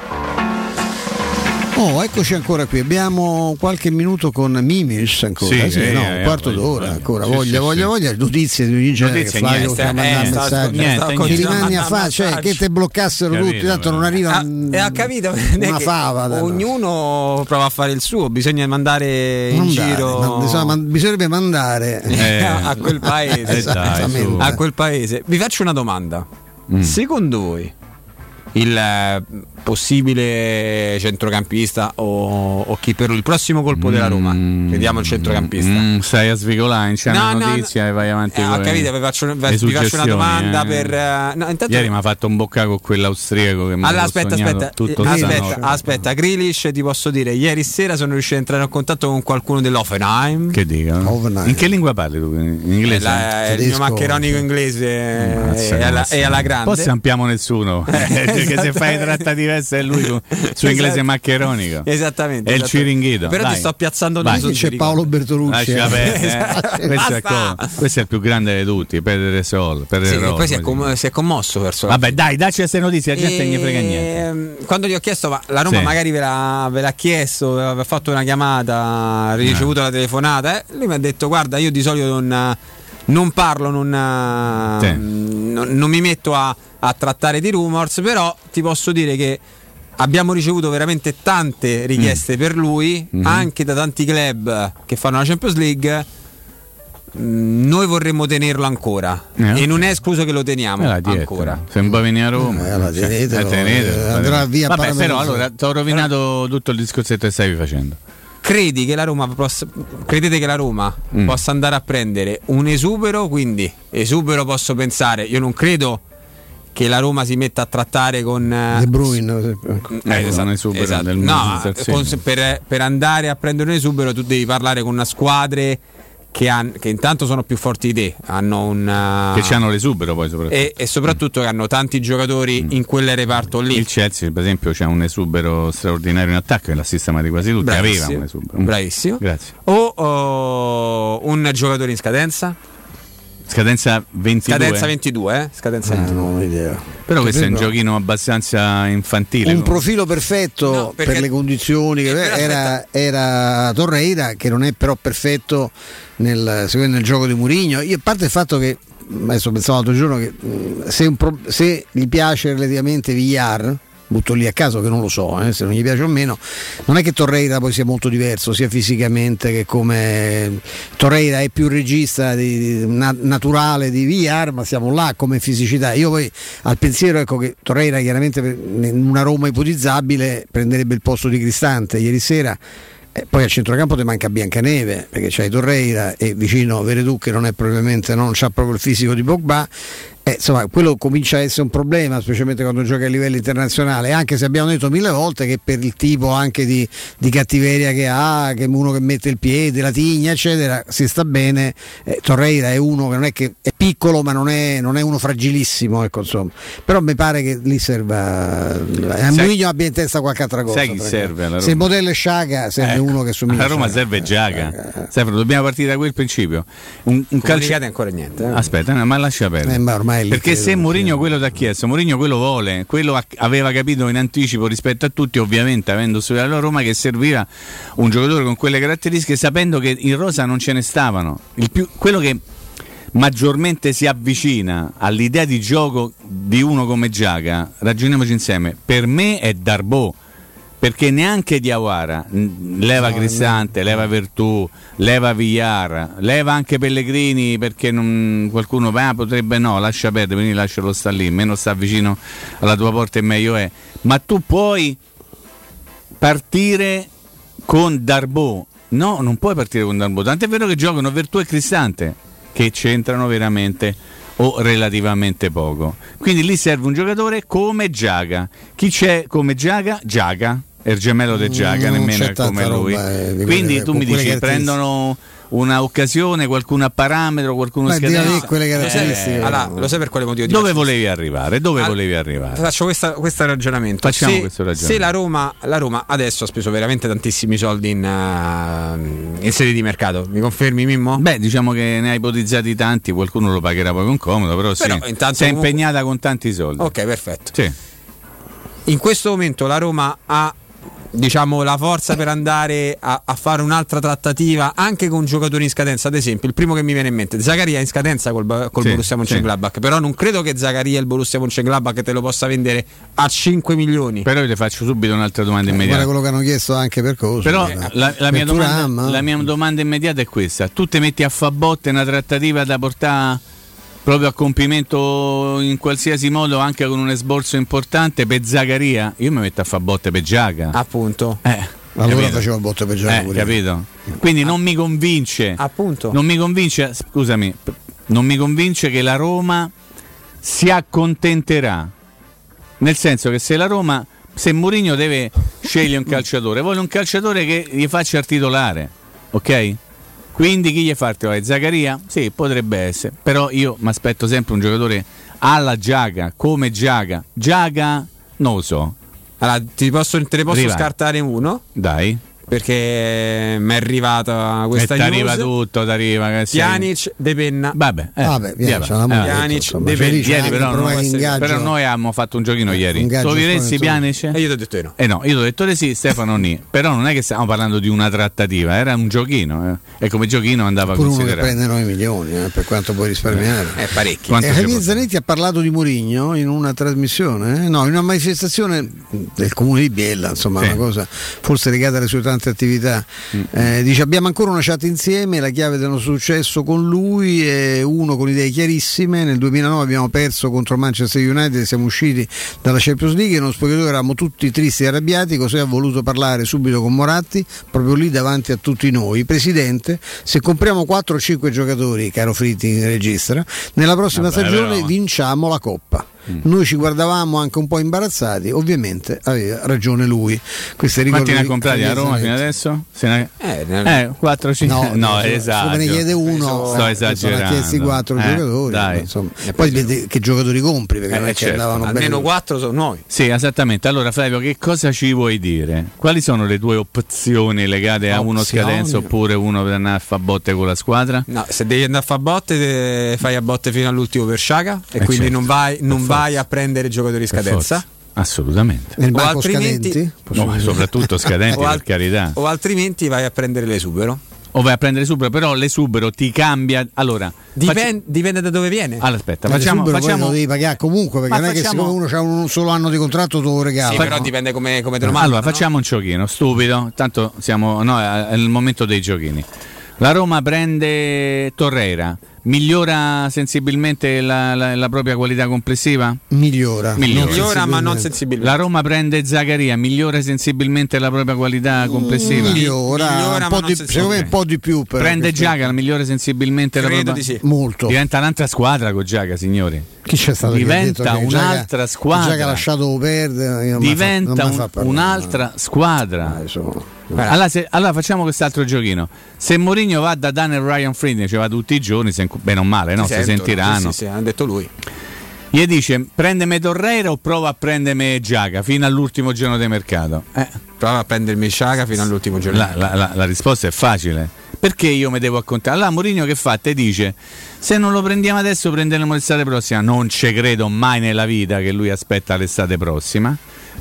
Oh, eccoci ancora qui, abbiamo qualche minuto con Mimish ancora, sì, sì, eh, no, un eh, quarto eh, d'ora eh, ancora, sì, voglia, sì, voglia, sì. voglia, notizie di ogni genere, ti rimani a fare, cioè che te bloccassero capito, tutti, tanto non arriva ah, un, ha capito, una fava. Ognuno prova a fare il suo, bisogna mandare in mandare, giro. Ma, bisogna, ma, bisognerebbe mandare eh, a quel paese, esatto, a quel paese. Vi faccio una domanda, mm. secondo voi il eh, possibile centrocampista o, o chi per lui il prossimo colpo mm, della Roma, vediamo il centrocampista, mm, stai a svigolare, c'è no, una no, notizia no. E vai avanti eh, con ho capito, vi faccio, vi faccio una domanda eh. per, no, intanto... ieri mi ha fatto un boccà con quell'austriaco che mi allora, aspetta, aspetta, tutto aspetta, aspetta Grealish, ti posso dire, ieri sera sono riuscito a entrare in contatto con qualcuno dell'Hoffenheim, che dica no? In che lingua parli tu? In inglese? La, il mio maccheronico inglese, e alla grande poi sappiamo nessuno perché se fai tratta diversa è lui su esatto. inglese maccheronico. Esattamente. È il ciringhito. Però dai. Ti sto piazzando nel c'è ciringhito. Paolo Bertolucci. Ah, eh. esatto. questo, è questo è il più grande di tutti, perdere Sol. Perdere sì, Rol, e poi si è, com- si è commosso verso la... Vabbè, dai, dacci queste notizie, la gente e... ne frega niente. Quando gli ho chiesto, ma la Roma sì. magari ve l'ha, ve l'ha chiesto, aveva fatto una chiamata, ricevuto eh. la telefonata, eh? Lui mi ha detto: guarda, io di solito non. Non parlo, non, sì. non, non mi metto a, a trattare di rumors, però ti posso dire che abbiamo ricevuto veramente tante richieste mm. per lui, mm-hmm. anche da tanti club che fanno la Champions League. Noi vorremmo tenerlo ancora eh, e non è escluso che lo teniamo eh, ancora. Sembra venire a Roma eh, la tenetelo, eh, tenetelo, eh, andrà via. Vabbè, però allora ti ho rovinato tutto il discorsetto che stavi facendo. Credi che la Roma possa, credete che la Roma mm. possa andare a prendere un esubero? Quindi esubero posso pensare, io non credo che la Roma si metta a trattare con De Bruyne eh, esatto, esatto. del no, con, per, per andare a prendere un esubero tu devi parlare con una squadre che, han, che intanto sono più forti di te, hanno un che hanno l'esubero poi soprattutto e, e soprattutto mm. che hanno tanti giocatori mm. in quel reparto lì. Il Chelsea per esempio c'è un esubero straordinario in attacco e l'ha sistemato di quasi tutti. Bravissimo. Aveva un esubero bravissimo grazie o oh, un giocatore in scadenza scadenza ventidue scadenza ventidue eh? scadenza ventidue ah, non ho idea. Però questo è un giochino abbastanza infantile. Un profilo perfetto no, per le condizioni che era, era Torreira, che non è però perfetto nel, seguendo il gioco di Mourinho. Io a parte il fatto che adesso pensavo l'altro giorno che se, un pro, se gli piace relativamente Villar, butto lì a caso che non lo so, eh, se non gli piace o meno, non è che Torreira poi sia molto diverso sia fisicamente che come Torreira è più regista di, na, naturale di Villar, ma siamo là come fisicità. Io poi al pensiero ecco che Torreira chiaramente in una Roma ipotizzabile prenderebbe il posto di Cristante ieri sera. Eh, poi al centrocampo ti manca Biancaneve perché c'hai Torreira e vicino Veretout che non è probabilmente non c'ha proprio il fisico di Pogba. Eh, insomma, quello comincia a essere un problema, specialmente quando gioca a livello internazionale, anche se abbiamo detto mille volte che per il tipo anche di, di cattiveria che ha, che uno che mette il piede, la tigna, eccetera, si sta bene. Eh, Torreira è uno che non è che è piccolo, ma non è, non è uno fragilissimo, ecco, insomma. Però mi pare che lì serva Mourinho abbia in testa qualche altra cosa. Sai chi serve alla Roma? Se il modello è Sciaga, serve ecco, uno che somiglia. La Roma Sciaga. Serve Sciaga. Sempre dobbiamo partire da quel principio. Un, un calcio ancora niente. Eh. Aspetta, no, ma lascia perdere. Eh, ma ormai perché se Mourinho quello ti ha chiesto, Mourinho quello vuole, quello aveva capito in anticipo rispetto a tutti, ovviamente avendo studiato a Roma, che serviva un giocatore con quelle caratteristiche, sapendo che in rosa non ce ne stavano. Il più, quello che maggiormente si avvicina all'idea di gioco di uno come Giaga, ragioniamoci insieme, per me è Darboe, perché neanche Diawara leva no, Cristante, no. leva Vertù, leva Villar, leva anche Pellegrini, perché non, qualcuno ah, potrebbe no, lascia perdere, quindi lascialo sta lì, meno sta vicino alla tua porta e meglio è. Ma tu puoi partire con Darboe? No, non puoi partire con Darboe, tant'è vero che giocano Vertù e Cristante, che c'entrano veramente o relativamente poco. Quindi lì serve un giocatore come Giaga. Chi c'è come Giaga? Giaga. È il gemello di Giaga, non nemmeno come lui. Quelle, quindi tu mi dici prendono una occasione, qualcuno a parametro, qualcuno a scadenza. Eh, allora, lo sai per quale motivo? Dove faccio? volevi arrivare? Dove All... volevi arrivare? Faccio questa, questo ragionamento. Facciamo se, questo ragionamento. Se la Roma, la Roma adesso ha speso veramente tantissimi soldi in, uh, in sede di mercato, mi confermi Mimmo? Beh, diciamo che ne ha ipotizzati tanti, qualcuno lo pagherà poi con comodo, però, però sì, intanto si è comunque... impegnata con tanti soldi. Ok, perfetto. Sì. In questo momento la Roma ha diciamo la forza per andare a, a fare un'altra trattativa anche con giocatori in scadenza. Ad esempio il primo che mi viene in mente, Zakaria è in scadenza col, col sì, Borussia Mönchengladbach sì. Però non credo che Zakaria e il Borussia Mönchengladbach te lo possa vendere a cinque milioni. Però io ti faccio subito un'altra domanda eh, immediata, quello che hanno chiesto anche per cosa. Però eh, la, la, mia domanda, la mia domanda immediata è questa: tu ti metti a fa botte una trattativa da portare proprio a compimento in qualsiasi modo, anche con un esborso importante per Zakaria? Io mi metto a fare botte per Giaga. Appunto. Eh, allora facevo botte per Giaga. Eh, capito? Quindi non mi convince. Appunto. Non mi convince, scusami, non mi convince che la Roma si accontenterà. Nel senso che se la Roma, se Mourinho deve scegliere un calciatore, vuole un calciatore che gli faccia il titolare, ok? Quindi chi gli fa il titolare? Zakaria? Sì, potrebbe essere, però io mi aspetto sempre un giocatore alla Giaga, come Giaga. Giaga non lo so. Allora ti posso, te ne posso Riva. scartare uno, dai, perché mi è arrivata questa news. E t'arriva tutto, t'arriva che Pjanic De Penna. Vabbè, eh, Vabbè Pjanic, Pjanic De Penna. Ieri però, non essere, però noi abbiamo fatto un giochino ieri. Tu diresti Pjanic? E io ti ho detto no. Eh no, io ti ho detto di sì, Stefano ni. Però non è che stiamo parlando di una trattativa, era un giochino, eh. E come giochino andava pure considerato. Uno che prende nove milioni, eh, per quanto puoi risparmiare. È eh, parecchio. E Javier Zanetti ha parlato di Mourinho in una trasmissione, eh? No, in una manifestazione del comune di Biella, insomma, sì. Una cosa forse legata alle sue tante attività, eh, dice abbiamo ancora una chat insieme, la chiave del nostro successo con lui è uno con idee chiarissime, nel duemilanove abbiamo perso contro Manchester United, siamo usciti dalla Champions League e nello spogliatoio eravamo tutti tristi e arrabbiati, così ha voluto parlare subito con Moratti proprio lì davanti a tutti noi, presidente, se compriamo quattro o cinque giocatori, caro Fritti registra, nella prossima Vabbè, stagione vinciamo la Coppa. Mm. Noi ci guardavamo anche un po' imbarazzati, ovviamente aveva ragione lui. Queste quanti ne ha comprati a Roma fino adesso? Ne... Eh, ne... eh, quattro cinque no, no, no, esatto. Se ne chiede uno, sto eh, esagerando. Sono chiesti quattro eh, giocatori, dai. Insomma. E poi vede che giocatori compri, perché eh, non è certo. Che andavano almeno bene. quattro sono noi. Sì, esattamente. Allora Flavio, che cosa ci vuoi dire? Quali sono le tue opzioni legate a uno scadenza oppure uno per andare a fa botte con la squadra? No, se devi andare a fa botte fai a botte fino all'ultimo per Sciaga e eh, quindi certo. non vai non vai a prendere giocatori scadenza, assolutamente, nel banco scadenti, no, soprattutto scadenti al- per carità, o altrimenti vai a prendere l'esubero o vai a prendere l'esubero, però l'esubero ti cambia, allora dipende, facci- dipende da dove viene. Allora aspetta, ma facciamo, facciamo... lo devi pagare comunque, perché ma non è facciamo... che siccome uno c'ha un solo anno di contratto te lo regalo, sì, però no? Dipende come, come te lo mando, allora no? Facciamo un giochino stupido, tanto siamo no, è il momento dei giochini. La Roma prende Torreira, migliora sensibilmente la, la, la propria qualità complessiva? Migliora. Migliora, migliora ma non sensibilmente. La Roma prende Zagaria, migliora sensibilmente la propria qualità complessiva? Migliora, migliora un po' di, secondo me un po' di più. Prende Giaga, migliora sensibilmente Credo la propria... Di sì. Molto. Diventa un'altra squadra con Giaga, signori. Chi c'è stato diventa che ha detto che un'altra Giaga, squadra. Giaga ha lasciato perdere. Diventa fa, un, un'altra squadra. Ah, insomma. Allora, se, allora facciamo quest'altro giochino. Se Mourinho va da Dan e Ryan Friedrich, cioè va tutti i giorni, se, bene o male, no? Si, si sentono, sentiranno. Sì, sì, hanno detto lui. Gli dice prendeme Torreira o prova a prendermi Giaga fino all'ultimo giorno di mercato. Eh. Prova a prendermi Giaga fino all'ultimo giorno. La, la, la, la risposta è facile. Perché io mi devo accontentare? Allora Mourinho che fa? Te dice se non lo prendiamo adesso prenderemo l'estate prossima. Non ci credo mai nella vita che lui aspetta l'estate prossima.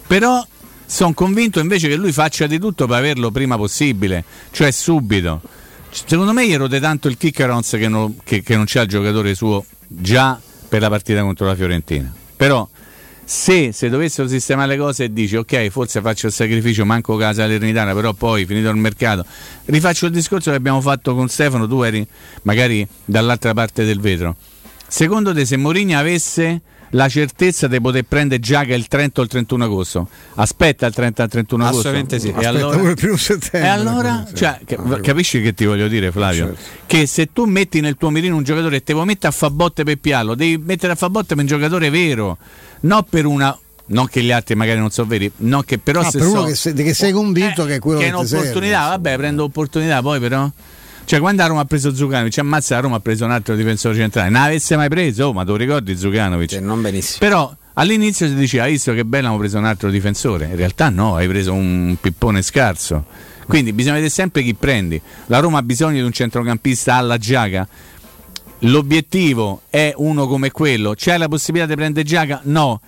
Però sono convinto invece che lui faccia di tutto per averlo prima possibile, cioè subito. Secondo me gli erode tanto il Kickerons che non, che, che non c'ha il giocatore suo già per la partita contro la Fiorentina. Però se, se dovessero sistemare le cose e dici ok, forse faccio il sacrificio, manco casa Salernitana, però poi finito il mercato, rifaccio il discorso che abbiamo fatto con Stefano, tu eri magari dall'altra parte del vetro. Secondo te se Mourinho avesse la certezza di poter prendere Giaga il trenta o il trentuno agosto, aspetta il trenta al trentuno agosto? Assolutamente sì. Aspetta, e allora, primo settembre, e allora cioè, no, capisci che ti voglio dire, Flavio? Certo. Che se tu metti nel tuo mirino un giocatore e te lo metti a fa botte per Piallo, devi mettere a fa botte per un giocatore vero, non per una, non che gli altri magari non sono veri, non che però ah, se per uno so, che, sei, che sei convinto eh, che è quello che, che è un'opportunità, serve, vabbè, prendo opportunità poi però. Cioè quando a Roma ha preso Zukanovic, ammazza, a Roma ha preso un altro difensore centrale, non avesse mai preso, oh, ma tu ricordi Zukanovic? Cioè, non benissimo. Però all'inizio si diceva, hai visto che bello, abbiamo preso un altro difensore, in realtà no, hai preso un pippone scarso, quindi bisogna vedere sempre chi prendi. La Roma ha bisogno di un centrocampista alla Giaga, l'obiettivo è uno come quello, c'è la possibilità di prendere Giaga? No,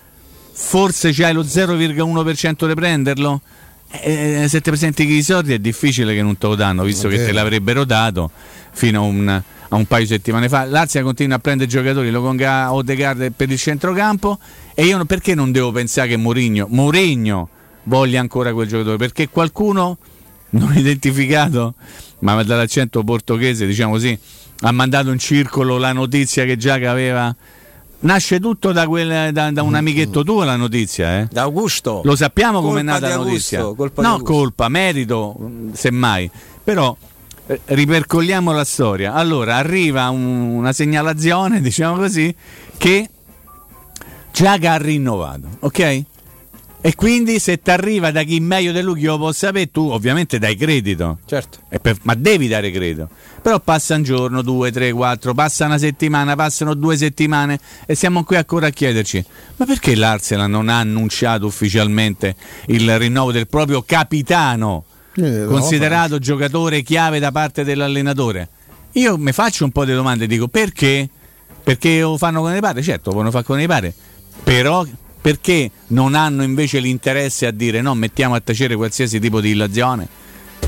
forse c'hai lo zero virgola uno per cento di prenderlo? Eh, se ti presenti i soldi è difficile che non te lo danno, visto okay. che te l'avrebbero dato fino a un, a un paio di settimane fa. Lazio continua a prendere giocatori, lo conga Odegaard per il centrocampo, e io perché non devo pensare che Mourinho Mourinho voglia ancora quel giocatore, perché qualcuno non identificato, ma dall'accento portoghese diciamo così, ha mandato in circolo la notizia che Giaga aveva. Nasce tutto da, quel, da, da un amichetto tuo la notizia, eh? Da Augusto. Lo sappiamo come è nata la notizia. Colpa no, colpa, merito, semmai. Però eh, ripercogliamo la storia. Allora arriva un, una segnalazione, diciamo così, che Giaga ha rinnovato, ok? E quindi se ti arriva da chi meglio di lui che lo può sapere, tu ovviamente dai credito. Certo. E per, ma devi dare credito. Però passa un giorno, due, tre, quattro, passa una settimana, passano due settimane e siamo qui ancora a chiederci: ma perché l'Arsenal non ha annunciato ufficialmente il rinnovo del proprio capitano, eh, considerato no, giocatore chiave da parte dell'allenatore? Io mi faccio un po' di domande e dico: perché? Perché lo fanno con i pare? Certo, lo fanno con i pare, però... Perché non hanno invece l'interesse a dire no, mettiamo a tacere qualsiasi tipo di illazione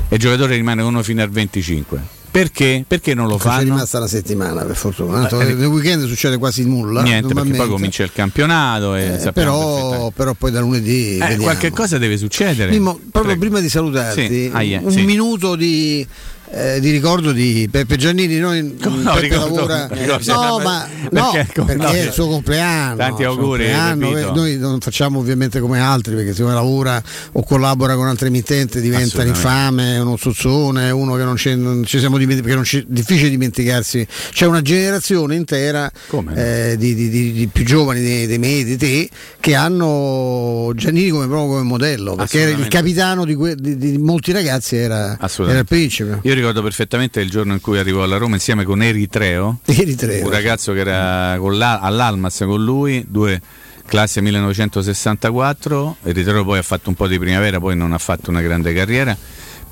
e il giocatore rimane uno fino al venticinque? Perché? Perché non lo fanno? C'è rimasta la settimana, per fortuna. Eh, Nel weekend succede quasi nulla. Niente, perché poi comincia il campionato. E eh, però, però poi da lunedì eh, qualche cosa deve succedere. Primo, proprio Prego. prima di salutarti, sì. ah, yeah, un sì. minuto di... Eh, di ricordo di Peppe Giannini. Noi no, ricordo, lavora... ricordo, no ma no, perché, perché no, è il suo compleanno, tanti auguri compleanno. Noi non facciamo ovviamente come altri, perché se uno lavora o collabora con altri emittenti diventa infame, uno zuzzone, uno che non, c'è, non ci siamo dimenticati, perché non c'è, difficile dimenticarsi, c'è una generazione intera eh, di, di, di, di più giovani dei, dei me, di te, che hanno Giannini come proprio come modello, perché era il capitano di, que- di, di molti ragazzi, era, era il principe. Io ricordo perfettamente il giorno in cui arrivò alla Roma insieme con Eritreo, Eritreo. un ragazzo che era con la, all'Almas con lui, due classe millenovecentosessantaquattro. Eritreo poi ha fatto un po' di primavera, poi non ha fatto una grande carriera.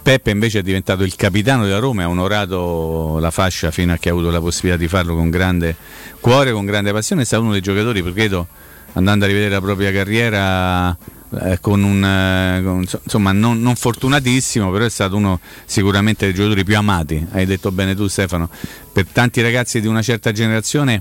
Peppe invece è diventato il capitano della Roma, ha onorato la fascia fino a che ha avuto la possibilità di farlo con grande cuore, con grande passione. È stato uno dei giocatori, credo, andando a rivedere la propria carriera, Eh, con un eh, con, insomma non, non fortunatissimo, però è stato uno sicuramente dei giocatori più amati. Hai detto bene tu, Stefano, per tanti ragazzi di una certa generazione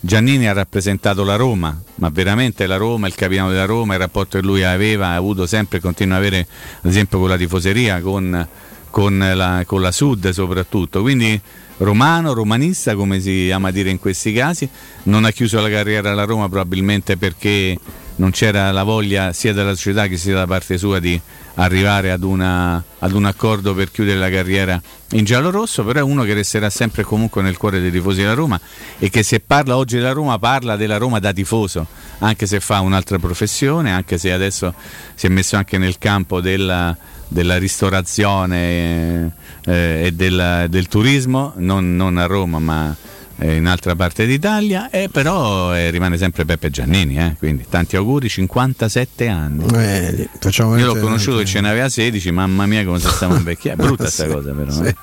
Giannini ha rappresentato la Roma, ma veramente la Roma, il capitano della Roma, il rapporto che lui aveva avuto sempre e continua a avere, ad esempio, con la tifoseria, con, con, la, con la Sud soprattutto. Quindi romano, romanista, come si ama dire in questi casi. Non ha chiuso la carriera alla Roma probabilmente perché non c'era la voglia sia dalla società che sia da parte sua di arrivare ad, una, ad un accordo per chiudere la carriera in giallorosso, però è uno che resterà sempre comunque nel cuore dei tifosi della Roma e che, se parla oggi della Roma, parla della Roma da tifoso, anche se fa un'altra professione, anche se adesso si è messo anche nel campo della, della ristorazione eh, e della, del turismo, non, non a Roma ma in altra parte d'Italia, e però eh, rimane sempre Peppe Giannini, eh? Quindi tanti auguri, cinquantasette anni. Eh, facciamo Io l'ho conosciuto che ce ne aveva sedici, mamma mia come si stava invecchiando, brutta sta cosa però. Sì. Eh.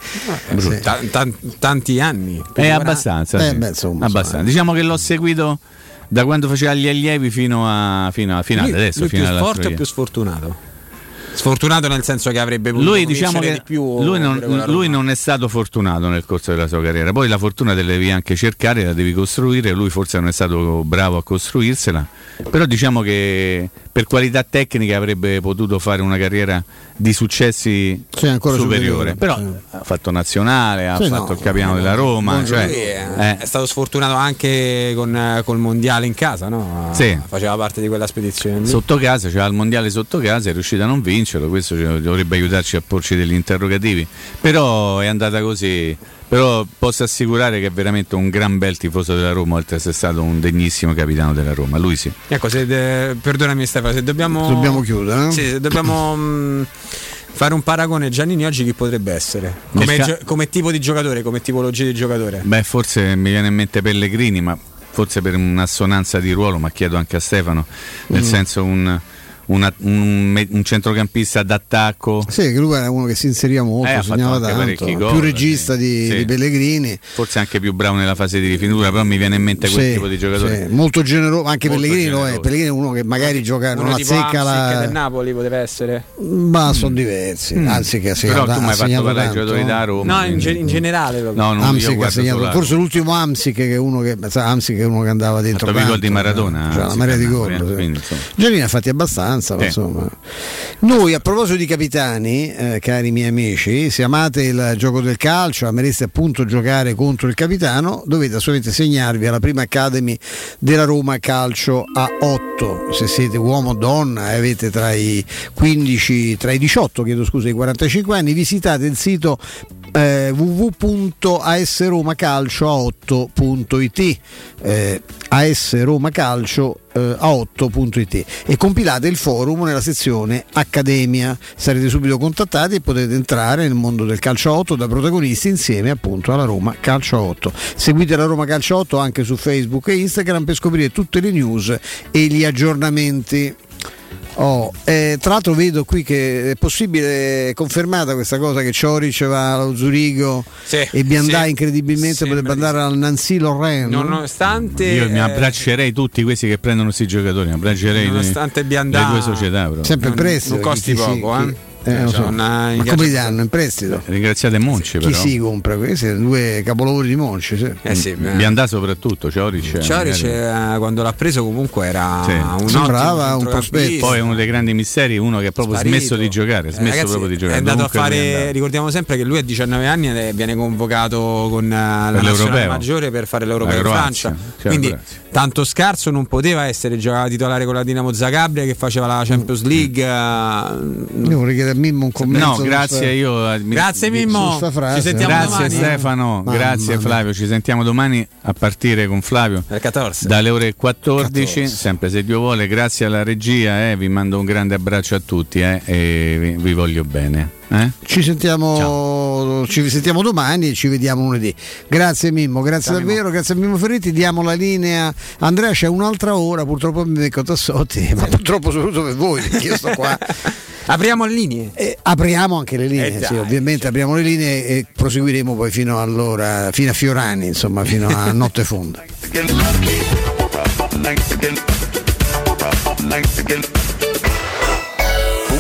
Brutta. Sì. T- t- tanti anni. È eh, abbastanza, eh, sì. beh, insomma, abbastanza. Diciamo che l'ho seguito da quando faceva gli allievi fino a fino a fino ad adesso, lui fino più forte o più sfortunato? Sfortunato nel senso che avrebbe potuto lui, diciamo che di più lui, non, lui non è stato fortunato nel corso della sua carriera. Poi la fortuna te la devi anche cercare, la devi costruire. Lui forse non è stato bravo a costruirsela, però diciamo che per qualità tecnica avrebbe potuto fare una carriera di successi sì, ancora superiore, superiore. Però sì. ha fatto nazionale, ha sì, fatto no, il capitano no, della Roma, cioè, è, eh. è stato sfortunato anche con col mondiale in casa, no? Sì. Faceva parte di quella spedizione lì. Sotto casa, cioè al mondiale sotto casa è riuscito a non vincere. Questo dovrebbe aiutarci a porci degli interrogativi, però è andata così. Però posso assicurare che è veramente un gran bel tifoso della Roma, oltre a essere stato un degnissimo capitano della Roma, lui sì. Ecco, se de... perdonami Stefano, se dobbiamo dobbiamo chiudere, eh? Sì, se dobbiamo mh, fare un paragone, Giannini oggi chi potrebbe essere? Come, ca- gio- come tipo di giocatore, come tipologia di giocatore? Beh, forse mi viene in mente Pellegrini, ma forse per un'assonanza di ruolo, ma chiedo anche a Stefano, nel mm. senso un Una, un, un centrocampista d'attacco. Sì, che lui era uno che si inseriva molto, eh, segnava tanto, gol, più regista di, sì. di Pellegrini. Forse anche più bravo nella fase di rifinitura, però mi viene in mente quel sì, tipo di giocatore. Sì. Molto generoso, anche molto Pellegrini generoso. Lo è. Pellegrini è uno che magari gioca, uno non azzecca la... del Napoli poteva essere. Ma mm. sono diversi. Mm. Anzi, che ha segnato, però tu mi hai fatto parlare di giocatori da Roma. No, in, ge- in generale no, non Amsic ha segnato. Forse l'ultimo Amsic che è uno che Amsic che è uno che andava dentro. Ha gol di Maradona. Cioè, la marea di gol. Giannini ha fatti abbastanza. Eh. Insomma. Noi, a proposito di capitani, eh, cari miei amici, se amate il gioco del calcio, amereste appunto giocare contro il capitano, dovete assolutamente segnarvi alla prima Academy della Roma Calcio a otto. Se siete uomo o donna e avete tra i quindici tra i diciotto, chiedo scusa, i quarantacinque anni, visitate il sito eh, w w w punto a s roma calcio a otto punto i t, eh, a s roma calcio a otto punto i t, e compilate il forum nella sezione Accademia. Sarete subito contattati e potete entrare nel mondo del calcio a otto da protagonisti insieme appunto alla Roma Calcio a otto. Seguite la Roma Calcio a otto anche su Facebook e Instagram per scoprire tutte le news e gli aggiornamenti. Oh, eh, tra l'altro vedo qui che è possibile, è confermata questa cosa che Cioric va allo Zurigo, sì, e Biandà, sì, incredibilmente potrebbe andare al Nancy Lorraine. Nonostante io eh, mi abbraccerei tutti questi che prendono questi giocatori, mi abbraccerei nonostante Biandà, le due società però. Sempre preso, non costi poco, sì, eh. Chi... Eh, so. Una... Ma come li danno in prestito? Ringraziate Monci, però. Chi si compra? Questi sono due capolavori di Monci, sì. eh sì, ma... Biandà soprattutto, Cioric Cioric magari... quando l'ha preso comunque era sì. un sembrava un prospetto. Poi è uno dei grandi misteri, uno che ha proprio Sparito. smesso di giocare, eh, smesso ragazzi, proprio di giocare. È andato a fare, ricordiamo sempre che lui a diciannove anni e viene convocato con uh, la nazionale maggiore per fare l'Europeo in Francia. Quindi tanto scarso non poteva essere, giocava titolare con la Dinamo Zagabria che faceva la Champions League. Devo richiedere Mimmo un commento. No, grazie, io mi, grazie Mimmo. Ci sentiamo grazie domani. Stefano, mamma grazie mamma Flavio, ci sentiamo domani a partire con Flavio dalle ore quattordici, sempre se Dio vuole. Grazie alla regia, eh, vi mando un grande abbraccio a tutti, eh, e vi, vi voglio bene. Eh? Ci sentiamo Ciao. ci sentiamo domani e ci vediamo lunedì. Grazie Mimmo, grazie Ciao, davvero, Mimmo. grazie a Mimmo Ferretti. Diamo la linea. Andrea, c'è un'altra ora, purtroppo mi becco Tassotti, ma purtroppo soprattutto per voi, perché io sto qua. Apriamo le linee. Eh, apriamo anche le linee, eh, dai, sì, ovviamente cioè. apriamo le linee e proseguiremo poi fino all'ora, fino a Fiorani, insomma, fino a notte fonda.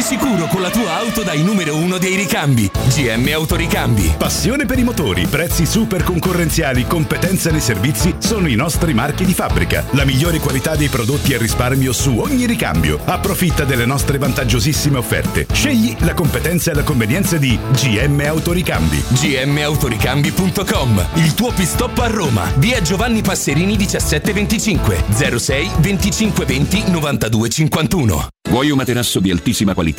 Sicuro con la tua auto dai numero uno dei ricambi. G M Autoricambi. Passione per i motori, prezzi super concorrenziali, competenza nei servizi sono i nostri marchi di fabbrica. La migliore qualità dei prodotti e risparmio su ogni ricambio. Approfitta delle nostre vantaggiosissime offerte. Scegli la competenza e la convenienza di G M Autoricambi. g m autoricambi punto com. Il tuo pit stop a Roma. Via Giovanni Passerini diciassette venticinque, zero sei venticinque venti novantadue cinquantuno. Vuoi un materasso di altissima qualità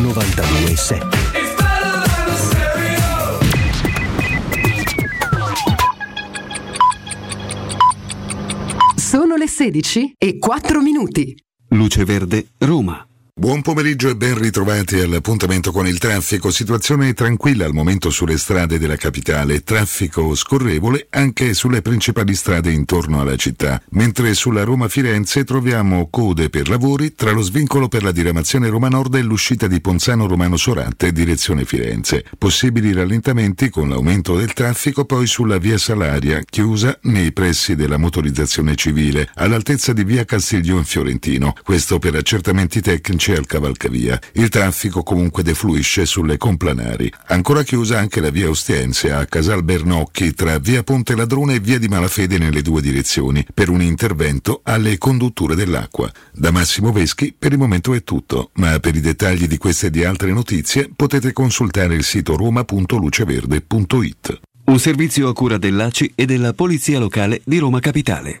novantadue sette. Sono le sedici e quattro minuti. Luce Verde, Roma. Buon pomeriggio e ben ritrovati all'appuntamento con il traffico. Situazione tranquilla al momento sulle strade della capitale, traffico scorrevole anche sulle principali strade intorno alla città, mentre sulla Roma-Firenze troviamo code per lavori tra lo svincolo per la diramazione Roma Nord e l'uscita di Ponzano Romano Sorante direzione Firenze. Possibili rallentamenti con l'aumento del traffico poi sulla via Salaria, chiusa nei pressi della motorizzazione civile, all'altezza di via Castiglione Fiorentino, questo per accertamenti tecnici al cavalcavia. Il traffico comunque defluisce sulle complanari. Ancora chiusa anche la via Ostiense a Casal Bernocchi tra via Ponte Ladrone e via di Malafede nelle due direzioni per un intervento alle condutture dell'acqua. Da Massimo Veschi per il momento è tutto, ma per i dettagli di queste e di altre notizie potete consultare il sito roma punto luceverde punto it. Un servizio a cura dell'A C I e della Polizia Locale di Roma Capitale.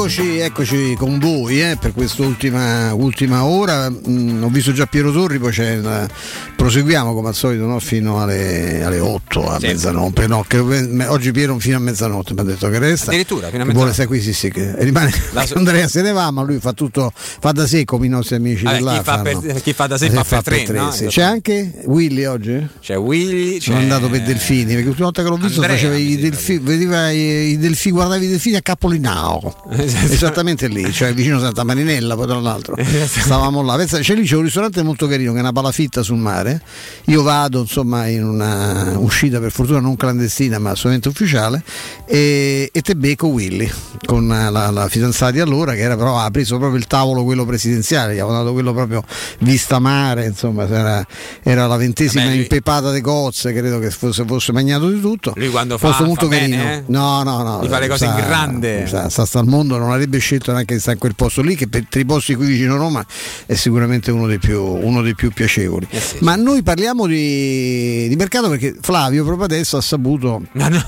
Eccoci, eccoci con voi eh, per quest'ultima ultima ora. Mm, ho visto già Piero Torri, poi c'è una... proseguiamo come al solito, no? Fino alle, alle otto, a sì, mezzanotte. No, che... oggi Piero fino a mezzanotte mi ha detto che resta. Addirittura fino a mezzanotte. Vuole stare qui, sì, sì, che rimane. La... Andrea se ne va, ma lui fa tutto, fa da sé come i nostri amici allora, di là. Chi fa, per, chi fa da sé fa, fa per tre. tre no? Sì. C'è anche Willy oggi? C'è Willy. Sono c'è... andato per Delfini, perché l'ultima volta che l'ho visto Andrea, faceva i delfini, vedeva i delfini, guardavi i delfini a Cappolinao. Esattamente lì, cioè vicino Santa Marinella, poi tra l'altro stavamo là. C'è lì c'è un ristorante molto carino che è una palafitta sul mare. Io vado insomma in una uscita per fortuna non clandestina ma assolutamente ufficiale e, e te becco Willy con la, la fidanzata di allora che era però ha preso proprio il tavolo quello presidenziale, gli avevano dato quello proprio vista mare, insomma era, era la ventesima Vabbè, lui... impepata di cozze, credo che fosse, fosse mangiato di tutto. Lui quando fa, fa molto bene, carino. Eh? No, no, no. Gli fa le cose sta, in grande. Sta, sta, sta mondo non avrebbe scelto neanche di stare in quel posto lì che per i posti qui vicino a Roma è sicuramente uno dei più, uno dei più piacevoli eh sì. Ma noi parliamo di, di mercato perché Flavio proprio adesso ha saputo no, no.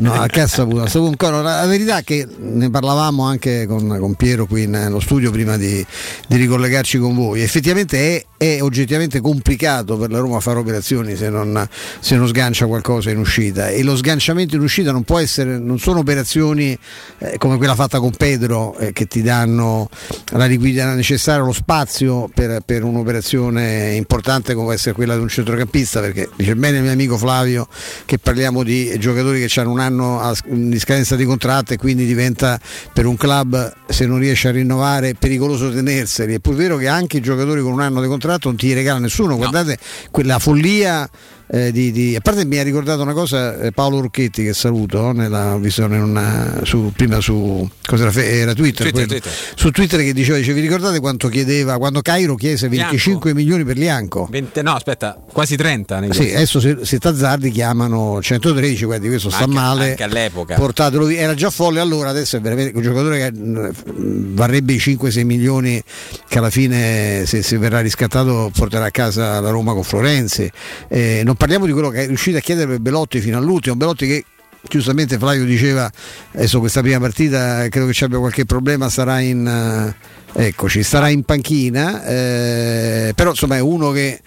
no che ha saputo, ha saputo ancora la verità è che ne parlavamo anche con, con Piero qui nello studio prima di, di ricollegarci con voi. Effettivamente è, è oggettivamente complicato per la Roma fare operazioni se non, se non sgancia qualcosa in uscita, e lo sganciamento in uscita non può essere, non sono operazioni eh, come quella fatta con Pedro eh, che ti danno la liquidità necessaria, lo spazio per, per un'operazione importante come può essere quella di un centrocampista, perché dice bene il mio amico Flavio che parliamo di giocatori che hanno un anno di scadenza di contratto e quindi diventa per un club, se non riesce a rinnovare, pericoloso tenerseli. È pur vero che anche i giocatori con un anno di contratto non ti regala nessuno, no. Guardate quella follia Eh, di, di... a parte mi ha ricordato una cosa eh, Paolo Urchetti che saluto no? Nella visione una, su, prima su cosa era, era Twitter, Twitter, Twitter su Twitter che diceva, dice, vi ricordate quanto chiedeva quando Cairo chiese venticinque Bianco. Milioni per Lianco venti, no aspetta quasi trenta sì, adesso se, se Tazzardi chiamano centotredici, guardi questo sta anche, male anche all'epoca portatelo via, era già folle allora, adesso è veramente un giocatore che mh, varrebbe i cinque sei milioni che alla fine se, se verrà riscattato porterà a casa la Roma con Florenzi eh, non parliamo di quello che è riuscito a chiedere per Belotti fino all'ultimo, Belotti che giustamente Flavio diceva adesso questa prima partita credo che ci abbia qualche problema, sarà in eccoci, sarà in panchina eh, però insomma è uno che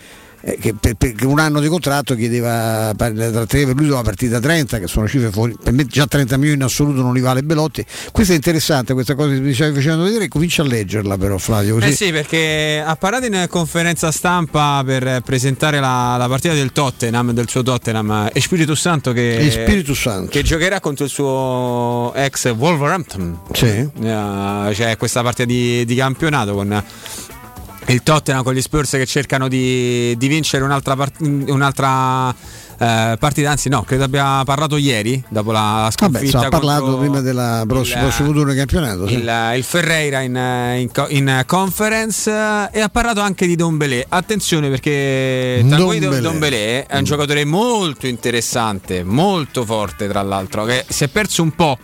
che per, per un anno di contratto chiedeva tra tre per lui la partita trenta che sono cifre fuori, per me già trenta milioni in assoluto non li vale Belotti. Questa è interessante, questa cosa che mi stavi facendo vedere, comincia a leggerla però Flavio così. Eh sì, perché ha parlato in conferenza stampa per presentare la, la partita del Tottenham, del suo Tottenham e Spirito Santo che, Spirito Santo. che giocherà contro il suo ex Wolverhampton sì. uh, cioè questa partita di, di campionato con il Tottenham con gli Spurs che cercano di, di vincere un'altra, part- un'altra eh, partita, anzi no, credo abbia parlato ieri dopo la sconfitta. Vabbè, ha parlato prima del prossimo turno del campionato. Sì. Il, il Ferreira in, in, in conference e ha parlato anche di Dombele. Attenzione perché tra noi Dombele è un giocatore molto interessante, molto forte tra l'altro, che si è perso un po'.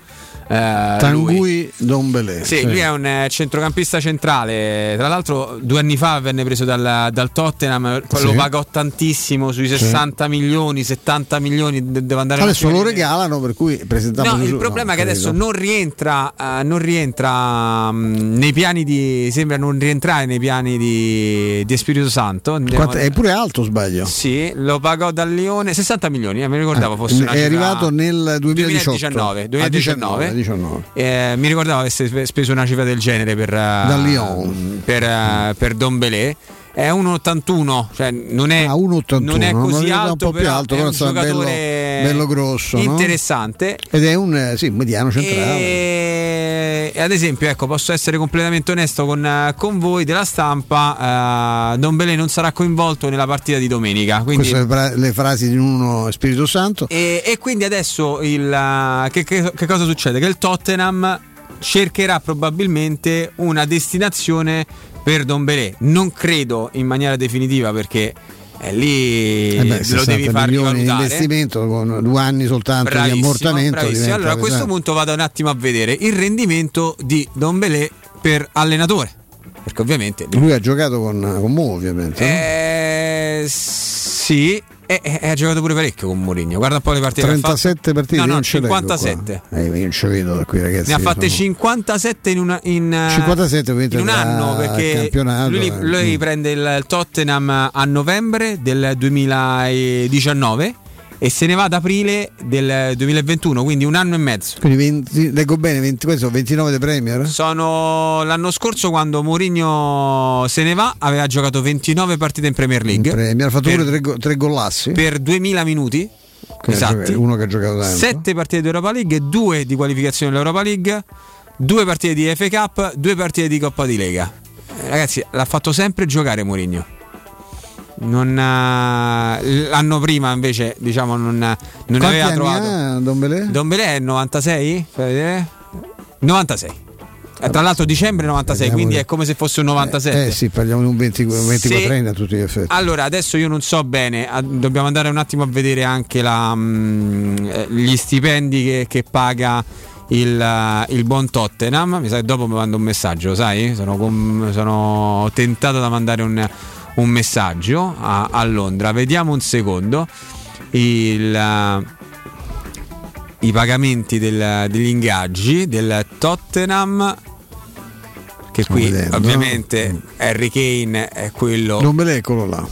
Uh, Tanguy Dombele sì, sì. Lui è un eh, centrocampista centrale, tra l'altro due anni fa venne preso dal, dal Tottenham, sì. Lo pagò tantissimo, sui sessanta sì. milioni settanta milioni de- deve andare adesso lo regalano per cui presentiamo no, il problema no, è che adesso non rientra uh, non rientra um, nei piani di sembra non rientrare nei piani di, di Spirito Santo. Quanto, è pure alto sbaglio sì, lo pagò dal Lione sessanta milioni eh, mi ricordavo fosse eh, è arrivato nel duemiladiciotto duemiladiciannove, duemiladiciannove. diciannove. Eh, mi ricordavo avesse speso una cifra del genere per, uh, per, uh, per Dombele. È uno virgola ottantuno cioè non è, ah, uno virgola ottantuno, non è così alto, però alto, è un giocatore bello, bello grosso, interessante no? Ed è un sì, mediano centrale e... e ad esempio ecco posso essere completamente onesto con, con voi della stampa uh, Dombele non sarà coinvolto nella partita di domenica quindi... queste fra- le frasi di uno Spirito Santo e, e quindi adesso il, uh, che, che, che cosa succede? Che il Tottenham cercherà probabilmente una destinazione per Dombele, non credo in maniera definitiva perché è lì eh beh, lo devi far rivalutare investimento con due anni soltanto bravissimo, di ammortamento bravissimo. Allora a questo pesante. Punto vado un attimo a vedere il rendimento di Dombele per allenatore perché ovviamente lui ha giocato con, con Mo ovviamente eh, no? Sì Sì, e ha giocato pure parecchio con Mourinho. Guarda un po' le partite. trentasette partite, no, no, non cinquantasette. Eh, io non ci vedo da qui, ragazzi. Ne ha fatte sono... cinquantasette in, una, in, cinquantasette in un anno, perché lui, lui mm. prende il Tottenham a novembre del duemiladiciannove e se ne va ad aprile del duemilaventuno, quindi un anno e mezzo. Quindi venti, leggo bene, venti, questi sono ventinove dei Premier? Sono l'anno scorso, quando Mourinho se ne va, aveva giocato ventinove partite in Premier League. In Premier, ha fatto per, pure tre, tre gollassi per duemila minuti. Che esatti, uno che ha giocato tanto. sette partite di Europa League, due di qualificazione dell'Europa League, due partite di F A Cup, due partite di Coppa di Lega. Ragazzi, l'ha fatto sempre giocare Mourinho. Non, l'anno prima invece, diciamo, non, non aveva trovato. Dombele? Dombele è novantasei? novantasei. Tra l'altro dicembre novantasei, parliamo, quindi è come se fosse un novantasette. Eh, eh sì, parliamo di un ventiquattro anni a tutti gli effetti. Allora, adesso io non so bene, dobbiamo andare un attimo a vedere anche la, mh, gli stipendi che, che paga il, il buon Tottenham. Mi sa che dopo mi mando un messaggio, sai? Sono, com- sono tentato da mandare un un messaggio a, a Londra. Vediamo un secondo il, uh, i pagamenti del, degli ingaggi del Tottenham, che stiamo qui vedendo. Ovviamente Harry Kane è quello, non me l'è, eccolo là,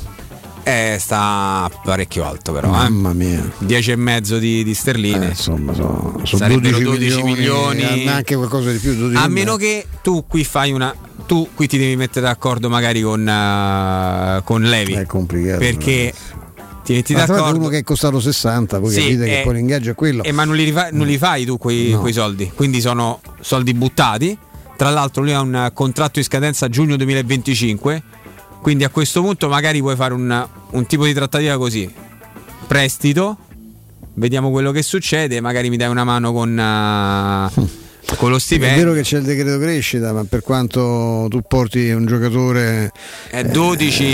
eh, sta parecchio alto, però mamma eh. mia, dieci e mezzo di, di sterline, eh, insomma sono, sono sarebbero dodici milioni, neanche qualcosa di più, dodici a meno che tu qui fai una tu qui ti devi mettere d'accordo magari con uh, con Levi, è complicato perché ragazzi. ti metti ma d'accordo uno che è costato sessanta, poi sì, capite eh, che poi l'ingaggio è quello, eh, ma non li, rifa- non li fai tu quei, no. quei soldi, quindi sono soldi buttati. Tra l'altro lui ha un contratto in scadenza a giugno duemilaventicinque, quindi a questo punto magari puoi fare un, un tipo di trattativa così: prestito, vediamo quello che succede, magari mi dai una mano con uh, con lo stipendio. È vero che c'è il decreto crescita, ma per quanto tu porti un giocatore è dodici,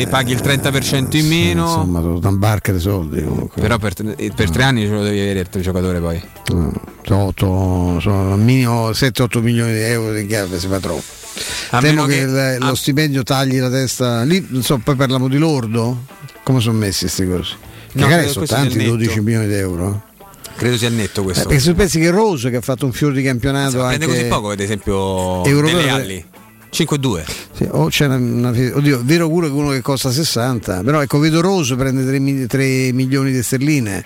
eh, paghi il trenta per cento in meno, insomma ti imbarca dei soldi comunque. Però per, per tre anni ce lo devi avere il giocatore, poi otto, sono minimo sette otto milioni di euro di gaffe, si fa troppo. A temo che, che lo a... stipendio tagli la testa lì, non so, poi parliamo di lordo, come sono messi questi cosi, no, magari sono tanti, dodici milioni di euro. Credo sia netto questo. Eh, perché se pensi che Rose, che ha fatto un fior di campionato, sì, anche prende così poco, ad esempio Reali cinque due. Sì, o c'è una, una, oddio, vero pure che uno che costa sessanta, però ecco, vedo Rose prende tre milioni di sterline.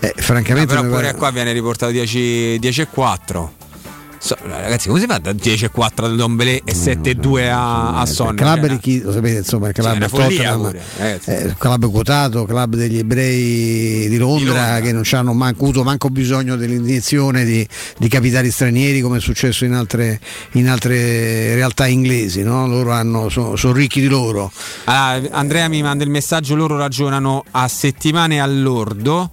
Eh, francamente no, però pure pare... qua viene riportato dieci e quattro. So, ragazzi, come si fa da dieci e quattro al Dombele e sette e due a, a Son? Calabria, chi lo sapete, insomma, il Calabria è Tottenham, eh, Calabria quotato, club degli ebrei di Londra, di Londra. Che non hanno manco, avuto manco bisogno dell'iniezione di, di capitali stranieri, come è successo in altre, in altre realtà inglesi, no? Loro hanno, sono, sono ricchi di loro. Allora, Andrea mi manda il messaggio: loro ragionano a settimane all'ordo.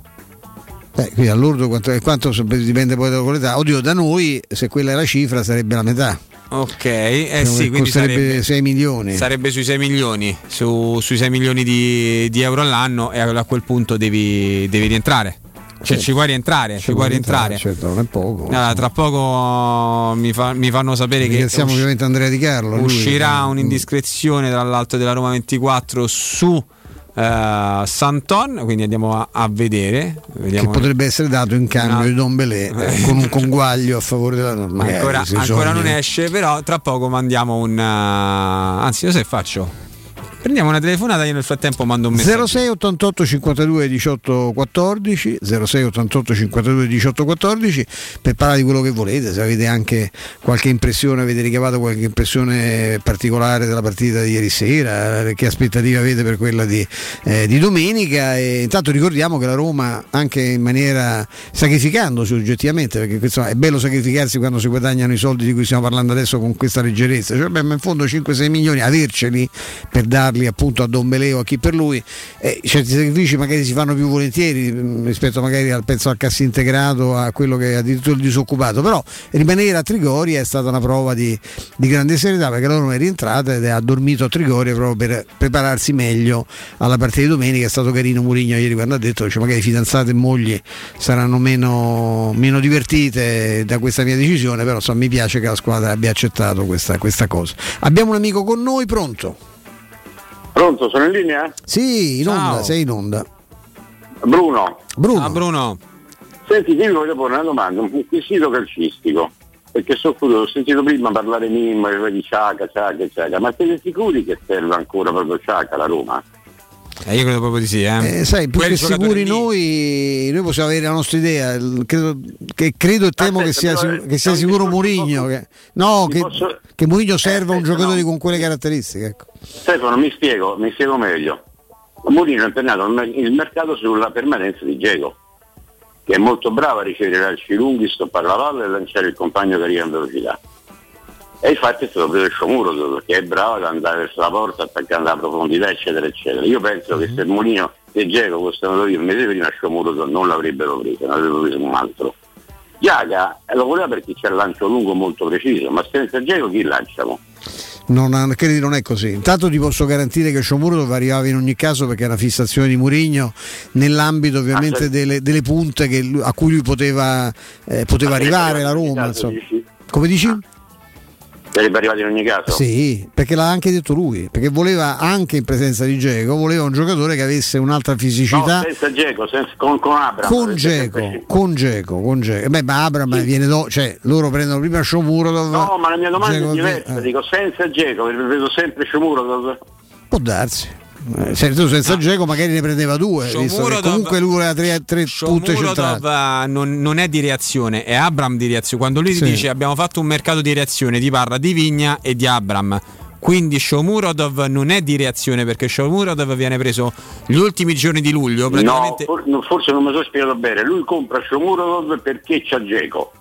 Eh, qui all'ordo quanto, quanto dipende poi dalla qualità. Oddio, da noi se quella è la cifra sarebbe la metà. Ok, eh sì, sì, quindi sarebbe sei milioni. Sarebbe sui sei milioni, su, sui sei milioni di, di euro all'anno, e a quel punto devi, devi rientrare. Cioè certo. ci puoi rientrare, ci, ci puoi rientrare. Certo, non è poco. Allora, tra poco mi, fa, mi fanno sapere che siamo usci- ovviamente Andrea Di Carlo, uscirà lui, un'indiscrezione dall'alto della Roma ventiquattro su Uh, Santon, quindi andiamo a, a vedere. Vediamo che potrebbe essere dato in cambio, no, di Dombele, eh, con un conguaglio a favore della norma. Ancora, ancora non esce, però tra poco mandiamo un. Anzi, io se faccio. Prendiamo una telefonata, io nel frattempo mando un messaggio. zero sei ottantotto cinquantadue diciotto quattordici zero sei ottantotto cinquantadue diciotto quattordici per parlare di quello che volete, se avete anche qualche impressione, avete ricavato qualche impressione particolare della partita di ieri sera, che aspettative avete per quella di, eh, di domenica. E intanto ricordiamo che la Roma, anche in maniera, sacrificandosi oggettivamente, perché insomma, è bello sacrificarsi quando si guadagnano i soldi di cui stiamo parlando adesso con questa leggerezza, cioè, beh, ma in fondo cinque sei milioni averceli per darli appunto a Dombele o a chi per lui, eh, certi sacrifici magari si fanno più volentieri mh, rispetto magari al pezzo al cassintegrato, a quello che è addirittura il disoccupato, però rimanere a Trigoria è stata una prova di, di grande serietà, perché loro non è rientrata ed ha dormito a Trigoria proprio per prepararsi meglio alla partita di domenica. È stato carino Mourinho ieri quando ha detto, cioè, magari fidanzate e mogli saranno meno, meno divertite da questa mia decisione, però so, mi piace che la squadra abbia accettato questa, questa cosa. Abbiamo un amico con noi, pronto? Pronto, sono in linea? Sì, in onda, sei in onda. Bruno. Bruno. Ah, Bruno. Senti, ti voglio porre una domanda, un quesito calcistico, perché so, ho sentito prima parlare Mimmo di Ciaca, Ciaca, Ciaca, ma siete sicuri che serve ancora proprio Ciaca la Roma? Eh, io credo proprio di sì, eh. Eh, sai, più quel che sicuri lì. noi noi possiamo avere la nostra idea, credo e credo, temo che sia, però, che sia eh, sicuro Mourinho che, no, che, posso... che Mourinho serva eh, un giocatore no. con quelle caratteristiche, ecco. Stefano, mi spiego, mi spiego meglio. Mourinho ha internato il mercato sulla permanenza di Diego, che è molto bravo a ricevere lanci lunghi, stoppare la palla e lanciare il compagno che arriva in velocità. E infatti è stato preso il Sciomuro, perché è bravo ad andare verso la porta, attaccando la profondità, eccetera, eccetera. Io penso che se il Mourinho e Dzeko fossero andati un mese prima, Sciomuro non l'avrebbero preso, ne avrebbero preso un altro. Giaga lo voleva perché c'è il lancio lungo molto preciso, ma senza Dzeko chi lanciamo? Non, credi non è così. Intanto ti posso garantire che Sciomuro doveva arrivare in ogni caso, perché è una fissazione di Mourinho nell'ambito ovviamente ah, delle, delle punte che, a cui lui poteva, eh, poteva arrivare la Roma, insomma. Dici? Come dici? Ah. Sarebbe arrivato in ogni caso? Sì, perché l'ha anche detto lui, perché voleva, anche in presenza di Dzeko, voleva un giocatore che avesse un'altra fisicità. No, senza Dzeko, senza, con, con Abraham. Con Dzeko, con Dzeko, con Dzeko. Beh, ma Abraham sì. viene dopo, cioè loro prendono prima Shomurodov. No, ma la mia domanda Dzeko è diversa, eh. dico senza Dzeko, avrebbe preso sempre Shomurodov. Può darsi. Eh, certo, senza no. Dzeko magari ne prendeva due, visto che comunque lui aveva tre, tre punte centrali. Non, non è di reazione, è Abraham di reazione. Quando lui sì. ti dice abbiamo fatto un mercato di reazione, ti parla di Vigna e di Abraham. Quindi Shomurodov non è di reazione, perché Shomurodov viene preso gli ultimi giorni di luglio praticamente... no, forse non mi sono spiegato bene. Lui compra Shomurodov perché c'ha Dzeko,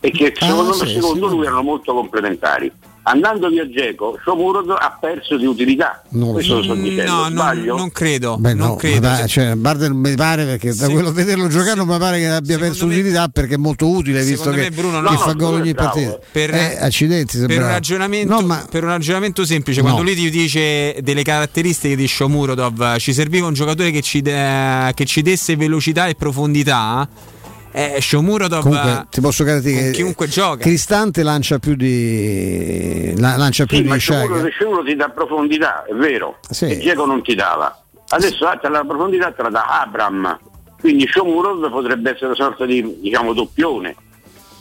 e che ah, secondo, sì, secondo sì. lui erano molto complementari. Andando via Dzeko, Shomurodov ha perso di utilità. Non Questo lo sto dicendo. No, no, non credo. Beh, non no, credo. Da, cioè, Barden mi pare, perché da se, quello vederlo giocare non mi pare che abbia perso me, utilità, perché è molto utile, visto che, Bruno, no, che no, fa gol ogni partita. Per, eh, accidenti, per un ragionamento, no, ma, per un ragionamento semplice, no. quando lui ti dice delle caratteristiche di Shomurodov, ci serviva un giocatore che ci, de, che ci desse velocità e profondità. Eh, Shomurodov comunque ti posso garantire che chiunque gioca. Cristante lancia più di la, lancia più sì, di ma Shomurodov ti dà profondità, è vero, sì. e Dzeko non ti dava. Adesso ah, la profondità te la dà Abraham, quindi Shomurodov potrebbe essere una sorta di, diciamo, doppione.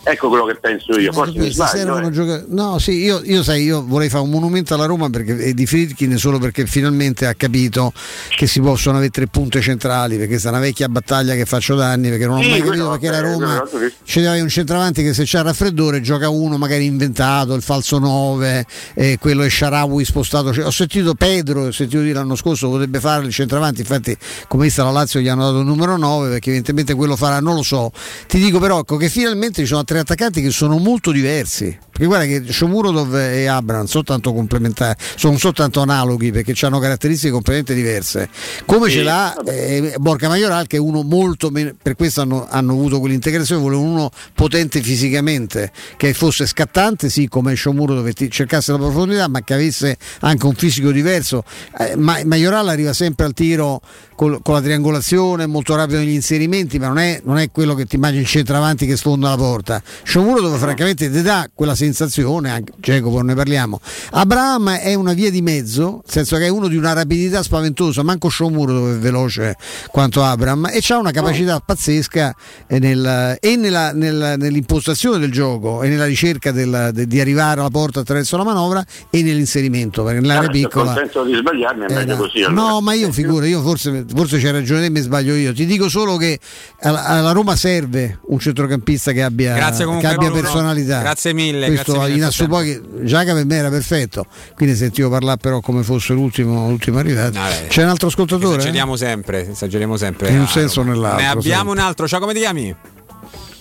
Ecco quello che penso io. Forse mi sbaglio, eh. gioca- no, sì, io, io sai, io vorrei fare un monumento alla Roma perché e di Friedkin, solo perché finalmente ha capito che si possono avere tre punte centrali, perché questa è una vecchia battaglia che faccio da anni, perché non sì, ho mai capito perché la Roma ce l'aveva un centravanti che se c'ha il raffreddore gioca uno magari inventato, il falso nove, eh, quello è Sharawi spostato. Ho sentito Pedro, ho sentito dire l'anno scorso potrebbe fare il centravanti, infatti come vista la Lazio gli hanno dato il numero nove, perché evidentemente quello farà, non lo so. Ti dico però ecco che finalmente ci sono tre attaccanti che sono molto diversi, perché guarda che Shomurodov e Abraham sono tanto complementari, sono soltanto analoghi perché hanno caratteristiche completamente diverse, come e, ce l'ha eh, Borca Majoral, che è uno molto meno, per questo hanno, hanno avuto quell'integrazione, volevano uno potente fisicamente, che fosse scattante sì come Shomurodov, che cercasse la profondità ma che avesse anche un fisico diverso. eh, ma Majoral arriva sempre al tiro col, con la triangolazione, molto rapido negli inserimenti, ma non è, non è quello che ti immagini il centravanti che sfonda la porta. Shomurodov francamente ti dà quella sensazione, anche Dzeko poi ne parliamo. Abraham è una via di mezzo, nel senso che è uno di una rapidità spaventosa, manco Shomurodov è veloce quanto Abraham, e c'ha una capacità oh. pazzesca nel, e nella, nella, nell'impostazione del gioco e nella ricerca del, de, di arrivare alla porta attraverso la manovra e nell'inserimento, perché nell'area piccola senso di sbagliarmi è eh, meglio così, allora. No, ma io figura, io forse, forse c'è ragione e mi sbaglio io, ti dico solo che alla, alla Roma serve un centrocampista che abbia Grazie. Grazie comunque, che abbia Bruno. Personalità. Grazie mille. Questo grazie mille in assopochi, Giaga per me era perfetto. Quindi sentivo parlare però come fosse l'ultimo, l'ultimo arrivato. No, c'è un altro ascoltatore? Esageriamo sempre, esageriamo sempre. In un senso o nell'altro. Ne abbiamo sempre. Un altro. Ciao, come ti chiami?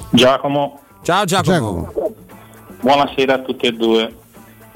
Giacomo. Ciao Giacomo. Giacomo. Buonasera a tutti e due.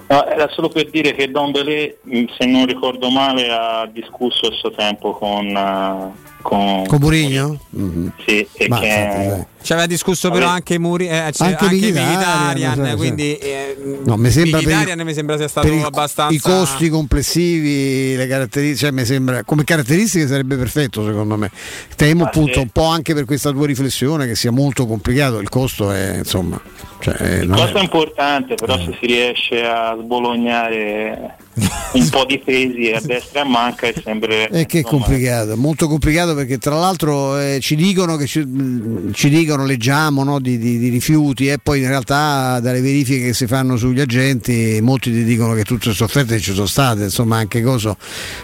No, era solo per dire che Dombele, se non ricordo male, ha discusso il suo tempo con uh, con, con Mourinho? Mm-hmm. Sì, e ma, che ci aveva discusso vabbè. Però anche Muri, eh, cioè, anche, anche Mkhitaryan, cioè, quindi eh, no, mi sembra Mkhitaryan per, mi sembra sia stato il, abbastanza i costi complessivi, le caratteristiche, cioè, mi sembra come caratteristiche sarebbe perfetto secondo me. Temo ah, appunto sì. un po' anche per questa tua riflessione che sia molto complicato, il costo è insomma, cioè, il costo è importante, però eh. se si riesce a sbolognare un po' di pesi a destra e a manca e sembra e che è complicato, molto complicato, perché tra l'altro eh, ci dicono che ci, ci dicono leggiamo no, di, di, di rifiuti e eh, poi in realtà dalle verifiche che si fanno sugli agenti molti ti dicono che tutte queste offerte ci sono state, insomma anche cosa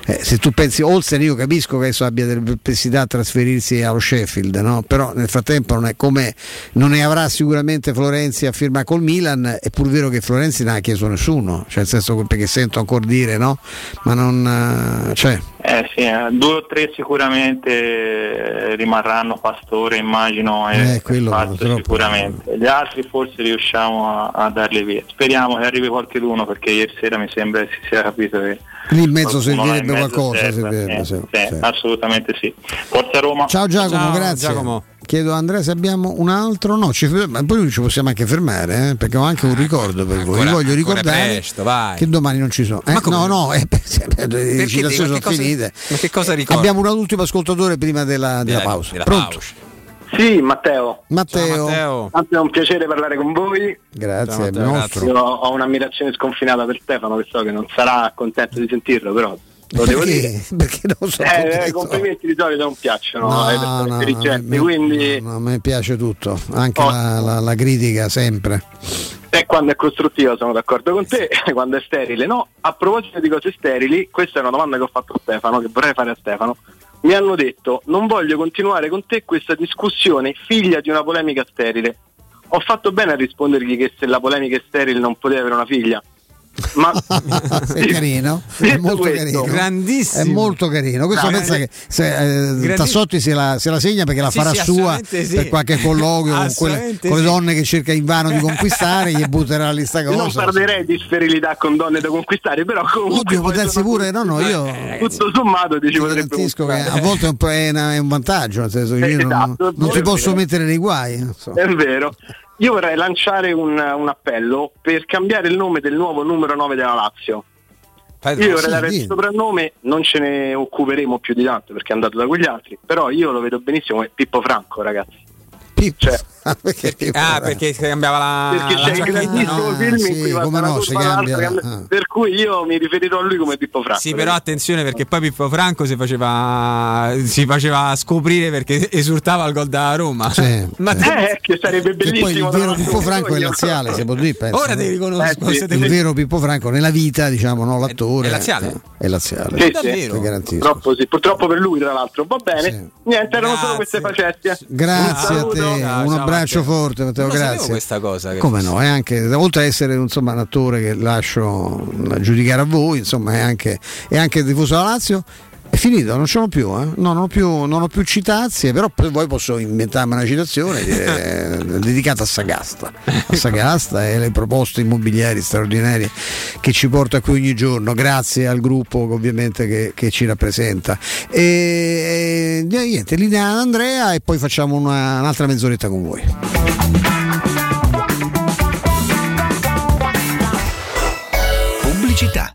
eh, se tu pensi Olsen, io capisco che adesso abbia delle perplessità a trasferirsi allo Sheffield, no? Però nel frattempo non è come non ne avrà sicuramente Florenzi a firma col Milan, è pur vero che Florenzi non ha chiesto nessuno, cioè nel senso, perché sento ancora dire no, ma non cioè eh sì, eh, due o tre sicuramente rimarranno, Pastore immagino e eh, quello, Pazzo, sicuramente gli altri forse riusciamo a, a darli via, speriamo che arrivi qualcheduno, perché ieri sera mi sembra che si sia capito che lì in mezzo servirebbe qualcosa, serve, servirebbe, eh, sì, sì, sì. assolutamente sì. Forza Roma. Ciao Giacomo, ciao, grazie Giacomo. Chiedo a Andrea se abbiamo un altro, no, ci, ma poi ci possiamo anche fermare, eh, perché ho anche un ricordo per voi. Ancora, vi voglio ricordare presto, che domani non ci sono. Eh? Ma no, no, eh, le citazioni sono cosa, finite. Ma che cosa ricordo? Abbiamo un ultimo ascoltatore prima della, della, della pausa. Della Pronto? Pausa. Sì, Matteo. Matteo. Ciao, Matteo. È un piacere parlare con voi. Grazie. Ciao, nostro. Io ho un'ammirazione sconfinata per Stefano, che so che non sarà contento di sentirlo, però. Lo devo perché? Dire perché non so eh, i complimenti di solito non piacciono, no, eh, no, no, ricette, me, quindi... no, no, a me piace tutto, anche oh. la, la, la critica sempre, e quando è costruttiva sono d'accordo con te, quando è sterile no. A proposito di cose sterili, questa è una domanda che ho fatto a Stefano, che vorrei fare a Stefano. Mi hanno detto: non voglio continuare con te questa discussione figlia di una polemica sterile. Ho fatto bene a rispondergli che se la polemica è sterile non poteva avere una figlia. Ma è carino, è molto questo, carino, grandissimo, è molto carino. Questo no, pensa che se, eh, Tassotti se la, se la segna, perché la sì, farà sì, sua per sì. qualche colloquio con, quelle, sì. con le donne che cerca invano di conquistare, gli butterà lì sta cosa. Non parlerei di sterilità con donne da conquistare, però comunque oddio, potersi pure, no, no, io eh, tutto sommato ti ci potrebbe che a volte è un, è una, è un vantaggio, nel senso che io esatto, non, non si possono mettere nei guai, non so. È vero. Io vorrei lanciare un, un appello per cambiare il nome del nuovo numero nove della Lazio. Fai io vorrei dare il soprannome, non ce ne occuperemo più di tanto perché è andato da quegli altri, però io lo vedo benissimo come Pippo Franco, ragazzi. Pippo? Cioè, ah, perché, Pippo, ah, perché cambiava la... Perché la c'è il grandissimo ah, film sì, in cui va no, la cambia, la... ah. Per cui io mi riferirò a lui come Pippo Franco. Sì, però attenzione, perché poi Pippo Franco si faceva si faceva scoprire perché esultava al gol da Roma. Sì, ma eh, eh, che sarebbe bellissimo. Poi il vero Pippo Franco è laziale, se può dire, penso. Ora ti riconosco. Eh, sì. Il vero Pippo Franco nella vita, diciamo, no, l'attore è, è laziale. Eh, è laziale. Sì, davvero. Purtroppo sì, purtroppo per lui tra l'altro. Va bene. Sì. Niente, erano solo queste facezie. Grazie a te. No, un abbraccio Matteo. Forte Matteo, non grazie questa cosa che come no, è anche oltre a essere insomma un attore che lascio giudicare a voi, insomma è anche è anche tifoso della Lazio. È finito, non ce l'ho più, eh? no, non ho più, non ho più citazie, però per voi posso inventarmi una citazione eh, dedicata a Sagasta, a Sagasta e le proposte immobiliari straordinarie che ci porta qui ogni giorno, grazie al gruppo ovviamente che, che ci rappresenta. E, e niente, linea ad Andrea e poi facciamo una, un'altra mezz'oretta con voi. Pubblicità.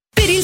Per il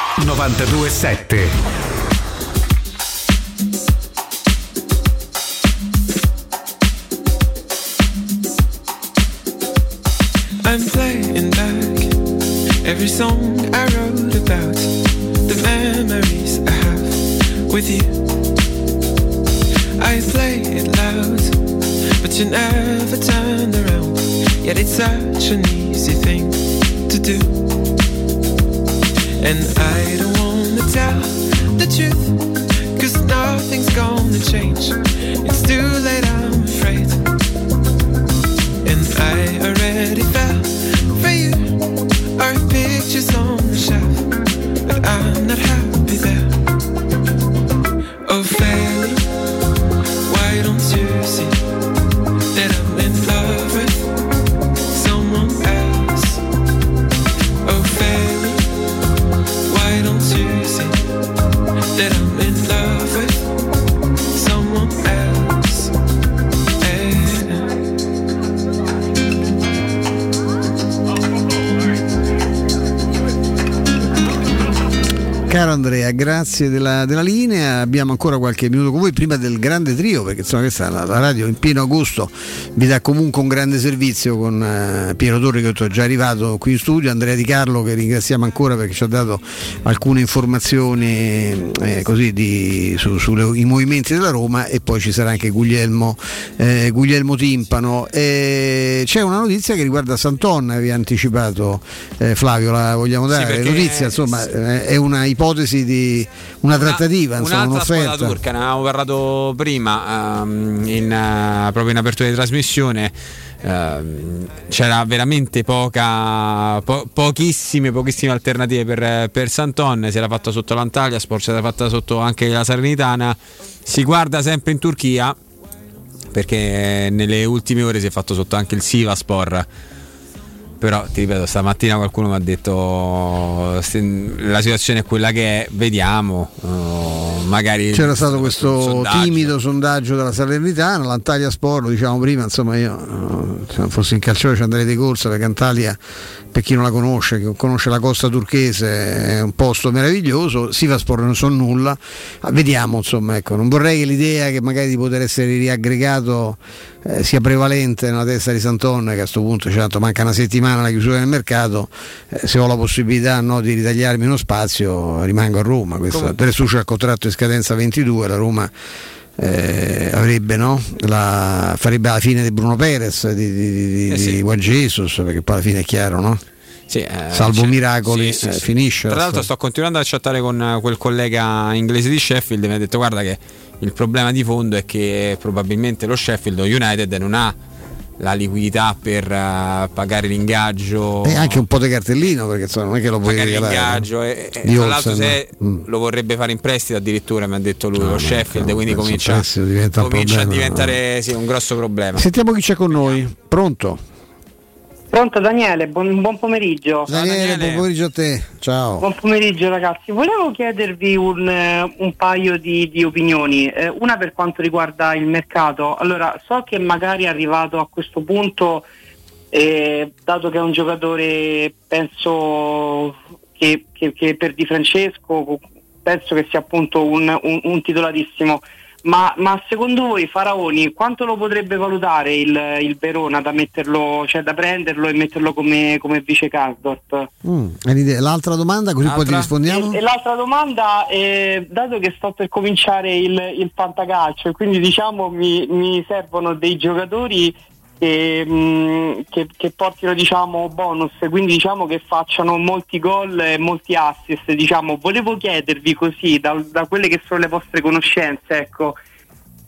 novantadue sette. I'm playing back every song I wrote about the memories I have with you. I play it loud, but you never turn around. Yet it's such an easy thing to do. And I don't wanna tell the truth, cause nothing's gonna change. It's too late, I'm afraid. And I already fell for you. Our pictures on the shelf, but I'm not happy there. Oh, Feli, why don't you see that I'm in love with someone else? Oh, Feli, why don't you say that I'm in love with someone else? Hey. Caro Andrea, grazie della, della linea. Abbiamo ancora qualche minuto con voi prima del grande trio, perché insomma questa la, la radio in pieno agosto vi dà comunque un grande servizio con eh, Piero Torri, che è già arrivato qui in studio, Andrea Di Carlo, che ringraziamo ancora perché ci ha dato alcune informazioni eh, così di, su, sui movimenti della Roma, e poi ci sarà anche Guglielmo eh, Guglielmo Timpano. E c'è una notizia che riguarda Sant'Onna, vi ha anticipato eh, Flavio, la vogliamo dare? Sì, notizia, insomma, eh, è una ipotesi di una trattativa, una, insomma, un'altra un'offerta. Squadra turca, ne avevamo parlato prima um, in, uh, proprio in apertura di trasmissione. Uh, c'era veramente poca po- pochissime pochissime alternative per, per Santon. Si era fatta sotto l'Antalya Sport, si era fatta sotto anche la Salernitana, si guarda sempre in Turchia perché nelle ultime ore si è fatto sotto anche il Sivasspor. Però ti ripeto, stamattina qualcuno mi ha detto la situazione è quella che è, vediamo. Uh, magari c'era stato questo sondaggio. Timido sondaggio della Salernitana, l'Antalya Sport, lo diciamo prima, insomma io uh, se non fossi in calciatore ci andrei di corsa, perché Antalya, per chi non la conosce, che conosce la costa turchese, è un posto meraviglioso. Sivasspor non so nulla, vediamo, insomma, ecco, non vorrei che l'idea che magari di poter essere riaggregato eh, sia prevalente nella testa di Santon, che a questo punto, certo, manca una settimana alla chiusura del mercato, eh, se ho la possibilità, no, di ritagliarmi uno spazio, rimango a Roma. Questa Dresucci ha contratto in scadenza ventidue, la Roma eh, avrebbe, no, la, farebbe alla fine di Bruno Perez, di, di, di, eh sì. di Juan Jesus, perché poi alla fine è chiaro, no? Sì, eh, salvo miracoli, sì, sì, eh, sì. Finisce. Tra l'altro sto continuando a chattare con quel collega inglese di Sheffield e mi ha detto guarda che il problema di fondo è che probabilmente lo Sheffield United non ha la liquidità per uh, pagare l'ingaggio e anche un po' di cartellino, perché insomma non è che lo puoi regalare l'ingaggio, eh? E, e tra l'altro se mm. lo vorrebbe fare in prestito addirittura, mi ha detto lui, no, lo Sheffield, no, quindi comincia, comincia problema, a diventare no. sì, un grosso problema. Sentiamo chi c'è con noi. Pronto? Pronto Daniele, buon, buon pomeriggio. Daniele, Daniele, buon pomeriggio a te. Ciao. Buon pomeriggio ragazzi. Volevo chiedervi un, un paio di, di opinioni. Eh, una per quanto riguarda il mercato. Allora, so che magari è arrivato a questo punto, eh, dato che è un giocatore, penso che, che, che per Di Francesco, penso che sia appunto un, un, un titolarissimo. Ma, ma secondo voi Faraoni quanto lo potrebbe valutare il, il Verona da metterlo, cioè da prenderlo e metterlo come, come vice Karsdorp? Mm, l'altra domanda, così l'altra? Poi ti rispondiamo. E, e l'altra domanda, eh, dato che sto per cominciare il, il fantacalcio e quindi diciamo mi, mi servono dei giocatori che, mh, che, che portino diciamo bonus, quindi diciamo che facciano molti gol e molti assist, diciamo volevo chiedervi così da, da quelle che sono le vostre conoscenze, ecco,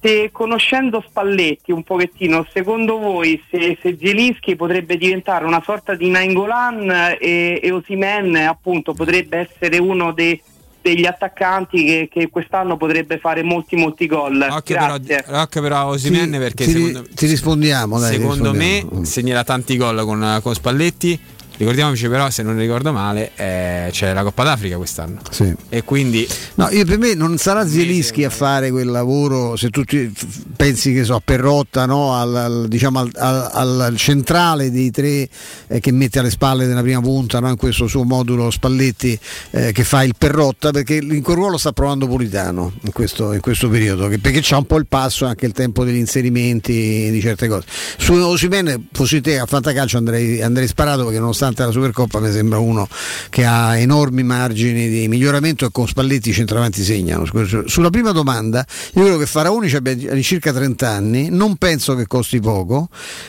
se conoscendo Spalletti un pochettino, secondo voi se, se Zielinski potrebbe diventare una sorta di Nainggolan e, e Osimhen appunto potrebbe essere uno dei degli attaccanti che, che quest'anno potrebbe fare molti molti gol. Occhio però, occhio però a Osimhen, ti, perché ti, secondo, ti rispondiamo dai, secondo ti rispondiamo. me segnerà tanti gol con, con Spalletti. Ricordiamoci però, se non ricordo male, eh, c'è la Coppa d'Africa quest'anno, sì. E quindi no, io per me non sarà Zielinski a fare quel lavoro. Se tu ti pensi, che so, Perrotta, no? al, al, diciamo al, al, al centrale dei tre eh, che mette alle spalle della prima punta, no? In questo suo modulo Spalletti eh, che fa il Perrotta, perché in quel ruolo sta provando Politano in questo, in questo periodo, che, perché c'ha un po' il passo, anche il tempo degli inserimenti di certe cose. Su Osimhen, fossi te a fantacalcio andrei, andrei sparato, perché non sta la Supercoppa mi sembra uno che ha enormi margini di miglioramento e con Spalletti i centravanti segnano. Sulla prima domanda, io credo che Faraoni abbia circa trenta anni, non penso che costi poco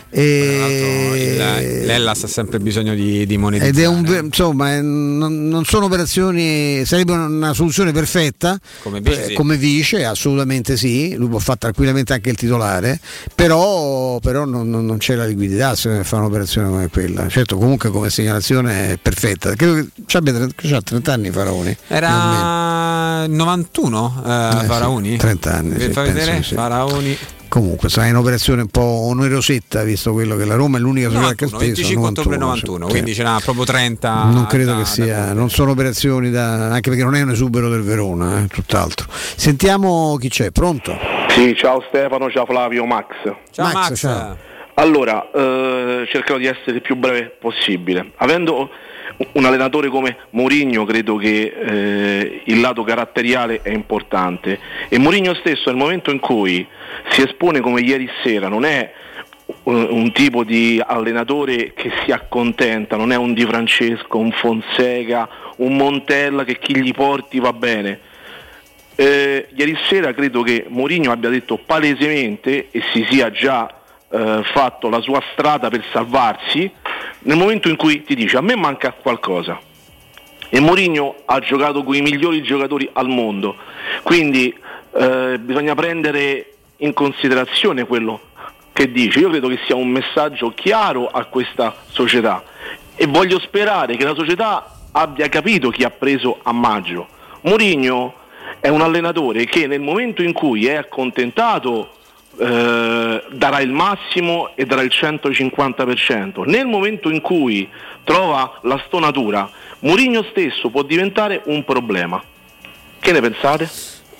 e... il, l'Hellas ha sempre bisogno di, di monetizzare, ed è un, insomma non, non sono operazioni, sarebbe una soluzione perfetta come vice, eh, sì. come vice assolutamente sì, lui può fare tranquillamente anche il titolare, però, però non, non c'è la liquidità se fa un'operazione come quella. Certo, comunque come segnalazione perfetta, credo che c'ha trenta anni Faraoni, era novantuno eh, eh, Faraoni, sì, trenta anni per sì, far vedere sì. Faraoni comunque sarà un'operazione un po' onorosetta, visto quello che la Roma è l'unica società che ha speso, venticinque ottobre novantuno, quindi ce n'ha proprio trenta. Non credo da, che sia, non sono operazioni da, anche perché non è un esubero del Verona, eh, tutt'altro. Sentiamo chi c'è, pronto? Sì, ciao Stefano, ciao Flavio, Max. Ciao Max. Max. Ciao. Allora, eh, cercherò di essere il più breve possibile. Avendo un allenatore come Mourinho, credo che eh, il lato caratteriale è importante, e Mourinho stesso nel momento in cui si espone come ieri sera non è un, un tipo di allenatore che si accontenta, non è un Di Francesco, un Fonseca, un Montella che chi gli porti va bene. Eh, ieri sera credo che Mourinho abbia detto palesemente e si sia già Uh, fatto la sua strada per salvarsi nel momento in cui ti dice a me manca qualcosa, e Mourinho ha giocato con i migliori giocatori al mondo, quindi uh, bisogna prendere in considerazione quello che dice. Io credo che sia un messaggio chiaro a questa società e voglio sperare che la società abbia capito chi ha preso a maggio. Mourinho è un allenatore che nel momento in cui è accontentato Eh, darà il massimo e darà il centocinquanta per cento. Nel momento in cui trova la stonatura, Mourinho stesso può diventare un problema. Che ne pensate?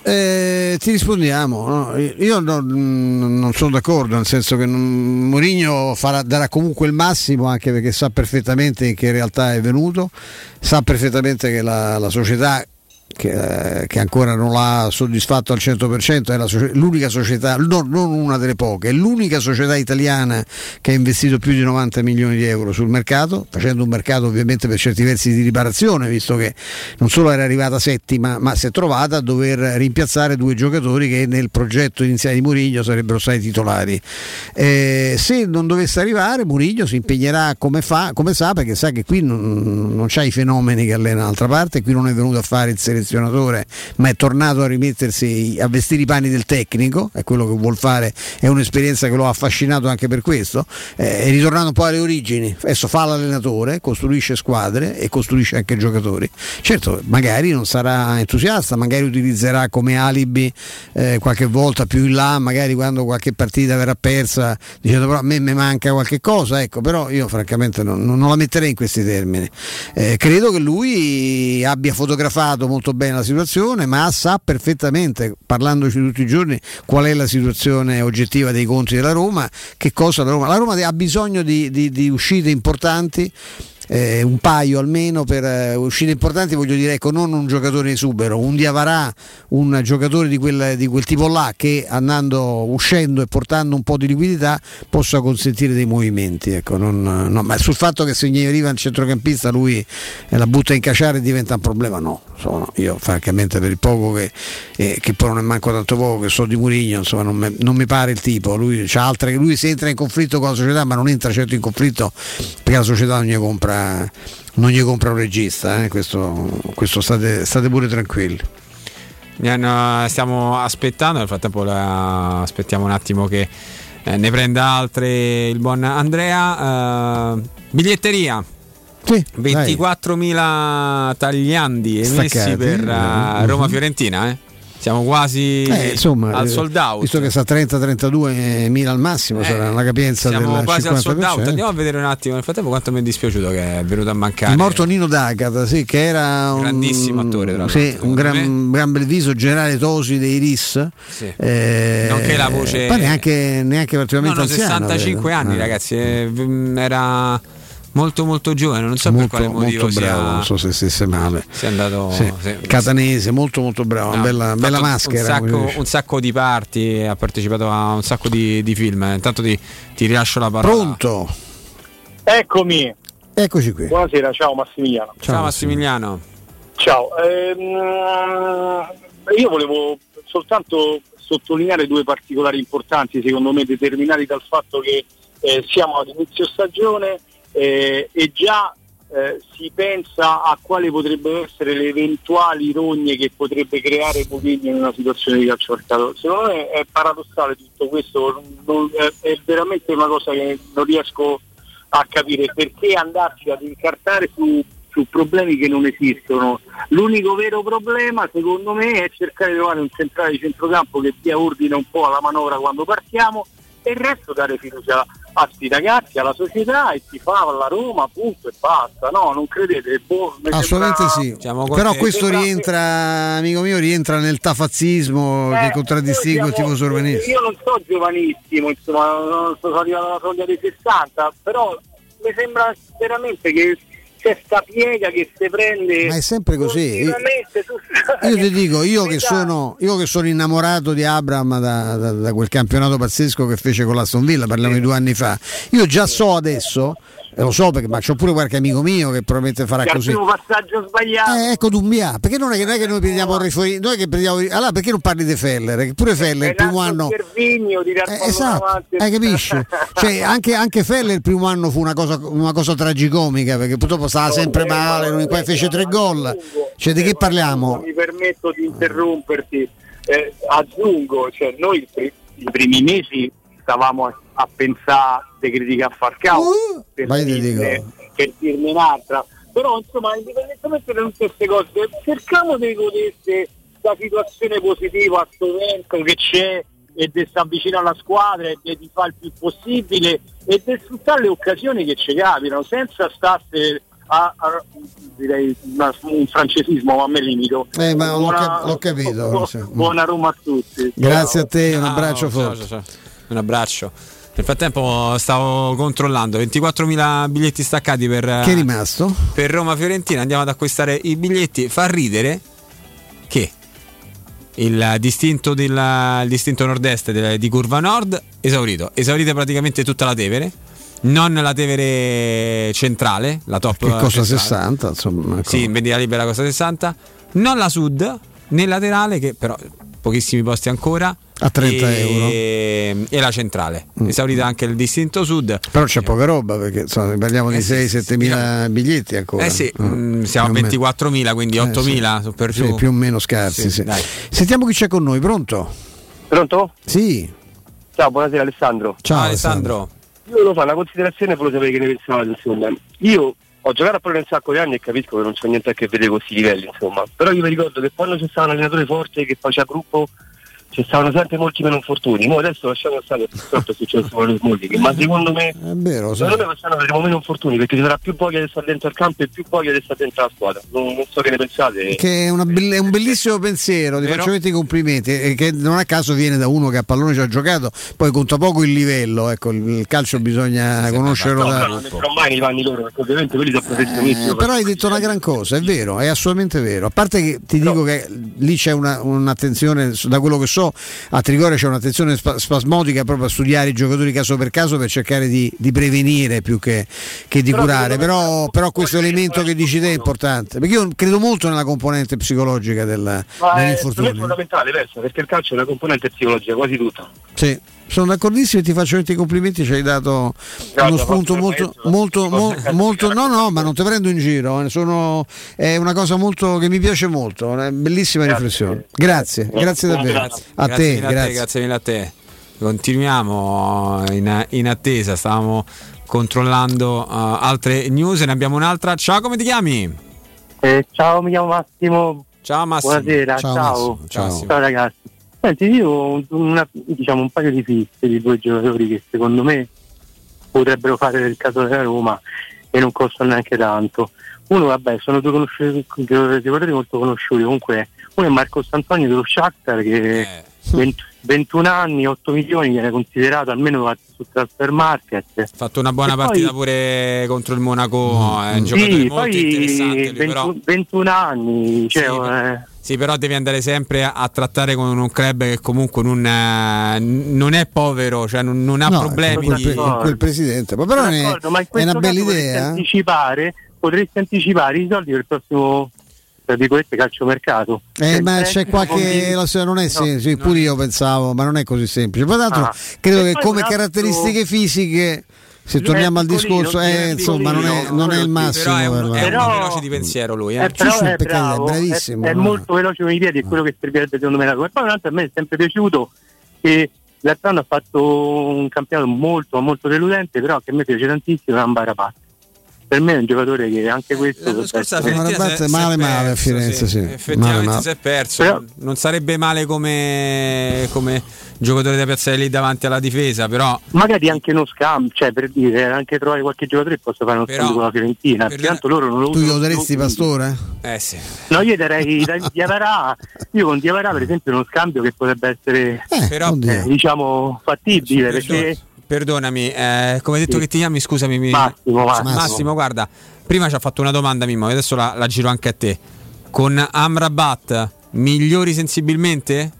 Eh, ti rispondiamo, no? Io no, non sono d'accordo, nel senso che Mourinho farà, darà comunque il massimo, anche perché sa perfettamente in che realtà è venuto, sa perfettamente che la, la società Che, che ancora non l'ha soddisfatto al cento per cento, è la, l'unica società, no, non una delle poche, è l'unica società italiana che ha investito più di novanta milioni di euro sul mercato, facendo un mercato ovviamente per certi versi di riparazione, visto che non solo era arrivata settima, ma si è trovata a dover rimpiazzare due giocatori che nel progetto iniziale di Mourinho sarebbero stati titolari. Eh, se non dovesse arrivare, Mourinho si impegnerà come fa, come sa, perché sa che qui non, non c'ha i fenomeni che allena d'altra parte, qui non è venuto a fare il selezionatore, ma è tornato a rimettersi a vestire i panni del tecnico, è quello che vuol fare, è un'esperienza che lo ha affascinato anche per questo, eh, è ritornato un po' alle origini, adesso fa l'allenatore, costruisce squadre e costruisce anche giocatori. Certo, magari non sarà entusiasta, magari utilizzerà come alibi eh, qualche volta più in là, magari quando qualche partita verrà persa dicendo però a me mi manca qualche cosa, ecco, però io francamente non, non la metterei in questi termini. Eh, credo che lui abbia fotografato molto bene la situazione, ma sa perfettamente, parlandoci tutti i giorni, qual è la situazione oggettiva dei conti della Roma, che cosa la Roma, la Roma ha bisogno di, di, di uscite importanti, eh, un paio almeno per eh, uscite importanti, voglio dire, ecco, non un giocatore esubero, un Diavarà, un giocatore di quel, di quel tipo là che andando, uscendo e portando un po' di liquidità possa consentire dei movimenti, ecco, non, no, ma sul fatto che se gli arriva un centrocampista lui eh, la butta in caciara e diventa un problema, no, insomma, io francamente per il poco che, eh, che poi non è manco tanto poco che so di Mourinho, insomma non, me, non mi pare il tipo, lui c'ha altre, lui si entra in conflitto con la società ma non entra certo in conflitto perché la società non gli compra, non gli compra un regista, eh? questo, questo state, state pure tranquilli. Stiamo aspettando, nel frattempo la, aspettiamo un attimo che eh, ne prenda altre il buon Andrea. eh, biglietteria sì, ventiquattromila tagliandi emessi per uh, Roma-Fiorentina, eh? Siamo quasi eh, insomma, al sold out, visto che sta trenta trentadue mila al massimo, eh, sarà una capienza del cinquanta per cento. Siamo quasi al sold out. Andiamo a vedere un attimo nel frattempo quanto mi è dispiaciuto che è venuto a mancare il morto Nino D'Agata, sì, che era un grandissimo attore, tra l'altro, sì, un gran, un gran bel viso, generale Tosi dei Ris, sì. eh, nonché la voce, poi neanche, neanche praticamente no, no, anziano, sessantacinque vedo. Anni, ragazzi, eh, era molto molto giovane, non so molto, per quale motivo molto sia, bravo, non so se stesse male, si è andato sì. Sì. Catanese, molto molto bravo, no, una bella, bella maschera, un sacco, un sacco di parti, ha partecipato a un sacco di, di film, intanto ti, ti rilascio la parola. Pronto, eccomi, eccoci qui. Buonasera, ciao Massimiliano. Ciao, ciao Massimiliano. Ciao, ehm, io volevo soltanto sottolineare due particolari importanti secondo me, determinati dal fatto che eh, siamo ad inizio stagione. Eh, e già eh, si pensa a quale potrebbero essere le eventuali rogne che potrebbe creare Mourinho in una situazione di calciomercato. Secondo me è paradossale tutto questo, non, è, è veramente una cosa che non riesco a capire, perché andarci ad incartare su, su problemi che non esistono. L'unico vero problema secondo me è cercare di trovare un centrale di centrocampo che dia ordine un po' alla manovra quando partiamo e il resto dare fiducia a sti ragazzi, alla società, e si fa alla Roma, punto e basta. No, non credete? Boh, assolutamente sembra... sì, diciamo, però questo sembra... rientra, amico mio, rientra nel tafazzismo eh, che contraddistingue il tipo sorvenista. Io non so giovanissimo, insomma, non sono arrivato alla soglia dei sessanta, però mi sembra veramente che c'è sta piega che si prende. Ma è sempre così. Io, io ti dico, io che sono io che sono innamorato di Abraham da, da, da quel campionato pazzesco che fece con l'Aston Villa, parliamo sì. di due anni fa. Io già so adesso, lo so perché, ma c'ho pure qualche amico mio che probabilmente farà che così. Il primo passaggio sbagliato. Eh, ecco Dumbia, perché non è che, non è che noi prendiamo Rifori, noi che prendiamo, allora perché non parli di Feller? Che pure Feller il primo anno Servigno, di eh, esatto, hai capisci? Cioè anche, anche Feller il primo anno fu una cosa una cosa tragicomica, perché purtroppo stava sempre male, lui poi fece tre gol. Cioè di che parliamo? Mi permetto di interromperti, eh, aggiungo, cioè noi i primi mesi stavamo a, a pensare di critica a Falcao, uh, per, dirne, per dirne un'altra, però insomma indipendentemente da tutte queste cose cerchiamo di godere la situazione positiva a questo momento che c'è e di si avvicina alla squadra e di fare il più possibile e di sfruttare le occasioni che ci capitano senza stare a, a direi una, un francesismo, ma me limito. Eh, ma buona, l'ho capito. Buona, buona Roma a tutti. Grazie ciao. A te, un abbraccio ah, forte. Ciao, ciao, ciao. Un abbraccio. Nel frattempo stavo controllando ventiquattromila biglietti staccati per che è rimasto per Roma Fiorentina. Andiamo ad acquistare i biglietti. Fa ridere che il distinto, della, il distinto nord-est della, di Curva Nord esaurito, esaurite praticamente tutta la Tevere, non la Tevere centrale, la top che costa centrale. sessanta insomma, ecco. Sì, in vendita libera costa sessanta, non la sud né laterale che però pochissimi posti ancora a trenta e, euro e la centrale mm. esaurita anche il distinto sud, però c'è poca roba perché insomma, parliamo eh di sì, sei sette mila sì. biglietti ancora eh sì mm. siamo a ventiquattro mila, quindi eh otto mila sì. per più. Sì, più o meno scarsi sì, sì. Dai. Sentiamo chi c'è con noi. Pronto? Pronto? Sì, ciao, buonasera Alessandro. Ciao, ciao Alessandro. Alessandro, io volevo fare una considerazione, volevo sapere che ne pensavate. Insomma, io ho giocato a Polonia un sacco di anni e capisco che non c'è niente a che vedere con questi livelli, insomma, però io mi ricordo che quando c'è stato un allenatore forte che faceva gruppo ci stavano sempre molti meno infortuni. Noi adesso lasciamo stare, purtroppo è successo con le Smalling, ma secondo me è vero, secondo sì. me quest'anno avremo meno infortuni perché ci sarà più voglia di stare dentro al campo e più voglia di stare dentro la squadra. Non, non so che ne pensate. Che è, una be- è un bellissimo pensiero, ti vero? Faccio veramente i complimenti, e che non a caso viene da uno che a pallone ci ha giocato, poi conta poco il livello, ecco, il calcio bisogna sì, conoscerlo. No, da... no, non metterò mai nei panni loro, perché ovviamente quelli sono professionisti. Eh, però hai detto una gran cosa, è vero, è assolutamente vero. A parte che ti no. dico che lì c'è una, un'attenzione, da quello che so a Trigoria c'è un'attenzione spasmodica proprio a studiare i giocatori caso per caso per cercare di, di prevenire più che, che di però curare, però, però questo elemento che dici te è importante, perché io credo molto nella componente psicologica del, dell'infortunio. È fondamentale verso, perché il calcio è una componente psicologica quasi tutta. Sì, sono d'accordissimo e ti faccio i complimenti, ci hai dato no, uno spunto molto molto mo, molto no no ma non ti prendo in giro, sono, è una cosa molto che mi piace molto, una bellissima grazie. riflessione grazie grazie davvero grazie. a grazie te mille grazie. A te, grazie mille a te. Continuiamo in, in attesa, stavamo controllando uh, altre news e ne abbiamo un'altra. Ciao, come ti chiami? Eh, ciao, mi chiamo Massimo. Ciao Massimo, buonasera. Ciao ciao, ciao. ciao. ciao ragazzi. Senti, io una, diciamo un paio di piste di due giocatori che secondo me potrebbero fare del caso della Roma e non costano neanche tanto. Uno, vabbè, sono due conosciuti, giocatori molto conosciuti, comunque uno è Marco Sant'Antonio dello Shakhtar che eh. ventuno anni, otto milioni, viene considerato almeno su Transfer Market. Ha fatto una buona e partita poi, pure contro il Monaco, è un sì, giocatore molto interessante. Lui, ventuno, ventuno anni, cioè... Sì, eh, sì, però devi andare sempre a, a trattare con un club che comunque non, eh, non è povero, cioè non, non ha no, problemi quel, di no. quel presidente. Ma però ne, ma in è una bella idea. Anticipare, potresti anticipare i soldi per il prossimo, tra virgolette, calciomercato. Eh, ma c'è qualche la, non è semplice, no, sì, pure no. io pensavo, ma non è così semplice. Ma tanto ah, credo che come altro... caratteristiche fisiche, se torniamo al discorso, eh, insomma, non è, non è il massimo. Però è un, è un veloce di pensiero lui, eh. È, però è, bravo, è, è molto veloce con i piedi, è quello che servirebbe secondo me la cosa. Poi un altro a me è sempre piaciuto, che l'altro anno ha fatto un campionato molto molto deludente, però che a me piace tantissimo, è Amrabat. Per me è un giocatore che anche questo l'anno scorso a Firenze male male a Firenze sì, sì. effettivamente male, male. Si è perso. Però, non sarebbe male come, come giocatore da piazzare lì davanti alla difesa, però magari anche uno scambio, cioè per dire anche trovare qualche giocatore che possa fare uno però, scambio con la Fiorentina, per tanto loro non lo usano. Tu lo daresti Pastore? Eh sì. No, io darei Diavara. Io con Diavara per esempio uno scambio che potrebbe essere eh, però, eh, diciamo fattibile perché perdonami, eh, come hai detto sì. che ti chiami? Scusami, mi... Massimo, Massimo. Massimo, guarda, prima ci ha fatto una domanda Mimmo, adesso la, la giro anche a te. Con Amrabat migliori sensibilmente?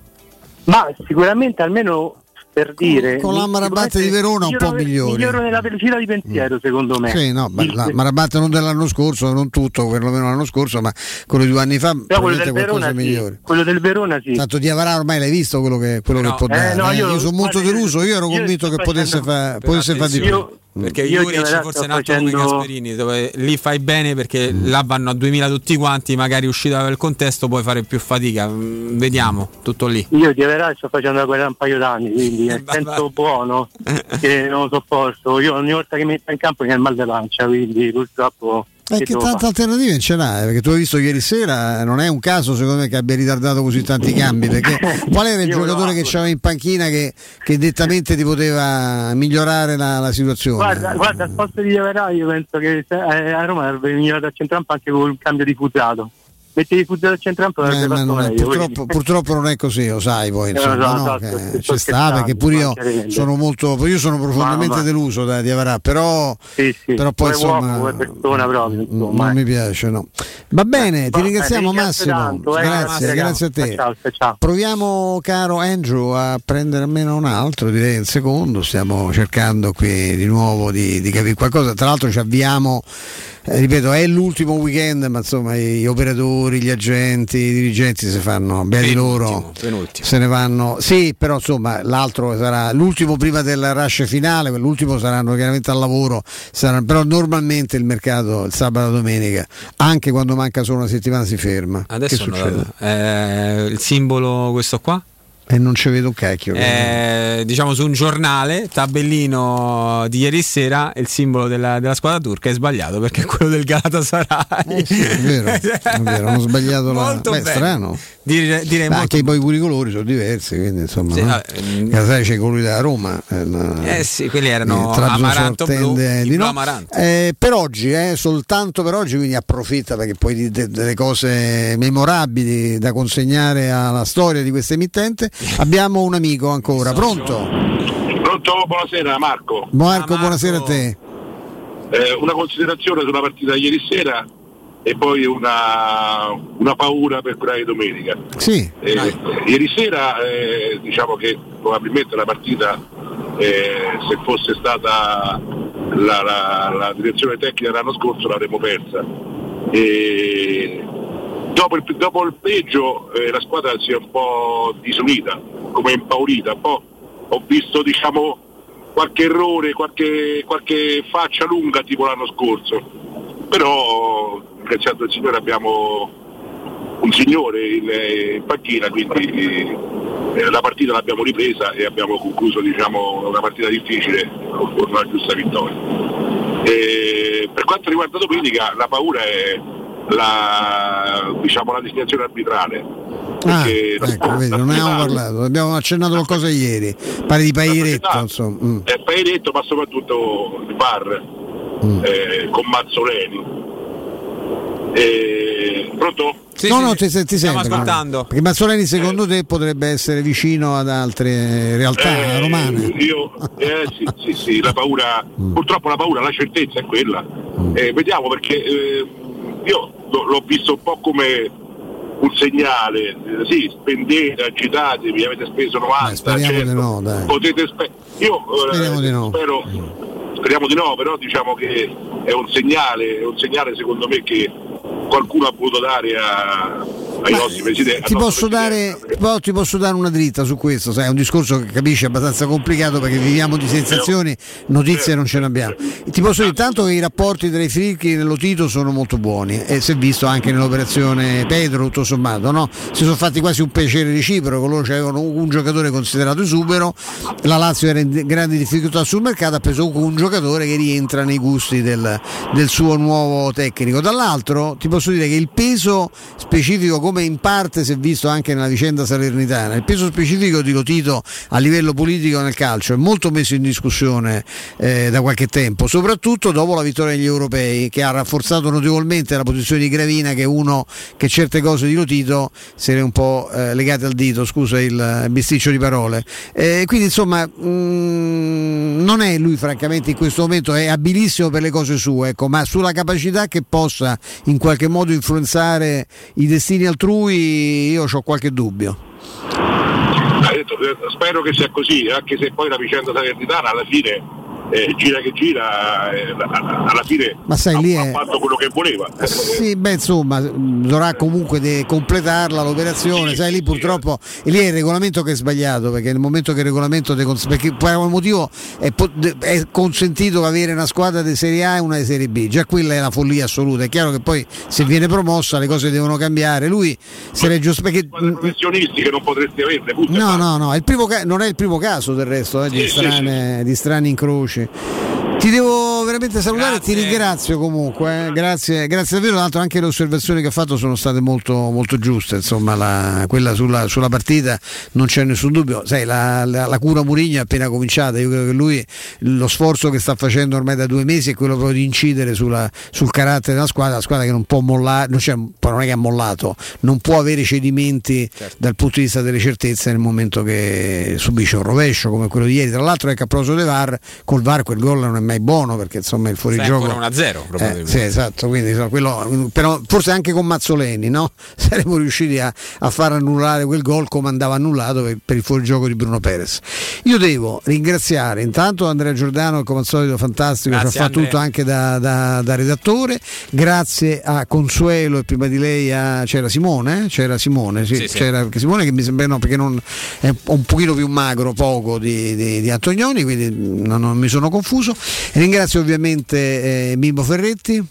Ma sicuramente almeno per dire con, con l'Amrabat di Verona miglioro, un po' migliori. Miglioro nella velocità di pensiero, mm. secondo me. Sì, no, ma l'Amrabat non dell'anno scorso, non tutto, perlomeno l'anno scorso, ma quello di due anni fa probabilmente qualcosa sì. migliore. Quello del Verona sì. Tanto Diavara ormai l'hai visto quello che quello no. che può eh, dare. No, eh. Io, io sono molto io, deluso, io ero io convinto che potesse fare potesse fare di più. Perché io Juric forse è nato come Gasperini, dove lì fai bene perché mm. là vanno a duemila tutti quanti, magari uscita dal contesto puoi fare più fatica, vediamo, tutto lì. Io di verità sto facendo la guerra da un paio d'anni, quindi nel senso buono che non lo sopporto, io ogni volta che mi metto in campo mi è il mal di pancia, quindi purtroppo... E che tante alternative ce n'ha, perché tu hai visto ieri sera, non è un caso secondo me che abbia ritardato così tanti cambi, perché qual era il giocatore che c'aveva in panchina che, che dettamente ti poteva migliorare la, la situazione? Guarda, guarda, al posto di Diavara io penso che a Roma avrebbe migliorato a centrampo anche con il cambio di Fusato. Mettevi Fusato al centrampo eh, avrebbe fatto meglio. Purtroppo, purtroppo non è così, lo sai poi, insomma, no, no, no, che c'è sta, perché pure io sono molto, io sono profondamente ma, ma. deluso da Diavara, però, sì, sì. però poi insomma, uomo, persona proprio, insomma, non eh. mi piace, no. Va bene, eh, ti ringraziamo eh, Massimo, tanto, eh, grazie, eh, grazie, grazie a te. Ciao, ciao. Proviamo, caro Andrew, a prendere almeno un altro, direi un secondo, stiamo cercando qui di nuovo di, di capire qualcosa, tra l'altro ci avviamo, eh, ripeto, è l'ultimo weekend, ma insomma gli operatori, gli agenti, i dirigenti si fanno belli loro, penultimo. se ne vanno sì, però insomma l'altro sarà l'ultimo prima del rush finale, l'ultimo saranno chiaramente al lavoro, saranno, però normalmente il mercato il sabato domenica, anche quando manca solo una settimana si ferma. Adesso che succede? Eh, il simbolo questo qua? E non ci vedo un cacchio. Eh, diciamo su un giornale, tabellino di ieri sera, il simbolo della, della squadra turca è sbagliato perché è quello del Galatasaray. Eh sì, è vero, è vero, hanno sbagliato la... Beh, strano. Dire, direi molto... Anche poi pure i colori sono diversi, quindi insomma, sì, no? ehm... Galatasaray c'è i colori della Roma. Eh, eh sì, quelli erano amaranto blu, blu no. amaranto. Eh, per oggi, eh, soltanto per oggi, quindi approfitta perché poi di, de, delle cose memorabili da consegnare alla storia di questa emittente. Abbiamo un amico ancora, pronto? Pronto, buonasera Marco. Marco, ah, Marco. Buonasera a te. Eh, una considerazione sulla partita di ieri sera e poi una, una paura per quella di domenica. Sì. Eh, ah. Ieri sera eh, diciamo che probabilmente la partita, eh, se fosse stata la, la, la direzione tecnica dell'anno scorso, l'avremmo persa. E dopo il, dopo il peggio eh, la squadra si è un po' disunita, come impaurita, un po' ho visto diciamo qualche errore, qualche, qualche faccia lunga tipo l'anno scorso, però grazie al Signore abbiamo un signore in, in panchina, quindi eh, la partita l'abbiamo ripresa e abbiamo concluso diciamo una partita difficile con una giusta vittoria. E per quanto riguarda domenica la paura è la diciamo la destinazione arbitrale, ah, ecco, vedi, non ne abbiamo parlato, abbiamo accennato qualcosa ieri, pare di Pagliaretto insomma. Mm. È Pagliaretto, ma soprattutto il V A R mm. eh, con Mazzoleni. Eh, pronto? Sì, no, sì, no, ti, ti stiamo sento, ascoltando. Perché Mazzoleni secondo eh. te potrebbe essere vicino ad altre realtà eh, romane? Io, eh, sì, sì, sì, la paura, mm. purtroppo la paura, la certezza è quella. Mm. Eh, vediamo perché eh, io l'ho visto un po' come un segnale, sì, spendete, agitatevi, avete speso novanta, beh, certo. Di no, dai. Potete spe- io speriamo eh, di no. spero speriamo di no, però diciamo che è un segnale, è un segnale secondo me che qualcuno ha voluto dare a, ai ma nostri presidenti. Ti posso dare, però ti posso dare una dritta su questo, sai, è un discorso che capisci abbastanza complicato perché viviamo di sensazioni, notizie non ce ne abbiamo. Ti posso dire tanto che i rapporti tra i Filchi e Lotito sono molto buoni e si è visto anche nell'operazione Pedro, tutto sommato, no? Si sono fatti quasi un piacere reciproco, loro avevano un giocatore considerato esubero, la Lazio era in grandi difficoltà sul mercato, ha preso un giocatore che rientra nei gusti del, del suo nuovo tecnico. Dall'altro ti posso dire che il peso specifico, come in parte si è visto anche nella vicenda salernitana, il peso specifico di Lotito a livello politico nel calcio è molto messo in discussione eh, da qualche tempo, soprattutto dopo la vittoria degli europei, che ha rafforzato notevolmente la posizione di Gravina, che è uno che certe cose di Lotito se ne è un po' eh, legate al dito, scusa il bisticcio di parole, eh, quindi insomma mh, non è lui francamente in questo momento, è abilissimo per le cose sue, ecco, ma sulla capacità che possa in qualche che modo influenzare i destini altrui io ho qualche dubbio. Spero che sia così, anche se poi la vicenda salernitana alla fine Eh, gira che gira eh, alla fine ma sai, ha, lì è... ha fatto quello che voleva, eh, sì, beh insomma dovrà comunque de- completarla l'operazione, sì, sai lì sì, purtroppo sì. Lì è il regolamento che è sbagliato, perché nel momento che il regolamento de- perché per un motivo è, po- è consentito avere una squadra di Serie A e una di Serie B, già quella è la follia assoluta, è chiaro che poi se viene promossa le cose devono cambiare, lui sarebbe giusto perché professionisti che non potresti averne no no no è il primo ca- non è il primo caso del resto eh, sì, di, strane, sì, sì. di strani incroci. Ti devo veramente salutare, grazie. Ti ringrazio comunque, eh. grazie, grazie davvero, tanto anche le osservazioni che ha fatto sono state molto, molto giuste, insomma la, quella sulla, sulla partita non c'è nessun dubbio, sai la, la, la cura Mourinho è appena cominciata, io credo che lui lo sforzo che sta facendo ormai da due mesi è quello proprio di incidere sulla, sul carattere della squadra, la squadra che non può mollare, non, cioè, non è che ha mollato, non può avere cedimenti certo. Dal punto di vista delle certezze nel momento che subisce un rovescio come quello di ieri, tra l'altro è caproso De Var, col V A R quel gol non è mai buono perché insomma il fuorigioco è uno a zero probabilmente. Eh, sì, esatto, quindi insomma, quello, però forse anche con Mazzoleni no? saremmo riusciti a, a far annullare quel gol come andava annullato per, per il fuorigioco di Bruno Perez. Io devo ringraziare intanto Andrea Giordano, come al solito fantastico, grazie, ci ha fatto Andrea. Tutto anche da, da, da redattore, grazie a Consuelo e prima di lei a, c'era Simone, eh? c'era Simone, sì, sì, c'era sì. Simone che mi sembra no, perché non, è un pochino più magro poco di, di, di Antonioni, quindi non, non mi sono confuso. Ringrazio ovviamente eh, Mimmo Ferretti.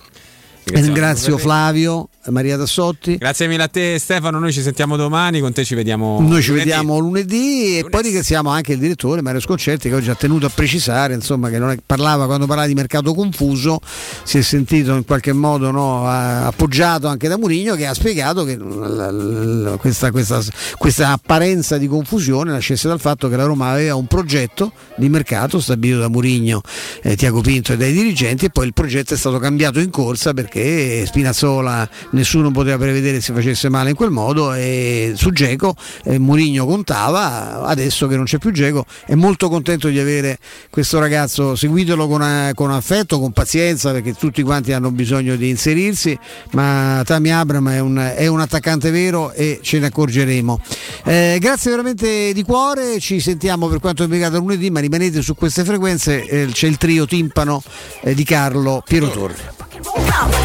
Ringrazio Flavio, Maria Tassotti. Grazie mille a te Stefano, noi ci sentiamo domani, con te ci vediamo Noi ci lunedì. vediamo lunedì, lunedì e poi ringraziamo anche il direttore Mario Sconcerti, che oggi ha tenuto a precisare, insomma, che non è, parlava quando parlava di mercato confuso, si è sentito in qualche modo, no, appoggiato anche da Mourinho, che ha spiegato che la, la, questa, questa, questa apparenza di confusione nascesse dal fatto che la Roma aveva un progetto di mercato stabilito da Mourinho, eh, Tiago Pinto e dai dirigenti, e poi il progetto è stato cambiato in corsa perché Spinazzola nessuno poteva prevedere si facesse male in quel modo, e su Dzeko eh, Mourinho contava. Adesso che non c'è più Dzeko è molto contento di avere questo ragazzo, seguitelo con, a, con affetto, con pazienza, perché tutti quanti hanno bisogno di inserirsi, ma Tammy Abraham è un, è un attaccante vero e ce ne accorgeremo. Eh, grazie veramente di cuore, ci sentiamo per quanto riguarda lunedì, ma rimanete su queste frequenze, eh, c'è il trio timpano eh, di Carlo Piero Torre.